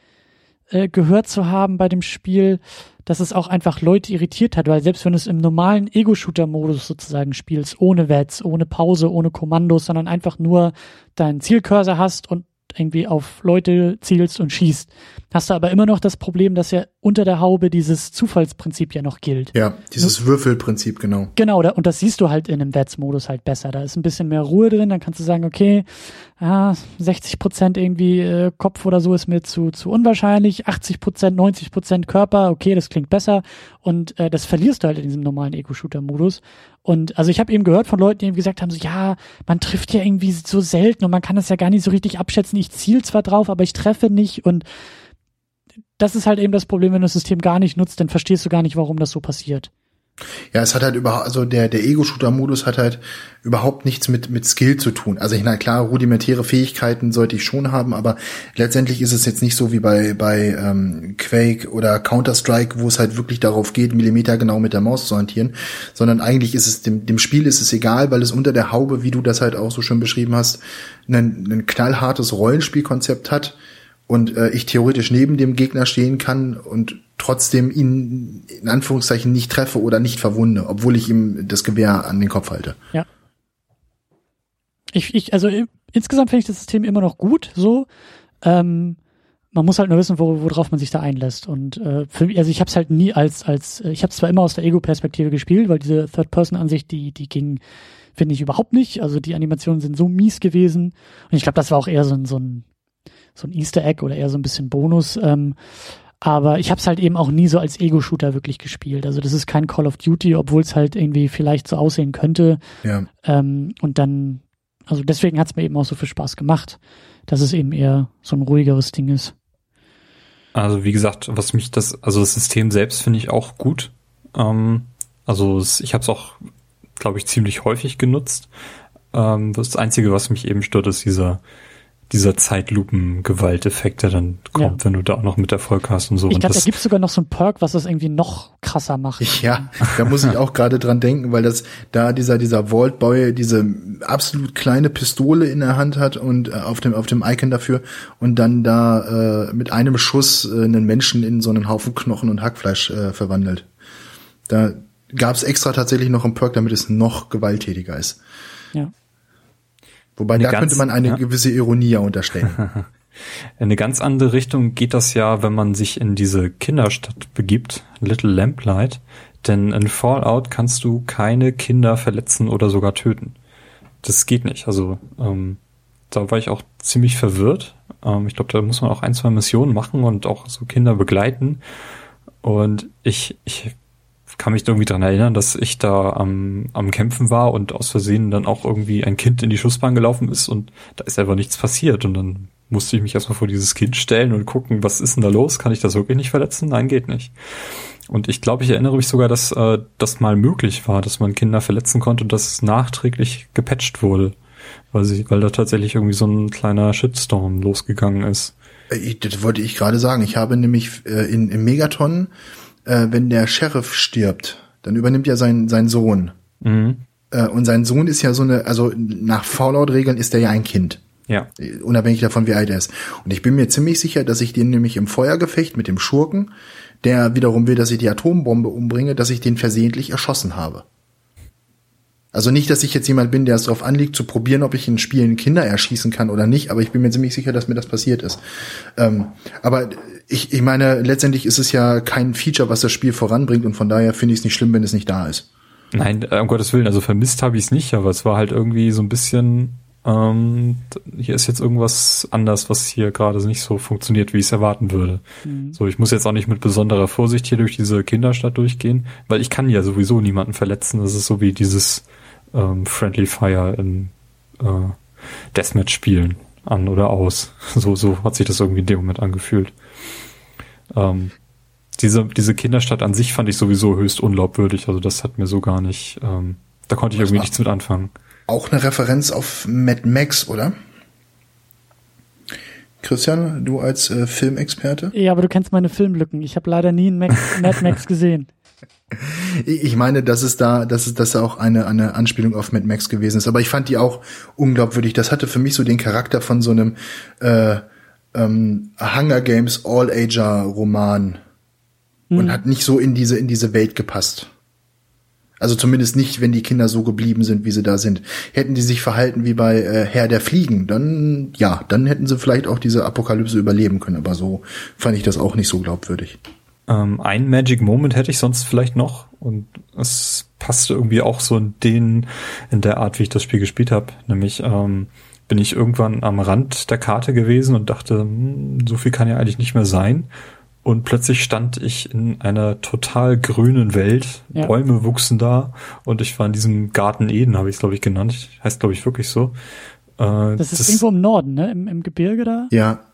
gehört zu haben bei dem Spiel, dass es auch einfach Leute irritiert hat, weil selbst wenn du es im normalen Ego-Shooter-Modus sozusagen spielst, ohne Wets, ohne Pause, ohne Kommandos, sondern einfach nur deinen Zielcursor hast und irgendwie auf Leute zielst und schießt, hast du aber immer noch das Problem, dass ja unter der Haube dieses Zufallsprinzip ja noch gilt. Ja, dieses Würfelprinzip, genau. Genau, und das siehst du halt in einem Wets-Modus halt besser. Da ist ein bisschen mehr Ruhe drin, dann kannst du sagen, okay, 60% irgendwie Kopf oder so ist mir zu unwahrscheinlich, 80%, 90% Körper, okay, das klingt besser, und das verlierst du halt in diesem normalen Ego-Shooter-Modus. Und also ich habe eben gehört von Leuten, die eben gesagt haben, so ja, man trifft ja irgendwie so selten und man kann das ja gar nicht so richtig abschätzen. Ich ziele zwar drauf, aber ich treffe nicht, und das ist halt eben das Problem, wenn du das System gar nicht nutzt, dann verstehst du gar nicht, warum das so passiert. Ja, es hat halt überhaupt, also der Ego-Shooter-Modus hat halt überhaupt nichts mit Skill zu tun. Also na klar, rudimentäre Fähigkeiten sollte ich schon haben, aber letztendlich ist es jetzt nicht so wie bei Quake oder Counter-Strike, wo es halt wirklich darauf geht, millimetergenau mit der Maus zu hantieren, sondern eigentlich ist es dem Spiel ist es egal, weil es unter der Haube, wie du das halt auch so schön beschrieben hast, ein knallhartes Rollenspielkonzept hat. Und ich theoretisch neben dem Gegner stehen kann und trotzdem ihn in Anführungszeichen nicht treffe oder nicht verwunde, obwohl ich ihm das Gewehr an den Kopf halte. Ja. Also insgesamt finde ich das System immer noch gut, so. Man muss halt nur wissen, worauf man sich da einlässt. Und ich habe es halt nie ich habe es zwar immer aus der Ego-Perspektive gespielt, weil diese Third-Person-Ansicht, die ging, finde ich, überhaupt nicht. Also die Animationen sind so mies gewesen. Und ich glaube, das war auch eher so ein Easter Egg oder eher so ein bisschen Bonus. Aber ich habe es halt eben auch nie so als Ego-Shooter wirklich gespielt. Also das ist kein Call of Duty, obwohl es halt irgendwie vielleicht so aussehen könnte. Ja. Und dann, also deswegen hat es mir eben auch so viel Spaß gemacht, dass es eben eher so ein ruhigeres Ding ist. Also wie gesagt, was mich das System selbst finde ich auch gut. Ich habe es auch, glaube ich, ziemlich häufig genutzt. Das Einzige, was mich eben stört, ist dieser Zeitlupen-Gewalteffekt, der dann kommt, ja, wenn du da auch noch mit Erfolg hast und so. Ich glaube, da gibt's sogar noch so einen Perk, was das irgendwie noch krasser macht. Ja, da muss ich auch gerade dran denken, weil das da dieser Vault-Boy diese absolut kleine Pistole in der Hand hat und auf dem Icon dafür und dann da mit einem Schuss einen Menschen in so einen Haufen Knochen und Hackfleisch verwandelt. Da gab's extra tatsächlich noch einen Perk, damit es noch gewalttätiger ist. Ja. Wobei, da könnte man eine gewisse Ironie ja unterstellen. In eine ganz andere Richtung geht das ja, wenn man sich in diese Kinderstadt begibt, Little Lamplight, denn in Fallout kannst du keine Kinder verletzen oder sogar töten. Das geht nicht. Also da war ich auch ziemlich verwirrt. Ich glaube, da muss man auch 1-2 Missionen machen und auch so Kinder begleiten. Und ich kann mich irgendwie daran erinnern, dass ich da am Kämpfen war und aus Versehen dann auch irgendwie ein Kind in die Schussbahn gelaufen ist und da ist einfach nichts passiert und dann musste ich mich erstmal vor dieses Kind stellen und gucken, was ist denn da los? Kann ich das wirklich nicht verletzen? Nein, geht nicht. Und ich glaube, ich erinnere mich sogar, dass das mal möglich war, dass man Kinder verletzen konnte und dass es nachträglich gepatcht wurde, weil da tatsächlich irgendwie so ein kleiner Shitstorm losgegangen ist. Das wollte ich gerade sagen. Ich habe nämlich im Megaton, wenn der Sheriff stirbt, dann übernimmt ja sein Sohn. Mhm. Und sein Sohn ist ja nach Fallout-Regeln ist der ja ein Kind. Ja. Unabhängig davon, wie alt er ist. Und ich bin mir ziemlich sicher, dass ich den nämlich im Feuergefecht mit dem Schurken, der wiederum will, dass ich die Atombombe umbringe, dass ich den versehentlich erschossen habe. Also nicht, dass ich jetzt jemand bin, der es drauf anliegt, zu probieren, ob ich in Spielen Kinder erschießen kann oder nicht, aber ich bin mir ziemlich sicher, dass mir das passiert ist. Aber ich meine, letztendlich ist es ja kein Feature, was das Spiel voranbringt und von daher finde ich es nicht schlimm, wenn es nicht da ist. Nein, um Gottes Willen, also vermisst habe ich es nicht, aber es war halt irgendwie so ein bisschen, hier ist jetzt irgendwas anders, was hier gerade nicht so funktioniert, wie ich es erwarten würde. Mhm. So, ich muss jetzt auch nicht mit besonderer Vorsicht hier durch diese Kinderstadt durchgehen, weil ich kann ja sowieso niemanden verletzen. Das ist so wie dieses Friendly Fire in Deathmatch spielen an oder aus. So hat sich das irgendwie in dem Moment angefühlt. Diese Kinderstadt an sich fand ich sowieso höchst unlaubwürdig. Also das hat mir so gar nicht, da konnte ich irgendwie nichts mit anfangen. Auch eine Referenz auf Mad Max, oder? Christian, du als Filmexperte? Ja, aber du kennst meine Filmlücken. Ich habe leider nie einen Mad Max gesehen. Ich meine, dass es auch eine Anspielung auf Mad Max gewesen ist. Aber ich fand die auch unglaubwürdig. Das hatte für mich so den Charakter von so einem Hunger Games All-Ager-Roman und hat nicht so in diese Welt gepasst. Also zumindest nicht, wenn die Kinder so geblieben sind, wie sie da sind. Hätten die sich verhalten wie bei Herr der Fliegen, dann hätten sie vielleicht auch diese Apokalypse überleben können. Aber so fand ich das auch nicht so glaubwürdig. Ein Magic Moment hätte ich sonst vielleicht noch und es passte irgendwie auch so in der Art, wie ich das Spiel gespielt habe. Nämlich bin ich irgendwann am Rand der Karte gewesen und dachte, so viel kann ja eigentlich nicht mehr sein. Und plötzlich stand ich in einer total grünen Welt. Ja. Bäume wuchsen da und ich war in diesem Garten Eden, habe ich es, glaube ich, genannt. Heißt, glaube ich, wirklich so. Das ist irgendwo im Norden, ne? Im Gebirge da? Ja.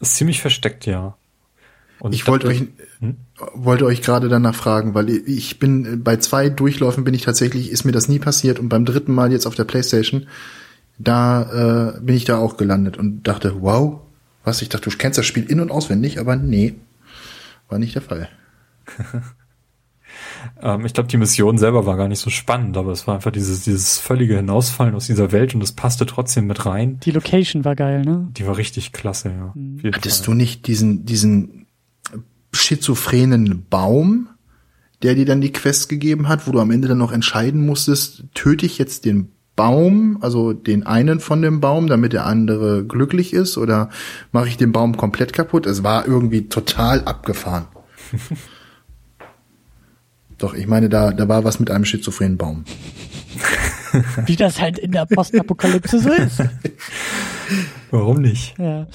Ist ziemlich versteckt, ja. Und ich wollte euch gerade danach fragen, weil ich bin bei 2 Durchläufen ist mir das nie passiert und beim 3. Mal jetzt auf der PlayStation, da bin ich da auch gelandet und dachte, wow, was? Ich dachte, du kennst das Spiel in- und auswendig, aber nee, war nicht der Fall. Ich glaube, die Mission selber war gar nicht so spannend, aber es war einfach dieses völlige Hinausfallen aus dieser Welt und das passte trotzdem mit rein. Die Location war geil, ne? Die war richtig klasse, ja. Mhm. Hattest du nicht diesen schizophrenen Baum, der dir dann die Quest gegeben hat, wo du am Ende dann noch entscheiden musstest, töte ich jetzt den Baum, also den einen von dem Baum, damit der andere glücklich ist, oder mache ich den Baum komplett kaputt? Es war irgendwie total abgefahren. Doch, ich meine, da war was mit einem schizophrenen Baum. Wie das halt in der Postapokalypse so ist. Warum nicht? Ja.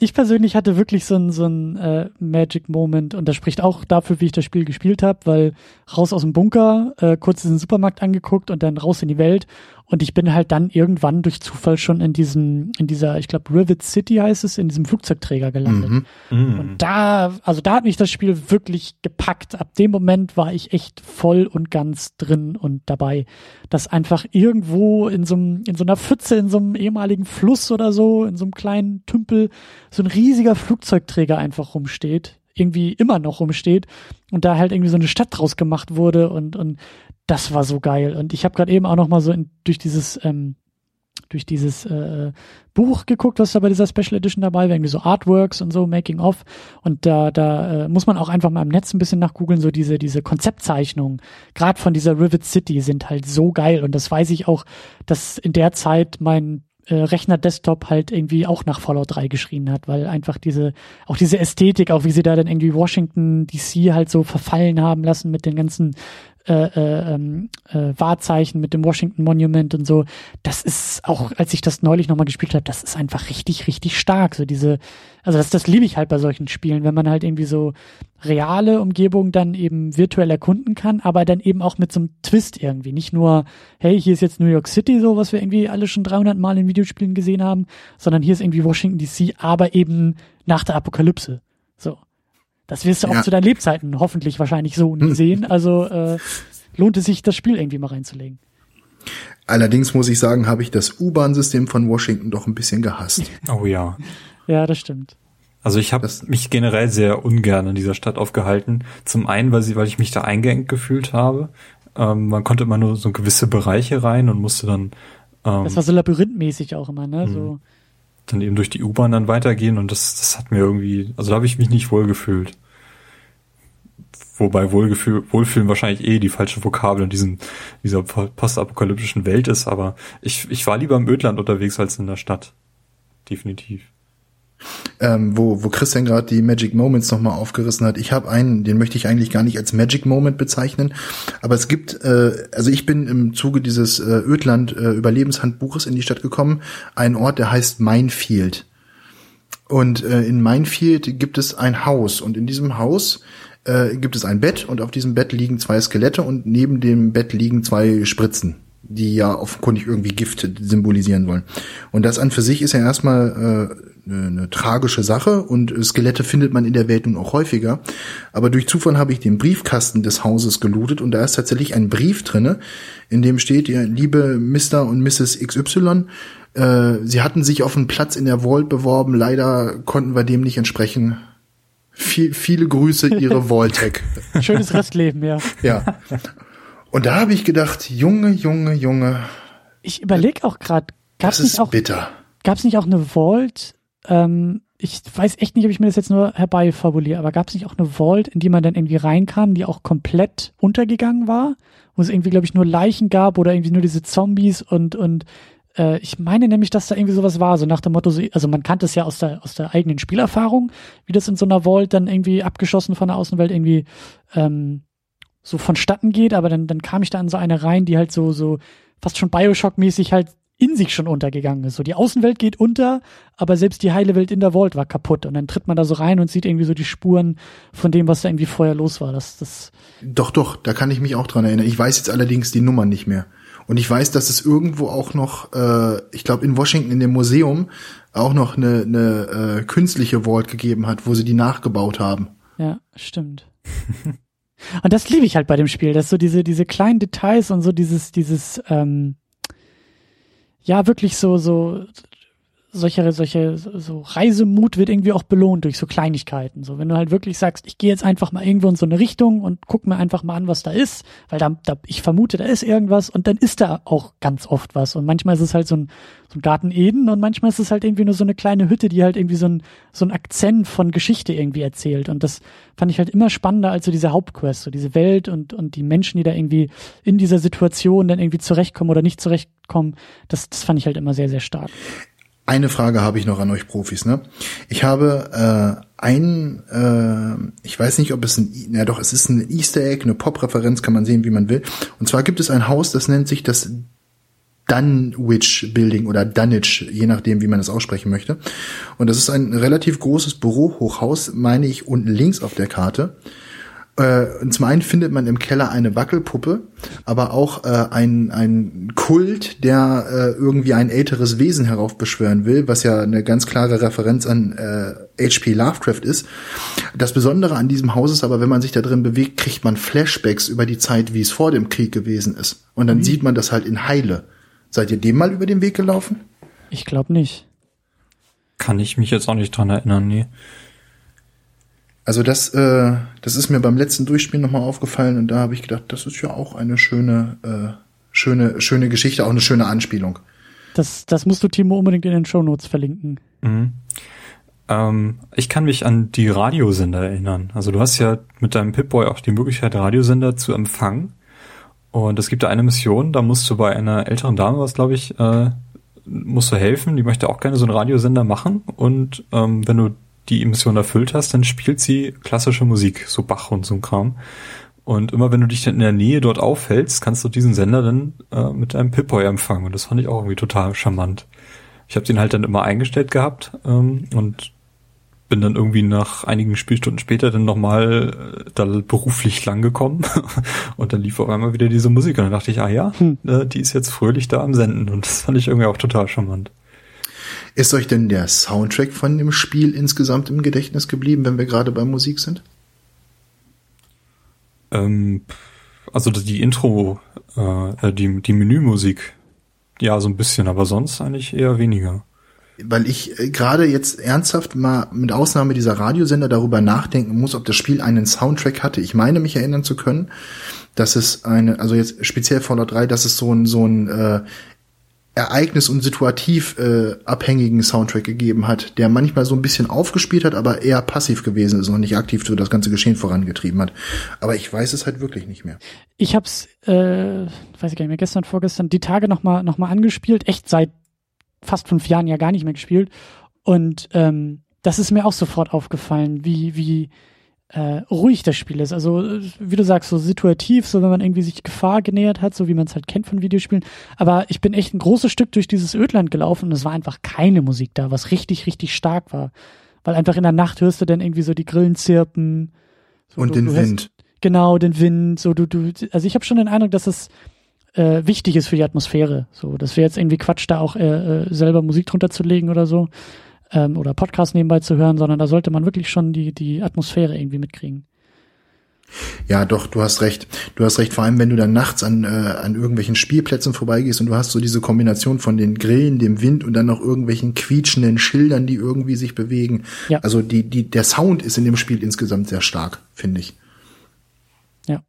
Ich persönlich hatte wirklich so ein Magic Moment, und das spricht auch dafür, wie ich das Spiel gespielt habe, weil raus aus dem Bunker, kurz diesen Supermarkt angeguckt und dann raus in die Welt, und ich bin halt dann irgendwann durch Zufall schon in dieser, ich glaube Rivet City heißt es, in diesem Flugzeugträger gelandet. Mhm. Und da hat mich das Spiel wirklich gepackt. Ab dem Moment war ich echt voll und ganz drin und dabei, dass einfach irgendwo in so einer Pfütze, in so einem ehemaligen Fluss oder so, in so einem kleinen Tümpel, so ein riesiger Flugzeugträger einfach rumsteht, irgendwie immer noch rumsteht, und da halt irgendwie so eine Stadt draus gemacht wurde, und das war so geil. Und ich habe gerade eben auch noch mal so durch dieses Buch geguckt, was da bei dieser Special Edition dabei war, irgendwie so Artworks und so, Making of, und da muss man auch einfach mal im Netz ein bisschen nachgoogeln, so diese Konzeptzeichnungen, gerade von dieser Rivet City, sind halt so geil, und das weiß ich auch, dass in der Zeit mein Rechner-Desktop halt irgendwie auch nach Fallout 3 geschrien hat, weil einfach diese Ästhetik, auch wie sie da dann irgendwie Washington DC halt so verfallen haben lassen mit den ganzen Wahrzeichen, mit dem Washington Monument und so, das ist auch, als ich das neulich nochmal gespielt habe, das ist einfach richtig, richtig stark, so das liebe ich halt bei solchen Spielen, wenn man halt irgendwie so reale Umgebung dann eben virtuell erkunden kann, aber dann eben auch mit so einem Twist irgendwie, nicht nur, hey, hier ist jetzt New York City, so, was wir irgendwie alle schon 300 Mal in Videospielen gesehen haben, sondern hier ist irgendwie Washington DC, aber eben nach der Apokalypse, so. Das wirst du auch zu deinen Lebzeiten hoffentlich wahrscheinlich so nie sehen. Also lohnt es sich, das Spiel irgendwie mal reinzulegen. Allerdings muss ich sagen, habe ich das U-Bahn-System von Washington doch ein bisschen gehasst. Oh ja. Ja, das stimmt. Also ich habe mich generell sehr ungern in dieser Stadt aufgehalten. Zum einen, weil ich mich da eingeengt gefühlt habe. Man konnte immer nur so gewisse Bereiche rein und musste dann... das war so labyrinthmäßig auch immer, ne? So. Dann eben durch die U-Bahn dann weitergehen, und das hat mir irgendwie, also da habe ich mich nicht wohlgefühlt. Wobei wohlfühlen wahrscheinlich die falsche Vokabel in dieser postapokalyptischen Welt ist, aber ich war lieber im Ödland unterwegs als in der Stadt. Definitiv. Wo Christian gerade die Magic Moments nochmal aufgerissen hat, ich habe einen, den möchte ich eigentlich gar nicht als Magic Moment bezeichnen, aber es gibt, also ich bin im Zuge dieses Ödland-Überlebenshandbuches in die Stadt gekommen, einen Ort, der heißt Minefield, und in Minefield gibt es ein Haus, und in diesem Haus gibt es ein Bett, und auf diesem Bett liegen zwei Skelette, und neben dem Bett liegen zwei Spritzen, die ja offenkundig irgendwie Gift symbolisieren wollen. Und das an für sich ist ja erstmal eine tragische Sache, und Skelette findet man in der Welt nun auch häufiger. Aber durch Zufall habe ich den Briefkasten des Hauses gelootet, und da ist tatsächlich ein Brief drinne, in dem steht: ja, liebe Mr. und Mrs. XY, sie hatten sich auf einen Platz in der Vault beworben, leider konnten wir dem nicht entsprechen. Viele Grüße, ihre Vault-Tec. Schönes Restleben, ja. Ja. Und da habe ich gedacht, Junge. Ich überlege auch gerade, gab es nicht auch eine Vault, ich weiß echt nicht, ob ich mir das jetzt nur herbeifabuliere, aber gab es nicht auch eine Vault, in die man dann irgendwie reinkam, die auch komplett untergegangen war, wo es irgendwie, glaube ich, nur Leichen gab oder irgendwie nur diese Zombies, und ich meine nämlich, dass da irgendwie sowas war, so nach dem Motto, also man kannte es ja aus der eigenen Spielerfahrung, wie das in so einer Vault dann irgendwie abgeschossen von der Außenwelt irgendwie, so vonstatten geht, aber dann kam ich da in so eine rein, die halt so fast schon Bioshock-mäßig halt in sich schon untergegangen ist. So die Außenwelt geht unter, aber selbst die heile Welt in der Vault war kaputt, und dann tritt man da so rein und sieht irgendwie so die Spuren von dem, was da irgendwie vorher los war. Doch, da kann ich mich auch dran erinnern. Ich weiß jetzt allerdings die Nummer nicht mehr. Und ich weiß, dass es irgendwo auch noch, ich glaube in Washington in dem Museum, auch noch eine künstliche Vault gegeben hat, wo sie die nachgebaut haben. Ja, stimmt. Und das liebe ich halt bei dem Spiel, dass so diese kleinen Details und so dieses ja wirklich solche Reisemut wird irgendwie auch belohnt durch so Kleinigkeiten. So, wenn du halt wirklich sagst, ich gehe jetzt einfach mal irgendwo in so eine Richtung und guck mir einfach mal an, was da ist, weil da ich vermute, da ist irgendwas, und dann ist da auch ganz oft was. Und manchmal ist es halt so ein Garten Eden, und manchmal ist es halt irgendwie nur so eine kleine Hütte, die halt irgendwie so ein Akzent von Geschichte irgendwie erzählt. Und das fand ich halt immer spannender als so diese Hauptquest, so diese Welt und die Menschen, die da irgendwie in dieser Situation dann irgendwie zurechtkommen oder nicht zurechtkommen. Das fand ich halt immer sehr, sehr stark. Eine Frage habe ich noch an euch Profis, ne? Ich habe ich weiß nicht, ob es es ist ein Easter Egg, eine Pop-Referenz, kann man sehen, wie man will. Und zwar gibt es ein Haus, das nennt sich das Dunwich Building oder Dunwich, je nachdem, wie man das aussprechen möchte. Und das ist ein relativ großes Bürohochhaus, meine ich, unten links auf der Karte. Und zum einen findet man im Keller eine Wackelpuppe, aber auch ein Kult, der irgendwie ein älteres Wesen heraufbeschwören will, was ja eine ganz klare Referenz an H.P. Lovecraft ist. Das Besondere an diesem Haus ist aber, wenn man sich da drin bewegt, kriegt man Flashbacks über die Zeit, wie es vor dem Krieg gewesen ist. Und dann sieht man das halt in Heile. Seid ihr dem mal über den Weg gelaufen? Ich glaube nicht. Kann ich mich jetzt auch nicht dran erinnern, nee. Also das ist mir beim letzten Durchspielen nochmal aufgefallen und da habe ich gedacht, das ist ja auch eine schöne Geschichte, auch eine schöne Anspielung. Das musst du, Timo, unbedingt in den Shownotes verlinken. Mhm. Ich kann mich an die Radiosender erinnern. Also du hast ja mit deinem Pip-Boy auch die Möglichkeit, Radiosender zu empfangen. Und es gibt da eine Mission, da musst du bei einer älteren Dame, was glaube ich, musst du helfen. Die möchte auch gerne so einen Radiosender machen. Und wenn du die Mission erfüllt hast, dann spielt sie klassische Musik, so Bach und so ein Kram. Und immer wenn du dich dann in der Nähe dort aufhältst, kannst du diesen Sender dann mit einem Pip-Boy empfangen. Und das fand ich auch irgendwie total charmant. Ich habe den halt dann immer eingestellt gehabt und bin dann irgendwie nach einigen Spielstunden später dann nochmal da beruflich langgekommen. Und dann lief auf einmal wieder diese Musik. Und dann dachte ich, die ist jetzt fröhlich da am Senden. Und das fand ich irgendwie auch total charmant. Ist euch denn der Soundtrack von dem Spiel insgesamt im Gedächtnis geblieben, wenn wir gerade bei Musik sind? Also die Intro, die Menümusik, ja, so ein bisschen, aber sonst eigentlich eher weniger. Weil ich gerade jetzt ernsthaft mal mit Ausnahme dieser Radiosender darüber nachdenken muss, ob das Spiel einen Soundtrack hatte. Ich meine, mich erinnern zu können, dass es also jetzt speziell Fallout 3, dass es so ein ereignis- und situativ abhängigen Soundtrack gegeben hat, der manchmal so ein bisschen aufgespielt hat, aber eher passiv gewesen ist und nicht aktiv so das ganze Geschehen vorangetrieben hat. Aber ich weiß es halt wirklich nicht mehr. Ich hab's, weiß ich gar nicht mehr, gestern, vorgestern, die Tage noch mal angespielt, echt seit fast 5 Jahren ja gar nicht mehr gespielt. Und das ist mir auch sofort aufgefallen, wie ruhig das Spiel ist. Also wie du sagst, so situativ, so wenn man irgendwie sich Gefahr genähert hat, so wie man es halt kennt von Videospielen. Aber ich bin echt ein großes Stück durch dieses Ödland gelaufen und es war einfach keine Musik da, was richtig, richtig stark war. Weil einfach in der Nacht hörst du dann irgendwie so die Grillen zirpen. So, und du Wind. Genau, den Wind. So also ich habe schon den Eindruck, dass es wichtig ist für die Atmosphäre. So, das wäre jetzt irgendwie Quatsch, da auch selber Musik drunter zu legen oder so. Oder Podcast nebenbei zu hören, sondern da sollte man wirklich schon die Atmosphäre irgendwie mitkriegen. Ja, doch, du hast recht. Vor allem, wenn du dann nachts an irgendwelchen Spielplätzen vorbeigehst und du hast so diese Kombination von den Grillen, dem Wind und dann noch irgendwelchen quietschenden Schildern, die irgendwie sich bewegen. Ja. Also der Sound ist in dem Spiel insgesamt sehr stark, finde ich. Ja.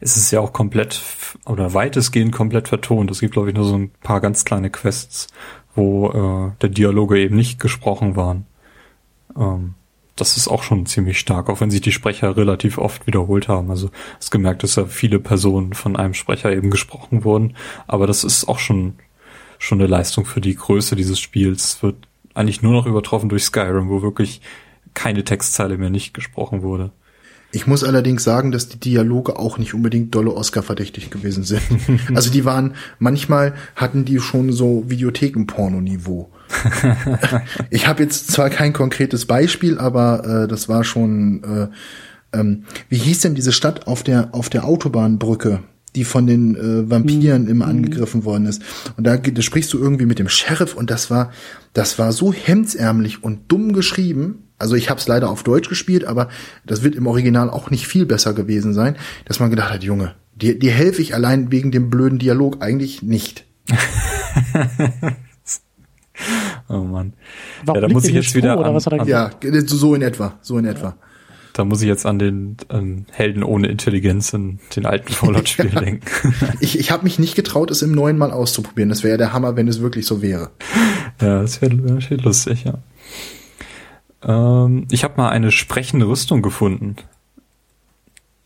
Es ist ja auch komplett oder weitestgehend komplett vertont. Es gibt, glaube ich, nur so ein paar ganz kleine Quests, wo der Dialoge eben nicht gesprochen waren. Das ist auch schon ziemlich stark, auch wenn sich die Sprecher relativ oft wiederholt haben. Also hast gemerkt, dass ja viele Personen von einem Sprecher eben gesprochen wurden. Aber das ist auch schon eine Leistung für die Größe dieses Spiels. Wird eigentlich nur noch übertroffen durch Skyrim, wo wirklich keine Textzeile mehr nicht gesprochen wurde. Ich muss allerdings sagen, dass die Dialoge auch nicht unbedingt dolle Oscar-verdächtig gewesen sind. Also die waren, manchmal hatten die schon so Videotheken-Porno-Niveau. Ich habe jetzt zwar kein konkretes Beispiel, aber das war schon, wie hieß denn diese Stadt auf der Autobahnbrücke, die von den Vampiren immer angegriffen worden ist. Und da sprichst du irgendwie mit dem Sheriff und das war so hemdsärmlich und dumm geschrieben. Also ich habe es leider auf Deutsch gespielt, aber das wird im Original auch nicht viel besser gewesen sein, dass man gedacht hat, Junge, dir helfe ich allein wegen dem blöden Dialog eigentlich nicht. Oh Mann. Warum ja, da muss ich jetzt wieder so in etwa. Da muss ich jetzt an den Helden ohne Intelligenz in den alten Fallout-Spielen denken. Ich habe mich nicht getraut, es im neuen Mal auszuprobieren. Das wäre ja der Hammer, wenn es wirklich so wäre. Ja, das wäre lustig, ja. Ich habe mal eine sprechende Rüstung gefunden.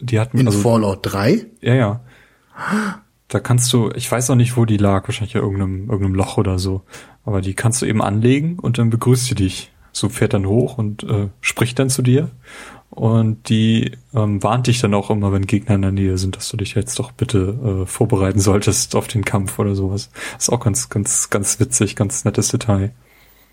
Die hat mir in Fallout 3? Ja. Da kannst du, ich weiß auch nicht, wo die lag, wahrscheinlich in irgendeinem Loch oder so. Aber die kannst du eben anlegen und dann begrüßt sie dich. So fährt dann hoch und spricht dann zu dir. Und die warnt dich dann auch immer, wenn Gegner in der Nähe sind, dass du dich jetzt doch bitte vorbereiten solltest auf den Kampf oder sowas. Ist auch ganz, ganz, ganz witzig, ganz nettes Detail.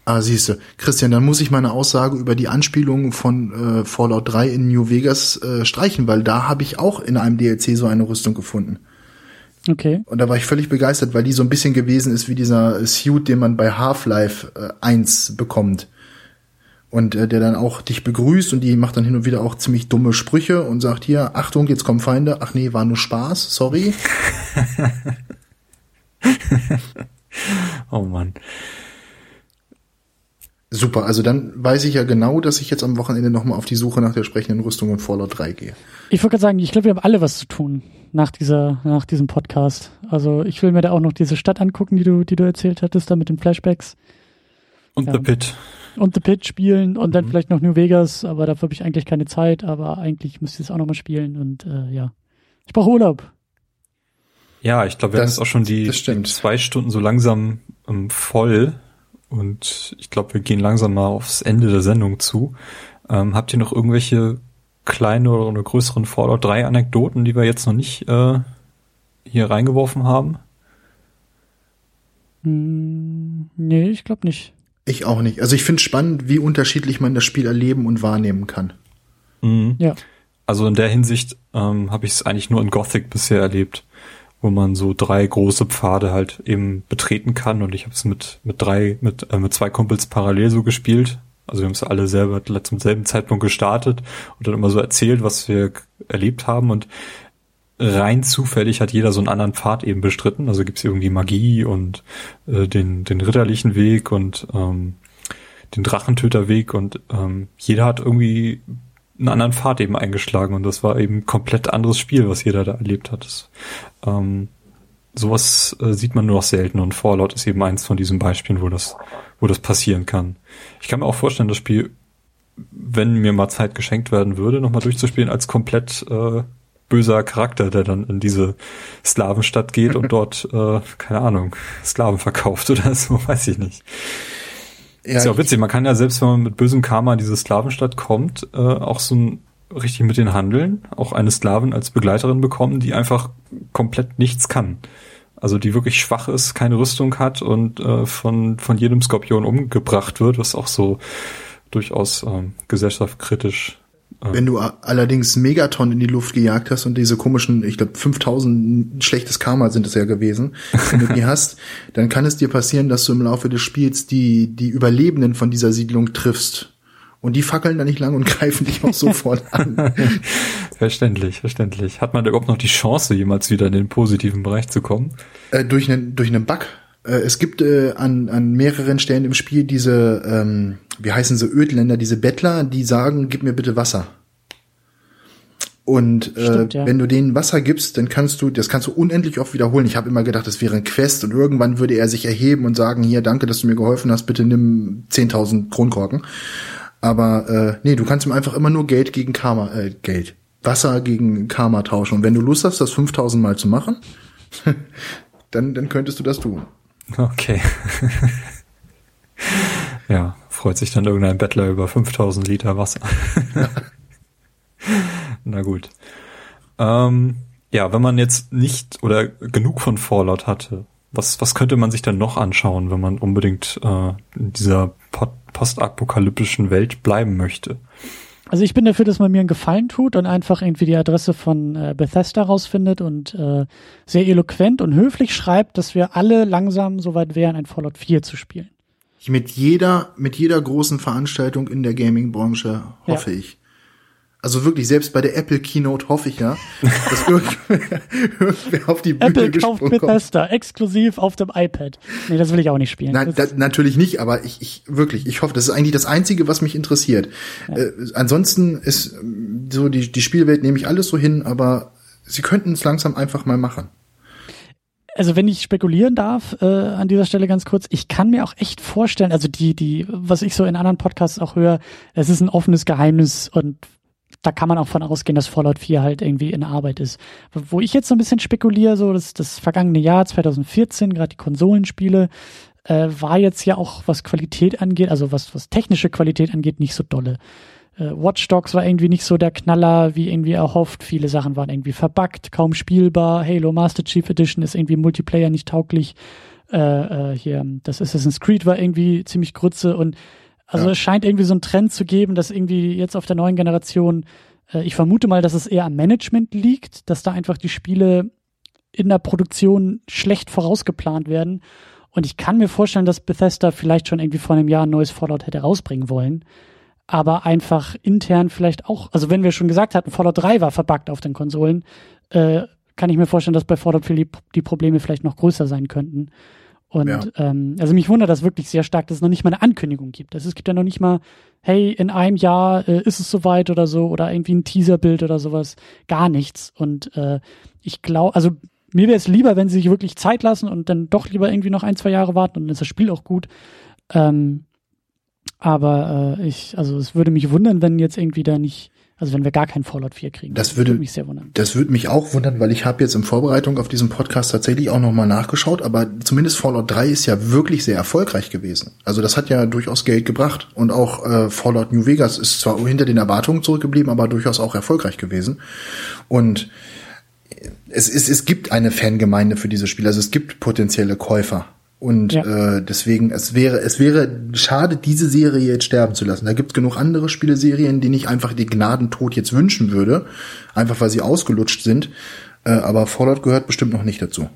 Ah, siehst du. Christian, dann muss ich meine Aussage über die Anspielung von Fallout 3 in New Vegas streichen, weil da habe ich auch in einem DLC so eine Rüstung gefunden. Okay. Und da war ich völlig begeistert, weil die so ein bisschen gewesen ist wie dieser Suit, den man bei Half-Life 1 bekommt. Und der dann auch dich begrüßt und die macht dann hin und wieder auch ziemlich dumme Sprüche und sagt hier, Achtung, jetzt kommen Feinde. Ach nee, war nur Spaß, sorry. Oh Mann. Super, also dann weiß ich ja genau, dass ich jetzt am Wochenende nochmal auf die Suche nach der entsprechenden Rüstung in Fallout 3 gehe. Ich wollte gerade sagen, ich glaube, wir haben alle was zu tun nach diesem Podcast. Also ich will mir da auch noch diese Stadt angucken, die du erzählt hattest, da mit den Flashbacks. Und ja. The Pit. Und The Pit spielen und dann vielleicht noch New Vegas, aber dafür habe ich eigentlich keine Zeit, aber eigentlich müsste ich es auch nochmal spielen und ja. Ich brauche Urlaub. Ja, ich glaube, wir haben jetzt auch schon die 2 Stunden so langsam voll. Und ich glaube, wir gehen langsam mal aufs Ende der Sendung zu. Habt ihr noch irgendwelche kleinen oder größeren Fallout 3 Anekdoten, die wir jetzt noch nicht hier reingeworfen haben? Nee, ich glaube nicht. Ich auch nicht. Also ich finde es spannend, wie unterschiedlich man das Spiel erleben und wahrnehmen kann. Mhm. Ja. Also in der Hinsicht habe ich es eigentlich nur in Gothic bisher erlebt, wo man so 3 große Pfade halt eben betreten kann. Und ich habe es mit 2 Kumpels parallel so gespielt. Also wir haben es alle selber zum selben Zeitpunkt gestartet und dann immer so erzählt, was wir erlebt haben. Und rein zufällig hat jeder so einen anderen Pfad eben bestritten. Also gibt's irgendwie Magie und den ritterlichen Weg und den Drachentöterweg und jeder hat irgendwie einen anderen Pfad eben eingeschlagen und das war eben komplett anderes Spiel, was jeder da erlebt hat. Sowas sieht man nur noch selten und Fallout ist eben eins von diesen Beispielen, wo das passieren kann. Ich kann mir auch vorstellen, das Spiel, wenn mir mal Zeit geschenkt werden würde, nochmal durchzuspielen, als komplett böser Charakter, der dann in diese Slawenstadt geht und dort, keine Ahnung, Sklaven verkauft oder so, weiß ich nicht. Ja, ist ja auch witzig, man kann ja selbst, wenn man mit bösem Karma in diese Slawenstadt kommt, auch so ein richtig mit den Handeln, auch eine Sklavin als Begleiterin bekommen, die einfach komplett nichts kann. Also die wirklich schwach ist, keine Rüstung hat und von jedem Skorpion umgebracht wird, was auch so durchaus gesellschaftskritisch. Wenn du allerdings Megaton in die Luft gejagt hast und diese komischen, ich glaube 5000 schlechtes Karma sind es ja gewesen, wenn du die hast, dann kann es dir passieren, dass du im Laufe des Spiels die Überlebenden von dieser Siedlung triffst. Und die fackeln da nicht lang und greifen dich auch sofort an. Verständlich. Hat man da überhaupt noch die Chance, jemals wieder in den positiven Bereich zu kommen? Durch einen Bug. Es gibt an mehreren Stellen im Spiel diese, wie heißen sie, Ödländer, diese Bettler, die sagen, gib mir bitte Wasser. Und stimmt, ja. Wenn du denen Wasser gibst, dann kannst du unendlich oft wiederholen. Ich habe immer gedacht, das wäre ein Quest und irgendwann würde er sich erheben und sagen, hier, danke, dass du mir geholfen hast, bitte nimm 10.000 Kronkorken. Aber nee, du kannst ihm einfach immer nur Geld gegen Karma, Wasser gegen Karma tauschen. Und wenn du Lust hast, das 5000 Mal zu machen, dann könntest du das tun. Okay. Ja, freut sich dann irgendein Bettler über 5000 Liter Wasser. Na gut. Ja, wenn man jetzt nicht oder genug von Fallout hatte, was könnte man sich dann noch anschauen, wenn man unbedingt in dieser postapokalyptischen Welt bleiben möchte? Also ich bin dafür, dass man mir einen Gefallen tut und einfach irgendwie die Adresse von Bethesda rausfindet und sehr eloquent und höflich schreibt, dass wir alle langsam soweit wären, ein Fallout 4 zu spielen. Mit jeder großen Veranstaltung in der Gaming-Branche hoffe ich. Also wirklich, selbst bei der Apple-Keynote hoffe ich ja, dass irgendwer auf die Bühne Apple gesprungen kommt. Apple kauft Bethesda, exklusiv auf dem iPad. Nee, das will ich auch nicht spielen. Nein, natürlich nicht, aber ich hoffe, das ist eigentlich das Einzige, was mich interessiert. Ja. Ansonsten ist so die Spielwelt, nehme ich alles so hin, aber sie könnten es langsam einfach mal machen. Also wenn ich spekulieren darf, an dieser Stelle ganz kurz, ich kann mir auch echt vorstellen, also was ich so in anderen Podcasts auch höre, es ist ein offenes Geheimnis und da kann man auch von ausgehen, dass Fallout 4 halt irgendwie in Arbeit ist. Wo ich jetzt so ein bisschen spekuliere, so das vergangene Jahr 2014, gerade die Konsolenspiele, war jetzt ja auch, was Qualität angeht, also was technische Qualität angeht, nicht so dolle. Watch Dogs war irgendwie nicht so der Knaller, wie irgendwie erhofft. Viele Sachen waren irgendwie verbuggt, kaum spielbar. Halo Master Chief Edition ist irgendwie Multiplayer nicht tauglich. Hier, das Assassin's Creed war irgendwie ziemlich Grütze. Und also es scheint irgendwie so einen Trend zu geben, dass irgendwie jetzt auf der neuen Generation, ich vermute mal, dass es eher am Management liegt, dass da einfach die Spiele in der Produktion schlecht vorausgeplant werden. Und ich kann mir vorstellen, dass Bethesda vielleicht schon irgendwie vor einem Jahr ein neues Fallout hätte rausbringen wollen. Aber einfach intern vielleicht auch, also wenn wir schon gesagt hatten, Fallout 3 war verbuggt auf den Konsolen, kann ich mir vorstellen, dass bei Fallout 4 die Probleme vielleicht noch größer sein könnten. Und also mich wundert das wirklich sehr stark, dass es noch nicht mal eine Ankündigung gibt. Also es gibt ja noch nicht mal, hey, in einem Jahr ist es soweit oder so, oder irgendwie ein Teaserbild oder sowas. Gar nichts. Und ich glaube, also mir wäre es lieber, wenn sie sich wirklich Zeit lassen und dann doch lieber irgendwie noch 1-2 Jahre warten und dann ist das Spiel auch gut. Aber es würde mich wundern, wenn jetzt irgendwie da nicht, also wenn wir gar keinen Fallout 4 kriegen. Das würde mich sehr wundern. Das würde mich auch wundern, weil ich habe jetzt in Vorbereitung auf diesen Podcast tatsächlich auch nochmal nachgeschaut, aber zumindest Fallout 3 ist ja wirklich sehr erfolgreich gewesen. Also das hat ja durchaus Geld gebracht und auch Fallout New Vegas ist zwar hinter den Erwartungen zurückgeblieben, aber durchaus auch erfolgreich gewesen. Und es gibt eine Fangemeinde für dieses Spiel, also es gibt potenzielle Käufer. Und deswegen, es wäre schade, diese Serie jetzt sterben zu lassen. Da gibt's genug andere Spieleserien, denen ich einfach den Gnadentod jetzt wünschen würde. Einfach, weil sie ausgelutscht sind. Aber Fallout gehört bestimmt noch nicht dazu.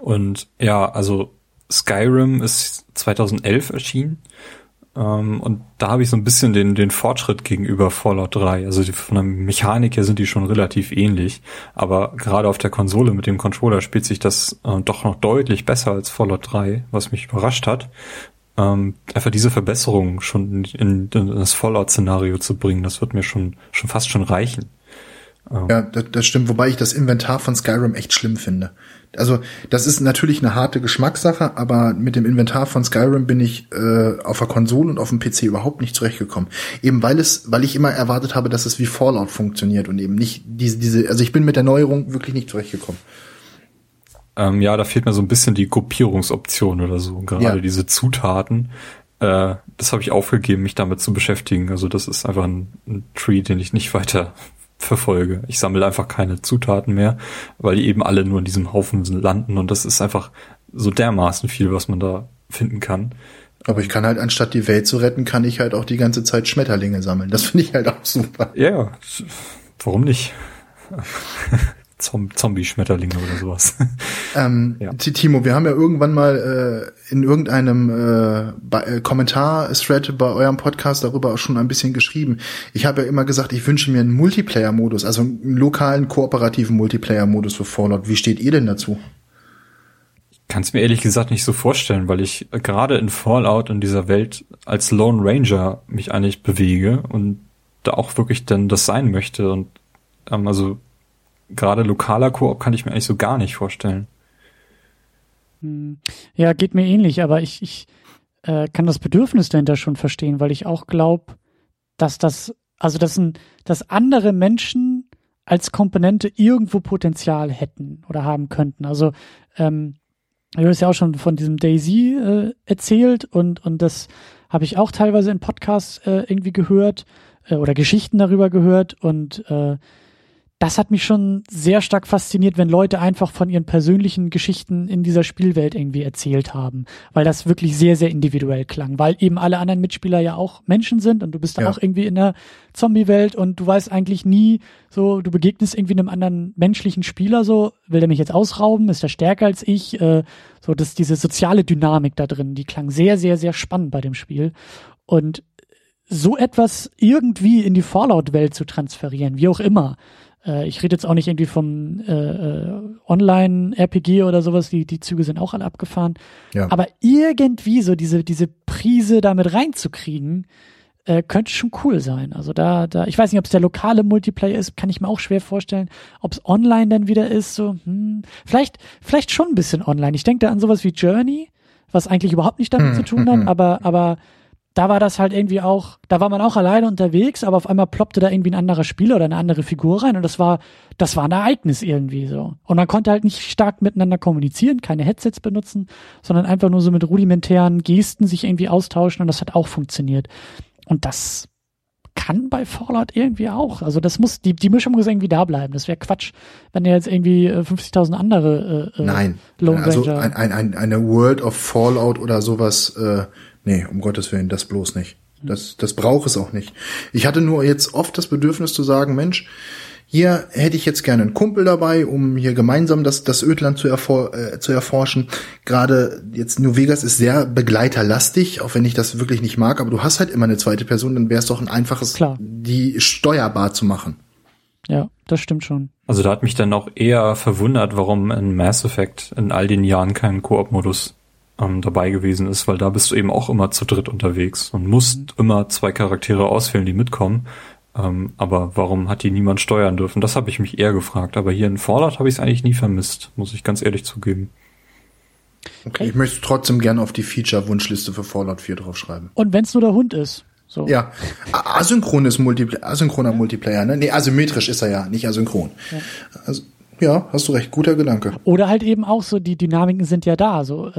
Und ja, also Skyrim ist 2011 erschienen. Und da habe ich so ein bisschen den Fortschritt gegenüber Fallout 3. Also von der Mechanik her sind die schon relativ ähnlich. Aber gerade auf der Konsole mit dem Controller spielt sich das doch noch deutlich besser als Fallout 3, was mich überrascht hat. Einfach diese Verbesserungen schon in das Fallout-Szenario zu bringen, das wird mir schon fast schon reichen. Ja, das stimmt, wobei ich das Inventar von Skyrim echt schlimm finde. Also das ist natürlich eine harte Geschmackssache, aber mit dem Inventar von Skyrim bin ich auf der Konsole und auf dem PC überhaupt nicht zurechtgekommen. Eben weil ich immer erwartet habe, dass es wie Fallout funktioniert und eben nicht diese, also ich bin mit der Neuerung wirklich nicht zurechtgekommen. Ja, da fehlt mir so ein bisschen die Gruppierungsoption oder so, gerade diese Zutaten. Das habe ich aufgegeben, mich damit zu beschäftigen. Also das ist einfach ein Tree, den ich nicht weiter verfolge. Ich sammle einfach keine Zutaten mehr, weil die eben alle nur in diesem Haufen landen und das ist einfach so dermaßen viel, was man da finden kann. Aber ich kann halt, anstatt die Welt zu retten, kann ich halt auch die ganze Zeit Schmetterlinge sammeln. Das finde ich halt auch super. Ja, warum nicht? Zombie-Schmetterlinge oder sowas. Timo, wir haben ja irgendwann mal in irgendeinem Kommentar-Thread bei eurem Podcast darüber auch schon ein bisschen geschrieben. Ich habe ja immer gesagt, ich wünsche mir einen Multiplayer-Modus, also einen lokalen, kooperativen Multiplayer-Modus für Fallout. Wie steht ihr denn dazu? Ich kann es mir ehrlich gesagt nicht so vorstellen, weil ich gerade in Fallout in dieser Welt als Lone Ranger mich eigentlich bewege und da auch wirklich dann das sein möchte. Und also gerade lokaler Koop kann ich mir eigentlich so gar nicht vorstellen. Ja, geht mir ähnlich, aber ich kann das Bedürfnis dahinter schon verstehen, weil ich auch glaube, dass andere Menschen als Komponente irgendwo Potenzial hätten oder haben könnten. Also du hast ja auch schon von diesem Daisy erzählt und das habe ich auch teilweise in Podcasts irgendwie gehört oder Geschichten darüber gehört und das hat mich schon sehr stark fasziniert, wenn Leute einfach von ihren persönlichen Geschichten in dieser Spielwelt irgendwie erzählt haben, weil das wirklich sehr, sehr individuell klang, weil eben alle anderen Mitspieler ja auch Menschen sind und du bist da auch irgendwie in der Zombie-Welt und du weißt eigentlich nie so, du begegnest irgendwie einem anderen menschlichen Spieler so, will der mich jetzt ausrauben, ist der stärker als ich, so dass diese soziale Dynamik da drin, die klang sehr, sehr, sehr spannend bei dem Spiel und so etwas irgendwie in die Fallout-Welt zu transferieren, wie auch immer. Ich rede jetzt auch nicht irgendwie vom Online-RPG oder sowas, die Züge sind auch alle abgefahren. Ja. Aber irgendwie so diese Prise damit reinzukriegen, könnte schon cool sein. Also da, ich weiß nicht, ob es der lokale Multiplayer ist, kann ich mir auch schwer vorstellen, ob es online dann wieder ist. So, vielleicht schon ein bisschen online. Ich denke da an sowas wie Journey, was eigentlich überhaupt nicht damit zu tun hat, aber da war das halt irgendwie auch, da war man auch alleine unterwegs, aber auf einmal ploppte da irgendwie ein anderer Spieler oder eine andere Figur rein und das war ein Ereignis irgendwie so. Und man konnte halt nicht stark miteinander kommunizieren, keine Headsets benutzen, sondern einfach nur so mit rudimentären Gesten sich irgendwie austauschen und das hat auch funktioniert. Und das kann bei Fallout irgendwie auch. Also das muss, die Mischung muss irgendwie da bleiben. Das wäre Quatsch, wenn ihr jetzt irgendwie 50.000 andere Lone Ranger... Also eine World of Fallout oder sowas, nee, um Gottes Willen, das bloß nicht. Das braucht es auch nicht. Ich hatte nur jetzt oft das Bedürfnis zu sagen, Mensch, hier hätte ich jetzt gerne einen Kumpel dabei, um hier gemeinsam das Ödland zu erforschen. Gerade jetzt New Vegas ist sehr begleiterlastig, auch wenn ich das wirklich nicht mag, aber du hast halt immer eine zweite Person, dann wäre es doch ein einfaches, die steuerbar zu machen. Ja, das stimmt schon. Also da hat mich dann auch eher verwundert, warum in Mass Effect in all den Jahren kein Koop-Modus dabei gewesen ist, weil da bist du eben auch immer zu dritt unterwegs und musst immer zwei Charaktere auswählen, die mitkommen. Aber warum hat die niemand steuern dürfen? Das habe ich mich eher gefragt. Aber hier in Fallout habe ich es eigentlich nie vermisst, muss ich ganz ehrlich zugeben. Okay, ich möchte trotzdem gerne auf die Feature-Wunschliste für Fallout 4 draufschreiben. Und wenn es nur der Hund ist. So. Ja, asynchroner Multiplayer, ne? Nee, asymmetrisch ist er ja, nicht asynchron. Ja. Also, ja, hast du recht, guter Gedanke. Oder halt eben auch so, die Dynamiken sind ja da, so,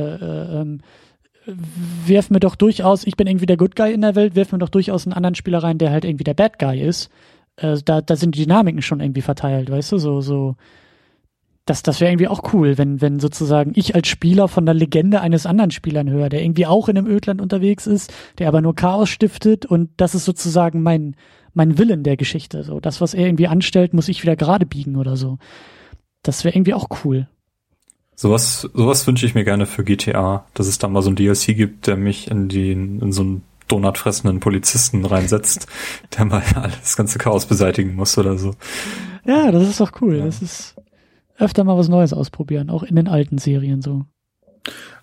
werf mir doch durchaus, ich bin irgendwie der Good Guy in der Welt, werf mir doch durchaus einen anderen Spieler rein, der halt irgendwie der Bad Guy ist. Da sind die Dynamiken schon irgendwie verteilt, weißt du, so. Das wäre irgendwie auch cool, wenn sozusagen ich als Spieler von der Legende eines anderen Spielern höre, der irgendwie auch in einem Ödland unterwegs ist, der aber nur Chaos stiftet, und das ist sozusagen mein Willen der Geschichte, so. Das, was er irgendwie anstellt, muss ich wieder gerade biegen oder so. Das wäre irgendwie auch cool. Sowas wünsche ich mir gerne für GTA, dass es da mal so ein DLC gibt, der mich in so einen donutfressenden Polizisten reinsetzt, der mal das ganze Chaos beseitigen muss oder so. Ja, das ist doch cool. Ja. Das ist öfter mal was Neues ausprobieren, auch in den alten Serien so.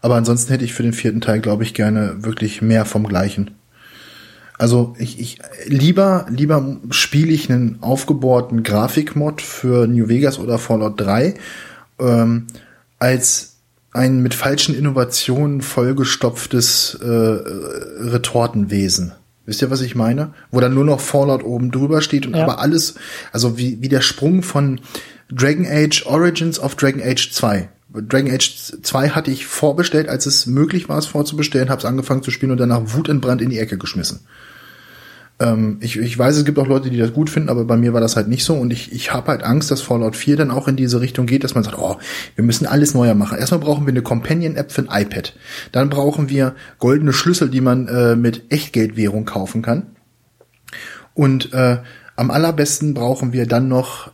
Aber ansonsten hätte ich für den 4. Teil, glaube ich, gerne wirklich mehr vom Gleichen. Also ich lieber spiele ich einen aufgebohrten Grafikmod für New Vegas oder Fallout 3, als ein mit falschen Innovationen vollgestopftes Retortenwesen. Wisst ihr, was ich meine? Wo dann nur noch Fallout oben drüber steht und aber alles, also wie der Sprung von Dragon Age Origins auf Dragon Age 2. Dragon Age 2 hatte ich vorbestellt, als es möglich war, es vorzubestellen, hab's angefangen zu spielen und danach wutentbrannt in die Ecke geschmissen. Ich weiß, es gibt auch Leute, die das gut finden, aber bei mir war das halt nicht so, und ich habe halt Angst, dass Fallout 4 dann auch in diese Richtung geht, dass man sagt, wir müssen alles neuer machen. Erstmal brauchen wir eine Companion-App für ein iPad. Dann brauchen wir goldene Schlüssel, die man mit Echtgeldwährung kaufen kann. Und am allerbesten brauchen wir dann noch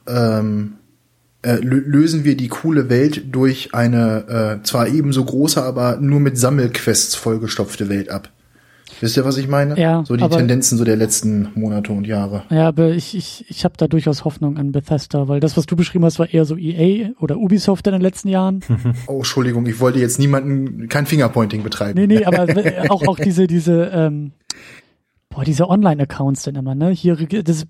lösen wir die coole Welt durch eine zwar ebenso große, aber nur mit Sammelquests vollgestopfte Welt ab. Wisst ihr, was ich meine? Ja, so die Tendenzen so der letzten Monate und Jahre. Ja, aber ich habe da durchaus Hoffnung an Bethesda, weil das, was du beschrieben hast, war eher so EA oder Ubisoft in den letzten Jahren. Oh, Entschuldigung, ich wollte jetzt kein Fingerpointing betreiben. Nee, aber auch diese Online-Accounts denn immer, ne? Hier, das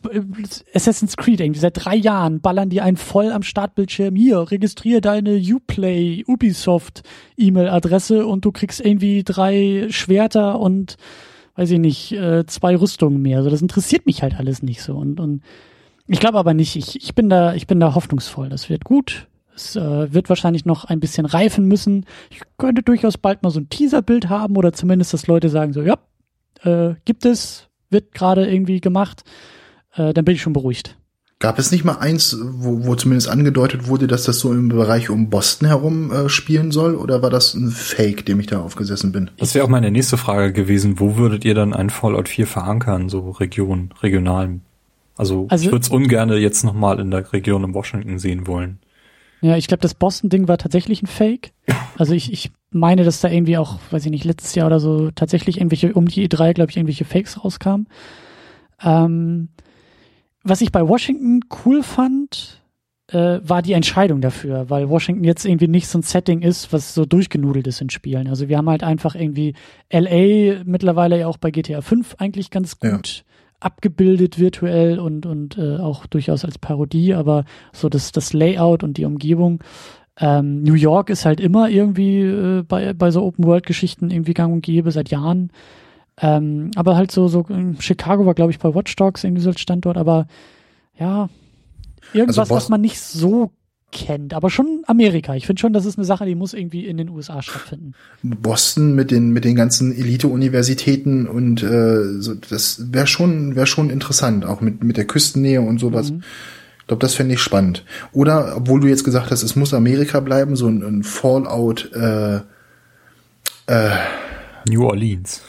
Assassin's Creed irgendwie, seit 3 Jahren ballern die einen voll am Startbildschirm. Hier, registriere deine Uplay, Ubisoft E-Mail-Adresse und du kriegst irgendwie 3 Schwerter und, weiß ich nicht, 2 Rüstungen mehr. Also das interessiert mich halt alles nicht so. Und ich glaube aber nicht, ich bin da hoffnungsvoll. Das wird gut. Es wird wahrscheinlich noch ein bisschen reifen müssen. Ich könnte durchaus bald mal so ein Teaserbild haben oder zumindest, dass Leute sagen so, ja, gibt es, wird gerade irgendwie gemacht, dann bin ich schon beruhigt. Gab es nicht mal eins, wo zumindest angedeutet wurde, dass das so im Bereich um Boston herum spielen soll? Oder war das ein Fake, dem ich da aufgesessen bin? Das wäre auch meine nächste Frage gewesen. Wo würdet ihr dann einen Fallout 4 verankern, so regional? Also ich würde es ungern jetzt nochmal in der Region um Washington sehen wollen. Ja, ich glaube, das Boston-Ding war tatsächlich ein Fake. Also ich meine, dass da irgendwie auch, weiß ich nicht, letztes Jahr oder so tatsächlich irgendwelche, um die E3, glaube ich, irgendwelche Fakes rauskamen. Was ich bei Washington cool fand, war die Entscheidung dafür, weil Washington jetzt irgendwie nicht so ein Setting ist, was so durchgenudelt ist in Spielen. Also wir haben halt einfach irgendwie LA mittlerweile ja auch bei GTA 5 eigentlich ganz gut abgebildet virtuell und auch durchaus als Parodie, aber so das Layout und die Umgebung. New York ist halt immer irgendwie bei so Open-World-Geschichten irgendwie gang und gäbe, seit Jahren. Aber halt so Chicago war, glaube ich, bei Watch Dogs irgendwie so als Standort, aber ja, irgendwas, also was man nicht so kennt, aber schon Amerika. Ich finde schon, das ist eine Sache, die muss irgendwie in den USA stattfinden. Boston mit den ganzen Elite-Universitäten und so, das wäre schon interessant, auch mit der Küstennähe und sowas. Mhm. Ich glaube, das fände ich spannend. Oder, obwohl du jetzt gesagt hast, es muss Amerika bleiben, so ein Fallout New Orleans.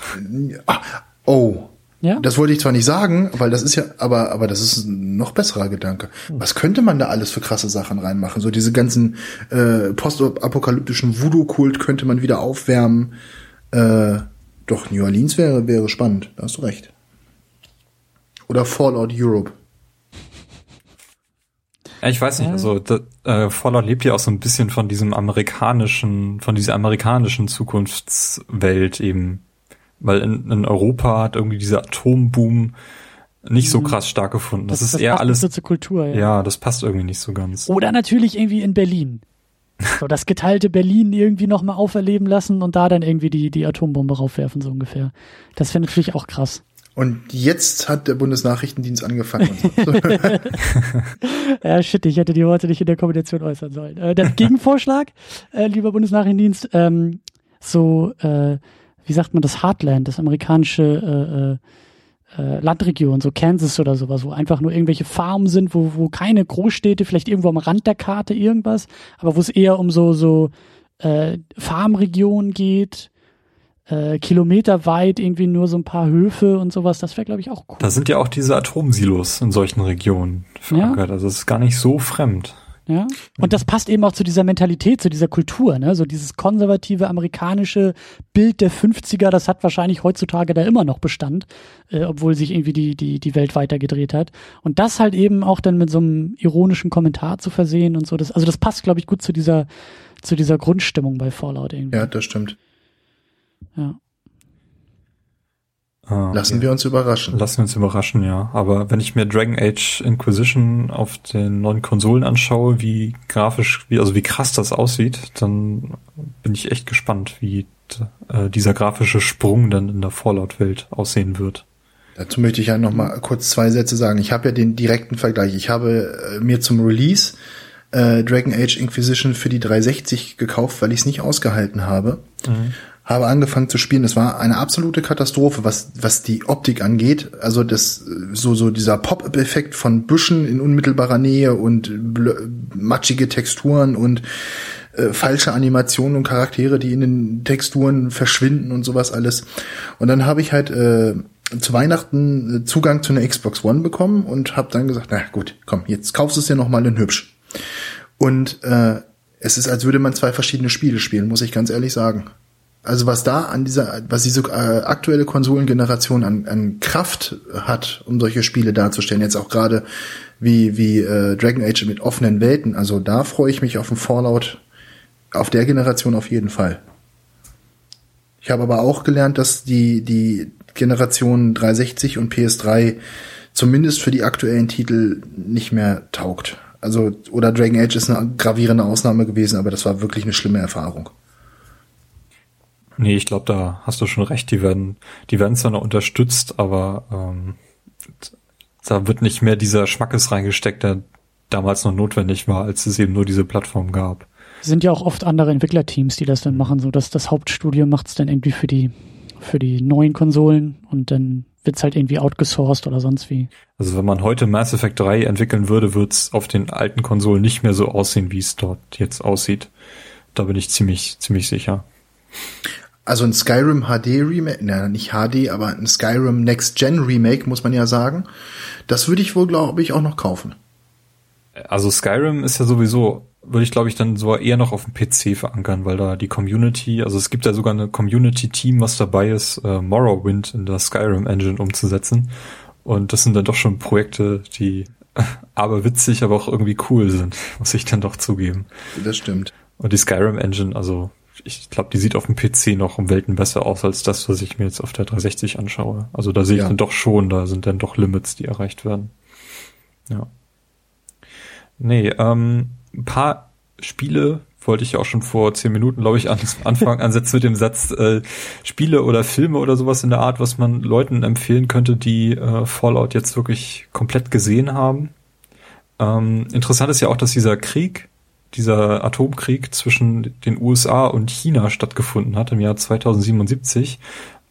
Oh. Ja? Das wollte ich zwar nicht sagen, weil das ist ja, aber das ist ein noch besserer Gedanke. Was könnte man da alles für krasse Sachen reinmachen? So diese ganzen postapokalyptischen Voodoo-Kult könnte man wieder aufwärmen. Doch, New Orleans wäre spannend, da hast du recht. Oder Fallout Europe. Ja, ich weiß nicht, also Fallout lebt ja auch so ein bisschen von diesem von dieser amerikanischen Zukunftswelt eben. Weil in Europa hat irgendwie dieser Atomboom nicht so krass stark gefunden. Das ist eher alles zur Kultur, ja. Ja, das passt irgendwie nicht so ganz. Oder natürlich irgendwie in Berlin. So das geteilte Berlin irgendwie nochmal auferleben lassen und da dann irgendwie die Atombombe raufwerfen, so ungefähr. Das finde ich natürlich auch krass. Und jetzt hat der Bundesnachrichtendienst angefangen. Ja, shit, ich hätte die heute nicht in der Kombination äußern sollen. Der Gegenvorschlag, lieber Bundesnachrichtendienst, wie sagt man das, Heartland, das amerikanische Landregion, so Kansas oder sowas, wo einfach nur irgendwelche Farmen sind, wo keine Großstädte, vielleicht irgendwo am Rand der Karte irgendwas, aber wo es eher um so Farmregionen geht, kilometerweit irgendwie nur so ein paar Höfe und sowas, das wäre, glaube ich, auch cool. Da sind ja auch diese Atomsilos in solchen Regionen verankert, ja? Also das ist gar nicht so fremd. Ja? Und das passt eben auch zu dieser Mentalität, zu dieser Kultur, ne? So dieses konservative amerikanische Bild der 50er, das hat wahrscheinlich heutzutage da immer noch Bestand, obwohl sich irgendwie die Welt weitergedreht hat. Und das halt eben auch dann mit so einem ironischen Kommentar zu versehen und so. Das passt, glaube ich, gut zu dieser Grundstimmung bei Fallout irgendwie. Ja, das stimmt. Ja. Lassen wir uns überraschen, ja. Aber wenn ich mir Dragon Age Inquisition auf den neuen Konsolen anschaue, wie krass das aussieht, dann bin ich echt gespannt, wie dieser grafische Sprung dann in der Fallout-Welt aussehen wird. Dazu möchte ich ja noch mal kurz zwei Sätze sagen. Ich habe ja den direkten Vergleich. Ich habe mir zum Release Dragon Age Inquisition für die 360 gekauft, weil ich es nicht ausgehalten habe. Mhm. Habe angefangen zu spielen. Das war eine absolute Katastrophe, was die Optik angeht. Also das so dieser Pop-up-Effekt von Büschen in unmittelbarer Nähe und matschige Texturen und falsche Animationen und Charaktere, die in den Texturen verschwinden und sowas alles. Und dann habe ich halt zu Weihnachten Zugang zu einer Xbox One bekommen und habe dann gesagt, na gut, komm, jetzt kaufst du es dir nochmal in hübsch. Und es ist, als würde man zwei verschiedene Spiele spielen, muss ich ganz ehrlich sagen. Also was da an diese aktuelle Konsolengeneration an Kraft hat, um solche Spiele darzustellen, jetzt auch gerade wie Dragon Age mit offenen Welten, also da freue ich mich auf den Fallout, auf der Generation auf jeden Fall. Ich habe aber auch gelernt, dass die Generation 360 und PS3 zumindest für die aktuellen Titel nicht mehr taugt. Also, oder Dragon Age ist eine gravierende Ausnahme gewesen, aber das war wirklich eine schlimme Erfahrung. Nee, ich glaube, da hast du schon recht. Die werden zwar noch unterstützt, aber da wird nicht mehr dieser Schmackes reingesteckt, der damals noch notwendig war, als es eben nur diese Plattform gab. Sind ja auch oft andere Entwicklerteams, die das dann machen, so dass das Hauptstudio macht's dann irgendwie für die neuen Konsolen und dann wird's halt irgendwie outgesourced oder sonst wie. Also wenn man heute Mass Effect 3 entwickeln würde, wird's auf den alten Konsolen nicht mehr so aussehen, wie es dort jetzt aussieht. Da bin ich ziemlich sicher. Also ein Skyrim HD Remake, nicht HD, aber ein Skyrim Next Gen Remake, muss man ja sagen. Das würde ich wohl, glaube ich, auch noch kaufen. Also Skyrim ist ja sowieso, würde ich, glaube ich, dann so eher noch auf dem PC verankern, weil da die Community, also es gibt ja sogar eine Community-Team, was dabei ist, Morrowind in der Skyrim-Engine umzusetzen. Und das sind dann doch schon Projekte, die aber witzig, aber auch irgendwie cool sind, muss ich dann doch zugeben. Das stimmt. Und die Skyrim-Engine, also ich glaube, die sieht auf dem PC noch um Welten besser aus als das, was ich mir jetzt auf der 360 anschaue. Also da sehe ich dann doch schon, da sind dann doch Limits, die erreicht werden. Ja. Nee, ein paar Spiele wollte ich ja auch schon vor 10 Minuten, glaube ich, am Anfang ansetzen mit dem Satz Spiele oder Filme oder sowas in der Art, was man Leuten empfehlen könnte, die Fallout jetzt wirklich komplett gesehen haben. Interessant ist ja auch, dass dieser Krieg dieser Atomkrieg zwischen den USA und China stattgefunden hat im Jahr 2077,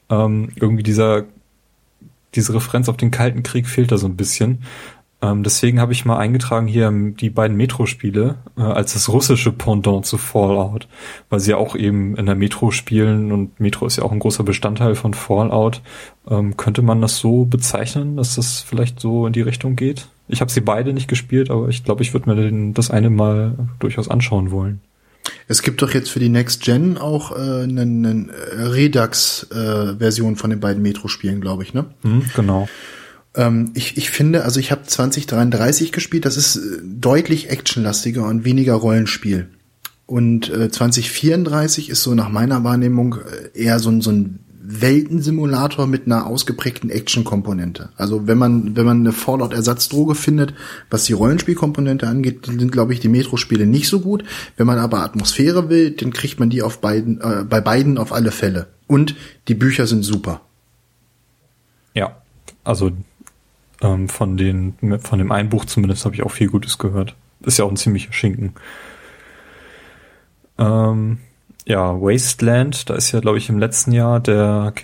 irgendwie diese Referenz auf den Kalten Krieg fehlt da so ein bisschen. Deswegen habe ich mal eingetragen hier die beiden Metro-Spiele als das russische Pendant zu Fallout, weil sie ja auch eben in der Metro spielen und Metro ist ja auch ein großer Bestandteil von Fallout. Könnte man das so bezeichnen, dass das vielleicht so in die Richtung geht? Ich habe sie beide nicht gespielt, aber ich glaube, ich würde mir das eine mal durchaus anschauen wollen. Es gibt doch jetzt für die Next Gen auch eine Redux-Version von den beiden Metro-Spielen, glaube ich, ne? Genau. Ich finde, also ich habe 2033 gespielt, das ist deutlich actionlastiger und weniger Rollenspiel. Und 2034 ist so nach meiner Wahrnehmung eher so ein Weltensimulator mit einer ausgeprägten Action-Komponente. Also wenn man eine Fallout-Ersatzdroge findet, was die Rollenspielkomponente angeht, sind, glaube ich, die Metro-Spiele nicht so gut. Wenn man aber Atmosphäre will, dann kriegt man die bei beiden auf alle Fälle. Und die Bücher sind super. Ja, also von dem einen Buch zumindest habe ich auch viel Gutes gehört. Ist ja auch ein ziemlicher Schinken. Wasteland, da ist ja, glaube ich, im letzten Jahr der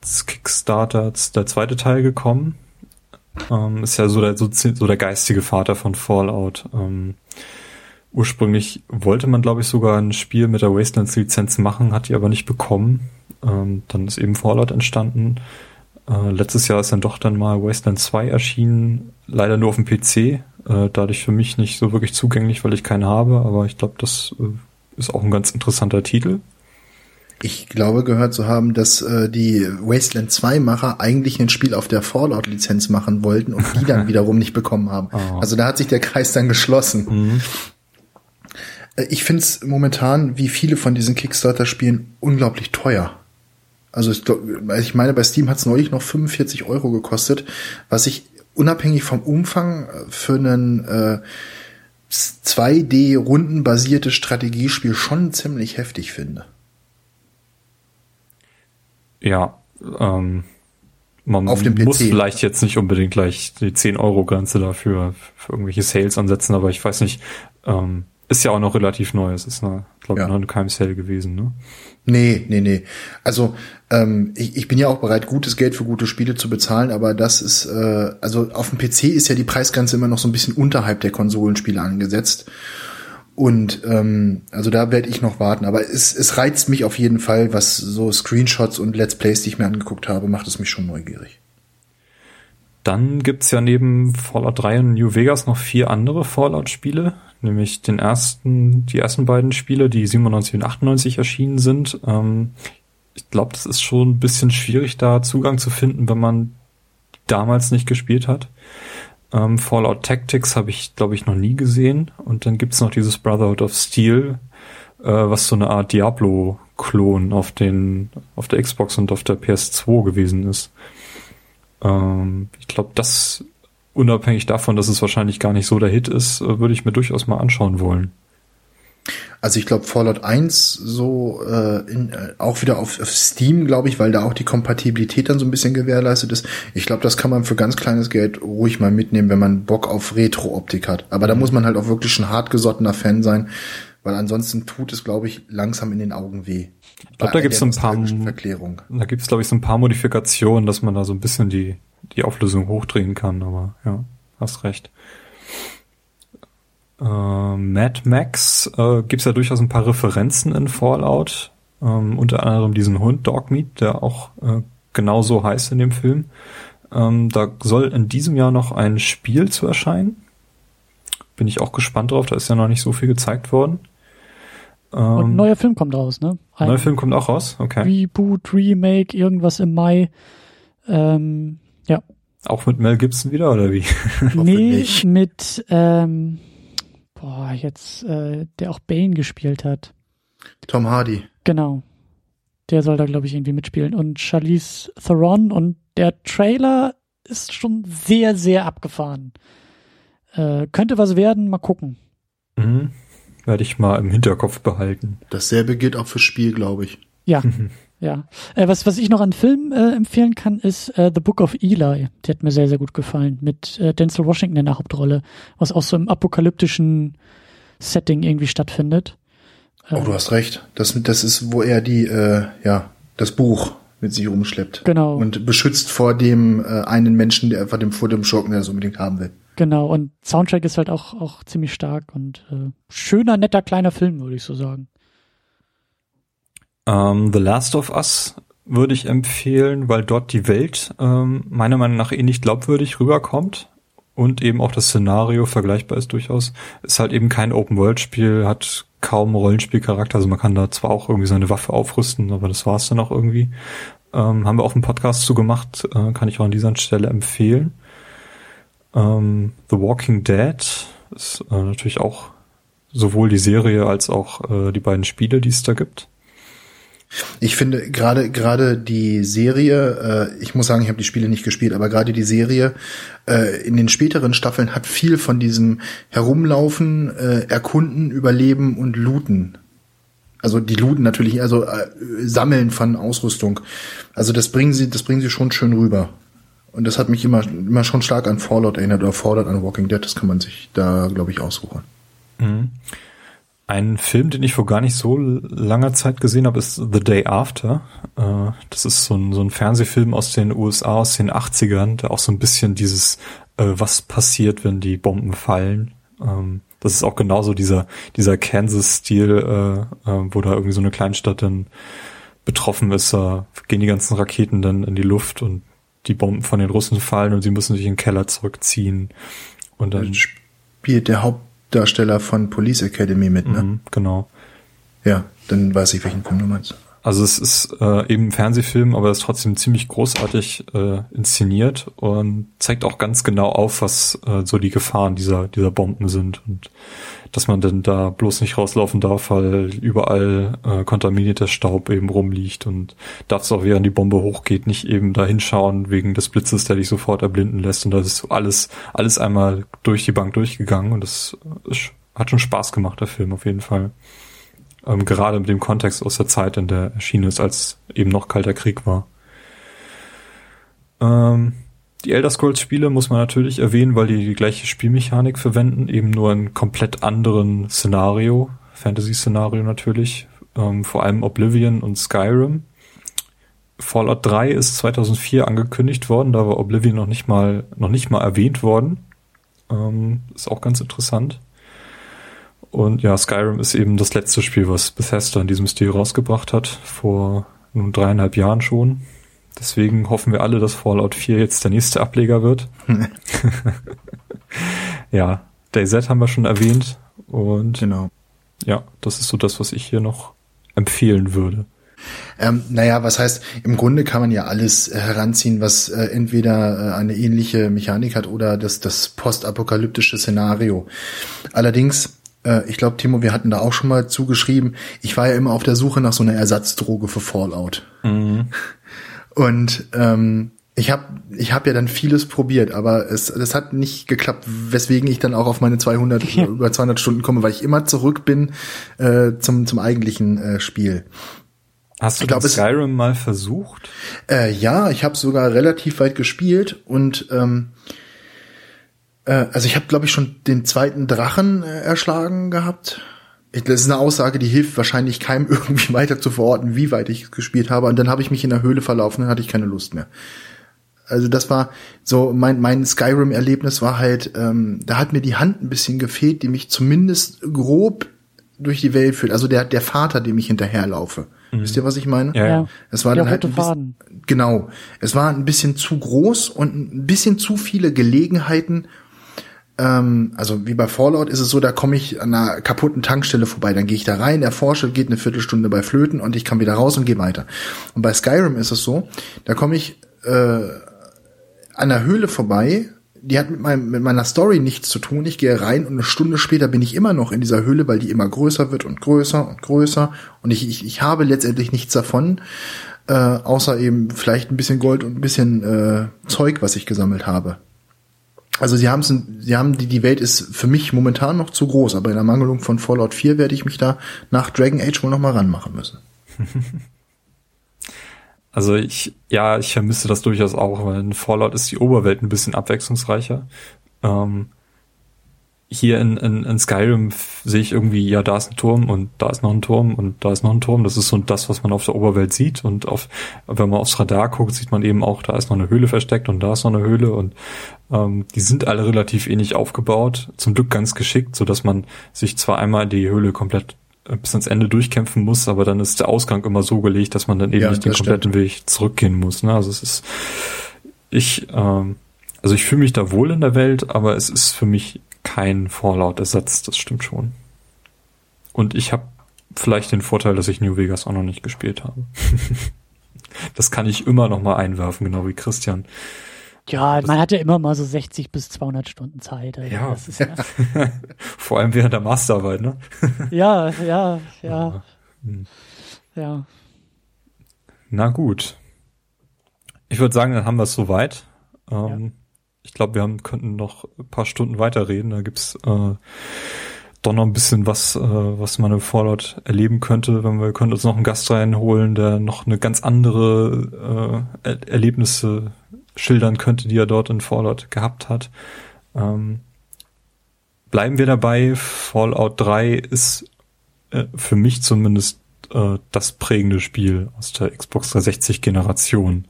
Kickstarter, der zweite Teil gekommen. Ist ja so der geistige Vater von Fallout. Ursprünglich wollte man, glaube ich, sogar ein Spiel mit der Wastelands-Lizenz machen, hat die aber nicht bekommen. Dann ist eben Fallout entstanden. Letztes Jahr ist dann mal Wasteland 2 erschienen, leider nur auf dem PC, dadurch für mich nicht so wirklich zugänglich, weil ich keinen habe, aber ich glaube, das ist auch ein ganz interessanter Titel. Ich glaube, gehört zu haben, dass die Wasteland 2-Macher eigentlich ein Spiel auf der Fallout-Lizenz machen wollten und die dann wiederum nicht bekommen haben. Oh. Also da hat sich der Kreis dann geschlossen. Mhm. Ich finde es momentan, wie viele von diesen Kickstarter-Spielen, unglaublich teuer. Also ich meine, bei Steam hat es neulich noch 45 Euro gekostet, was ich unabhängig vom Umfang für einen 2D-rundenbasiertes Strategiespiel schon ziemlich heftig finde. Ja, man muss vielleicht jetzt nicht unbedingt gleich die 10-Euro-Grenze dafür für irgendwelche Sales ansetzen, aber ich weiß nicht, ist ja auch noch relativ neu. Es ist, noch eine Keim-Sale gewesen, ne? Nee. Also ich bin ja auch bereit, gutes Geld für gute Spiele zu bezahlen, aber das ist, also auf dem PC ist ja die Preisgrenze immer noch so ein bisschen unterhalb der Konsolenspiele angesetzt. Und also da werde ich noch warten. Aber es reizt mich auf jeden Fall, was so Screenshots und Let's Plays, die ich mir angeguckt habe, macht es mich schon neugierig. Dann gibt's ja neben Fallout 3 und New Vegas noch 4 andere Fallout-Spiele, nämlich die ersten beiden Spiele, die 97 und 98 erschienen sind. Ich glaube, das ist schon ein bisschen schwierig, da Zugang zu finden, wenn man damals nicht gespielt hat. Fallout Tactics habe ich, glaube ich, noch nie gesehen. Und dann gibt's noch dieses Brotherhood of Steel, was so eine Art Diablo-Klon auf der Xbox und auf der PS2 gewesen ist. Ich glaube, das, unabhängig davon, dass es wahrscheinlich gar nicht so der Hit ist, würde ich mir durchaus mal anschauen wollen. Also ich glaube, Fallout 1 so auch wieder auf Steam, glaube ich, weil da auch die Kompatibilität dann so ein bisschen gewährleistet ist. Ich glaube, das kann man für ganz kleines Geld ruhig mal mitnehmen, wenn man Bock auf Retro-Optik hat. Aber da muss man halt auch wirklich ein hartgesottener Fan sein, weil ansonsten tut es, glaube ich, langsam in den Augen weh. Ich glaube, da gibt es so ein paar Modifikationen, dass man da so ein bisschen die Auflösung hochdrehen kann, aber ja, hast recht. Mad Max gibt es ja durchaus ein paar Referenzen in Fallout, unter anderem diesen Hund Dogmeat, der auch genauso heißt in dem Film. Da soll in diesem Jahr noch ein Spiel zu erscheinen. Bin ich auch gespannt drauf, da ist ja noch nicht so viel gezeigt worden. Und ein neuer Film kommt raus, ne? Ein neuer Film kommt auch raus, okay. Reboot, Remake, irgendwas im Mai. Ja. Auch mit Mel Gibson wieder, oder wie? Nee, mit der auch Bane gespielt hat. Tom Hardy. Genau. Der soll da, glaube ich, irgendwie mitspielen. Und Charlize Theron. Und der Trailer ist schon sehr, sehr abgefahren. Könnte was werden, mal gucken. Mhm. Werde ich mal im Hinterkopf behalten. Dasselbe gilt auch fürs Spiel, glaube ich. Ja, ja. Was ich noch an Film empfehlen kann, ist The Book of Eli. Der hat mir sehr, sehr gut gefallen. Mit Denzel Washington in der Hauptrolle. Was auch so im apokalyptischen Setting irgendwie stattfindet. Oh, du hast recht. Das ist, wo er das Buch mit sich rumschleppt. Genau. Und beschützt vor dem einen Menschen, der einfach vor dem Schurken, der das unbedingt haben will. Genau, und Soundtrack ist halt auch ziemlich stark und schöner, netter, kleiner Film, würde ich so sagen. The Last of Us würde ich empfehlen, weil dort die Welt meiner Meinung nach nicht glaubwürdig rüberkommt und eben auch das Szenario vergleichbar ist durchaus. Ist halt eben kein Open-World-Spiel, hat kaum Rollenspielcharakter, also man kann da zwar auch irgendwie seine Waffe aufrüsten, aber das war's dann auch irgendwie. Haben wir auch einen Podcast zu gemacht, kann ich auch an dieser Stelle empfehlen. The Walking Dead ist natürlich auch sowohl die Serie als auch die beiden Spiele, die es da gibt. Ich finde gerade die Serie, ich muss sagen, ich habe die Spiele nicht gespielt, aber gerade die Serie in den späteren Staffeln hat viel von diesem Herumlaufen, Erkunden, Überleben und Looten. Also die Looten natürlich, also Sammeln von Ausrüstung. Also das bringen sie schon schön rüber. Und das hat mich immer schon stark an Fallout erinnert oder Fallout an Walking Dead. Das kann man sich da, glaube ich, aussuchen. Mhm. Ein Film, den ich vor gar nicht so langer Zeit gesehen habe, ist The Day After. Das ist so ein Fernsehfilm aus den USA, aus den 80ern, der auch so ein bisschen dieses, was passiert, wenn die Bomben fallen. Das ist auch genauso dieser Kansas-Stil, wo da irgendwie so eine Kleinstadt dann betroffen ist. Da gehen die ganzen Raketen dann in die Luft und die Bomben von den Russen fallen und sie müssen sich in den Keller zurückziehen. Und dann spielt der Hauptdarsteller von Police Academy mit, ne? Mhm, genau. Ja, dann weiß ich, welchen Film du meinst. Also es ist eben ein Fernsehfilm, aber es ist trotzdem ziemlich großartig inszeniert und zeigt auch ganz genau auf, was so die Gefahren dieser Bomben sind und dass man denn da bloß nicht rauslaufen darf, weil überall kontaminierter Staub eben rumliegt und darfst auch, während die Bombe hochgeht, nicht eben da hinschauen wegen des Blitzes, der dich sofort erblinden lässt, und da ist alles einmal durch die Bank durchgegangen und das hat schon Spaß gemacht, der Film auf jeden Fall. Gerade mit dem Kontext aus der Zeit, in der erschienen ist, als eben noch Kalter Krieg war. Die Elder Scrolls-Spiele muss man natürlich erwähnen, weil die gleiche Spielmechanik verwenden, eben nur in komplett anderen Szenario, Fantasy-Szenario natürlich, vor allem Oblivion und Skyrim. Fallout 3 ist 2004 angekündigt worden, da war Oblivion noch nicht mal erwähnt worden. Ist auch ganz interessant. Und ja, Skyrim ist eben das letzte Spiel, was Bethesda in diesem Stil rausgebracht hat, vor nun 3,5 Jahren schon. Deswegen hoffen wir alle, dass Fallout 4 jetzt der nächste Ableger wird. Ja, DayZ haben wir schon erwähnt. Und genau. Ja, das ist so das, was ich hier noch empfehlen würde. Was heißt, im Grunde kann man ja alles heranziehen, was entweder eine ähnliche Mechanik hat oder das postapokalyptische Szenario. Allerdings, ich glaube, Timo, wir hatten da auch schon mal zugeschrieben, ich war ja immer auf der Suche nach so einer Ersatzdroge für Fallout. Mhm. Und ich hab ja dann vieles probiert, aber das hat nicht geklappt, weswegen ich dann auch auf meine über 200 Stunden komme, weil ich immer zurück bin zum eigentlichen Spiel. Hast du Skyrim mal versucht? Ja, ich habe sogar relativ weit gespielt und also ich habe, glaube ich, schon den zweiten Drachen erschlagen gehabt. Das ist eine Aussage, die hilft wahrscheinlich keinem irgendwie weiter zu verorten, wie weit ich es gespielt habe. Und dann habe ich mich in der Höhle verlaufen, dann hatte ich keine Lust mehr. Also das war so, mein Skyrim-Erlebnis war halt, da hat mir die Hand ein bisschen gefehlt, die mich zumindest grob durch die Welt führt. Also der Vater, dem ich hinterherlaufe. Mhm. Wisst ihr, was ich meine? Ja. Es war dann halt ein bisschen, genau. Es war ein bisschen zu groß und ein bisschen zu viele Gelegenheiten. Also wie bei Fallout ist es so, da komme ich an einer kaputten Tankstelle vorbei, dann gehe ich da rein, erforsche, geht eine Viertelstunde bei Flöten und ich kann wieder raus und gehe weiter. Und bei Skyrim ist es so, da komme ich an der Höhle vorbei, die hat mit meiner Story nichts zu tun, ich gehe rein und eine Stunde später bin ich immer noch in dieser Höhle, weil die immer größer wird und größer und größer und ich habe letztendlich nichts davon, außer eben vielleicht ein bisschen Gold und ein bisschen Zeug, was ich gesammelt habe. Also die Welt ist für mich momentan noch zu groß, aber in der Mangelung von Fallout 4 werde ich mich da nach Dragon Age wohl nochmal ranmachen müssen. Also ich vermisse das durchaus auch, weil in Fallout ist die Oberwelt ein bisschen abwechslungsreicher. hier in Skyrim sehe ich irgendwie, ja, da ist ein Turm und da ist noch ein Turm und da ist noch ein Turm. Das ist so das, was man auf der Oberwelt sieht. Und wenn man aufs Radar guckt, sieht man eben auch, da ist noch eine Höhle versteckt und da ist noch eine Höhle. Und die sind alle relativ ähnlich aufgebaut. Zum Glück ganz geschickt, sodass man sich zwar einmal die Höhle komplett bis ans Ende durchkämpfen muss, aber dann ist der Ausgang immer so gelegt, dass man dann eben nicht den kompletten Weg zurückgehen muss. Ne? Also es ist, ich fühle mich da wohl in der Welt, aber es ist für mich kein Fallout-Ersatz, das stimmt schon. Und ich habe vielleicht den Vorteil, dass ich New Vegas auch noch nicht gespielt habe. Das kann ich immer noch mal einwerfen, genau wie Christian. Ja, man hat ja immer mal so 60 bis 200 Stunden Zeit. Also ja. Das ist, ja. Vor allem während der Masterarbeit, ne? Ja. Ja. Na gut. Ich würde sagen, dann haben wir es soweit. Ja. Ich glaube, könnten noch ein paar Stunden weiterreden. Da gibt's doch noch ein bisschen was, was man im Fallout erleben könnte. Wir können uns noch einen Gast reinholen, der noch eine ganz andere Erlebnisse schildern könnte, die er dort in Fallout gehabt hat. Bleiben wir dabei. Fallout 3 ist für mich zumindest das prägende Spiel aus der Xbox 360-Generation.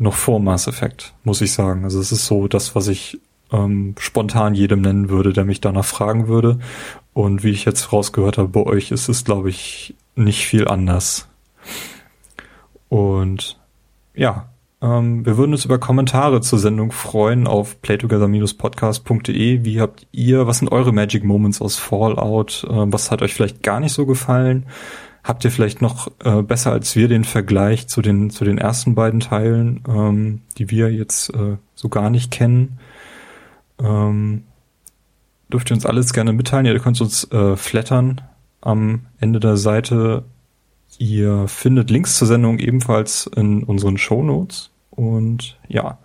Noch vor Mass Effect, muss ich sagen. Also es ist so das, was ich spontan jedem nennen würde, der mich danach fragen würde. Und wie ich jetzt rausgehört habe, bei euch ist es, glaube ich, nicht viel anders. Und ja, wir würden uns über Kommentare zur Sendung freuen auf playtogether-podcast.de. Wie habt ihr, was sind eure Magic Moments aus Fallout? Was hat euch vielleicht gar nicht so gefallen? Habt ihr vielleicht noch besser als wir den Vergleich zu den ersten beiden Teilen, die wir jetzt so gar nicht kennen? Dürft ihr uns alles gerne mitteilen. Ihr könnt uns flattern am Ende der Seite. Ihr findet Links zur Sendung ebenfalls in unseren Shownotes. Und ja,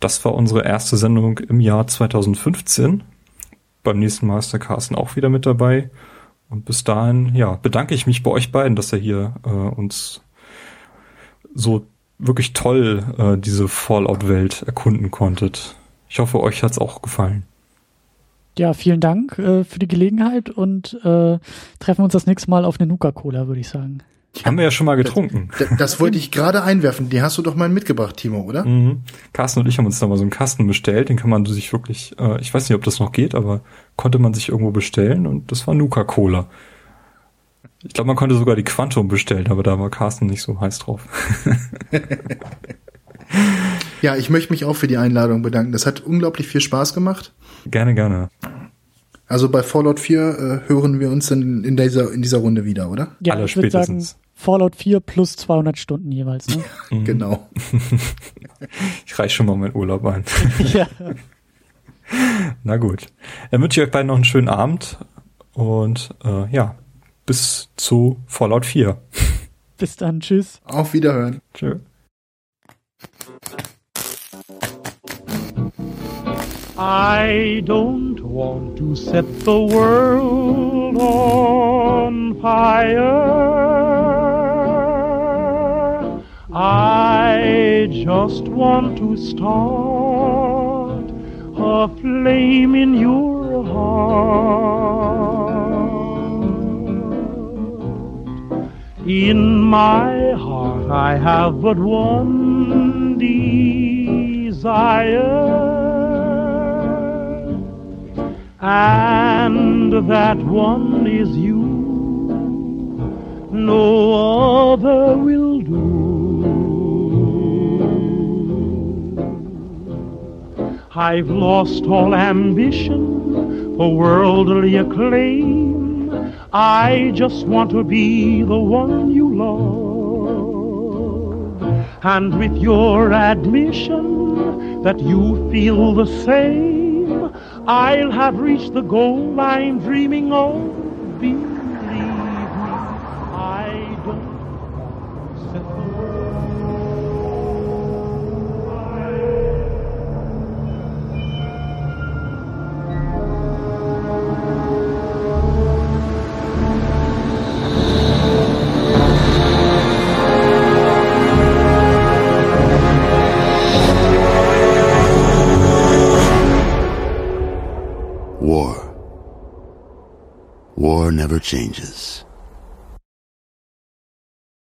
das war unsere erste Sendung im Jahr 2015. Beim nächsten Mal ist der Carsten auch wieder mit dabei. Und bis dahin, ja, bedanke ich mich bei euch beiden, dass ihr hier uns so wirklich toll diese Fallout-Welt erkunden konntet. Ich hoffe, euch hat's auch gefallen. Ja, vielen Dank für die Gelegenheit und treffen uns das nächste Mal auf eine Nuka-Cola, würde ich sagen. Die haben wir ja schon mal getrunken. Das wollte ich gerade einwerfen. Die hast du doch mal mitgebracht, Timo, oder? Mhm. Carsten und ich haben uns da mal so einen Kasten bestellt. Den kann man sich wirklich, ich weiß nicht, ob das noch geht, aber konnte man sich irgendwo bestellen. Und das war Nuka-Cola. Ich glaube, man konnte sogar die Quantum bestellen, aber da war Carsten nicht so heiß drauf. Ja, ich möchte mich auch für die Einladung bedanken. Das hat unglaublich viel Spaß gemacht. Gerne, gerne. Also bei Fallout 4 hören wir uns dann in dieser Runde wieder, oder? Ja, ich würde sagen Fallout 4 plus 200 Stunden jeweils. Ne? Ja, genau. Ich reiche schon mal meinen Urlaub ein. Ja. Na gut. Dann wünsche ich euch beiden noch einen schönen Abend und bis zu Fallout 4. Bis dann, tschüss. Auf Wiederhören. Tschö. I don't want to set the world on fire. I just want to start a flame in your heart. In my heart I have but one desire, and that one is you. No other will do. I've lost all ambition for worldly acclaim. I just want to be the one you love. And with your admission that you feel the same, I'll have reached the goal I'm dreaming of. Believe me, I don't set the war. War never changes.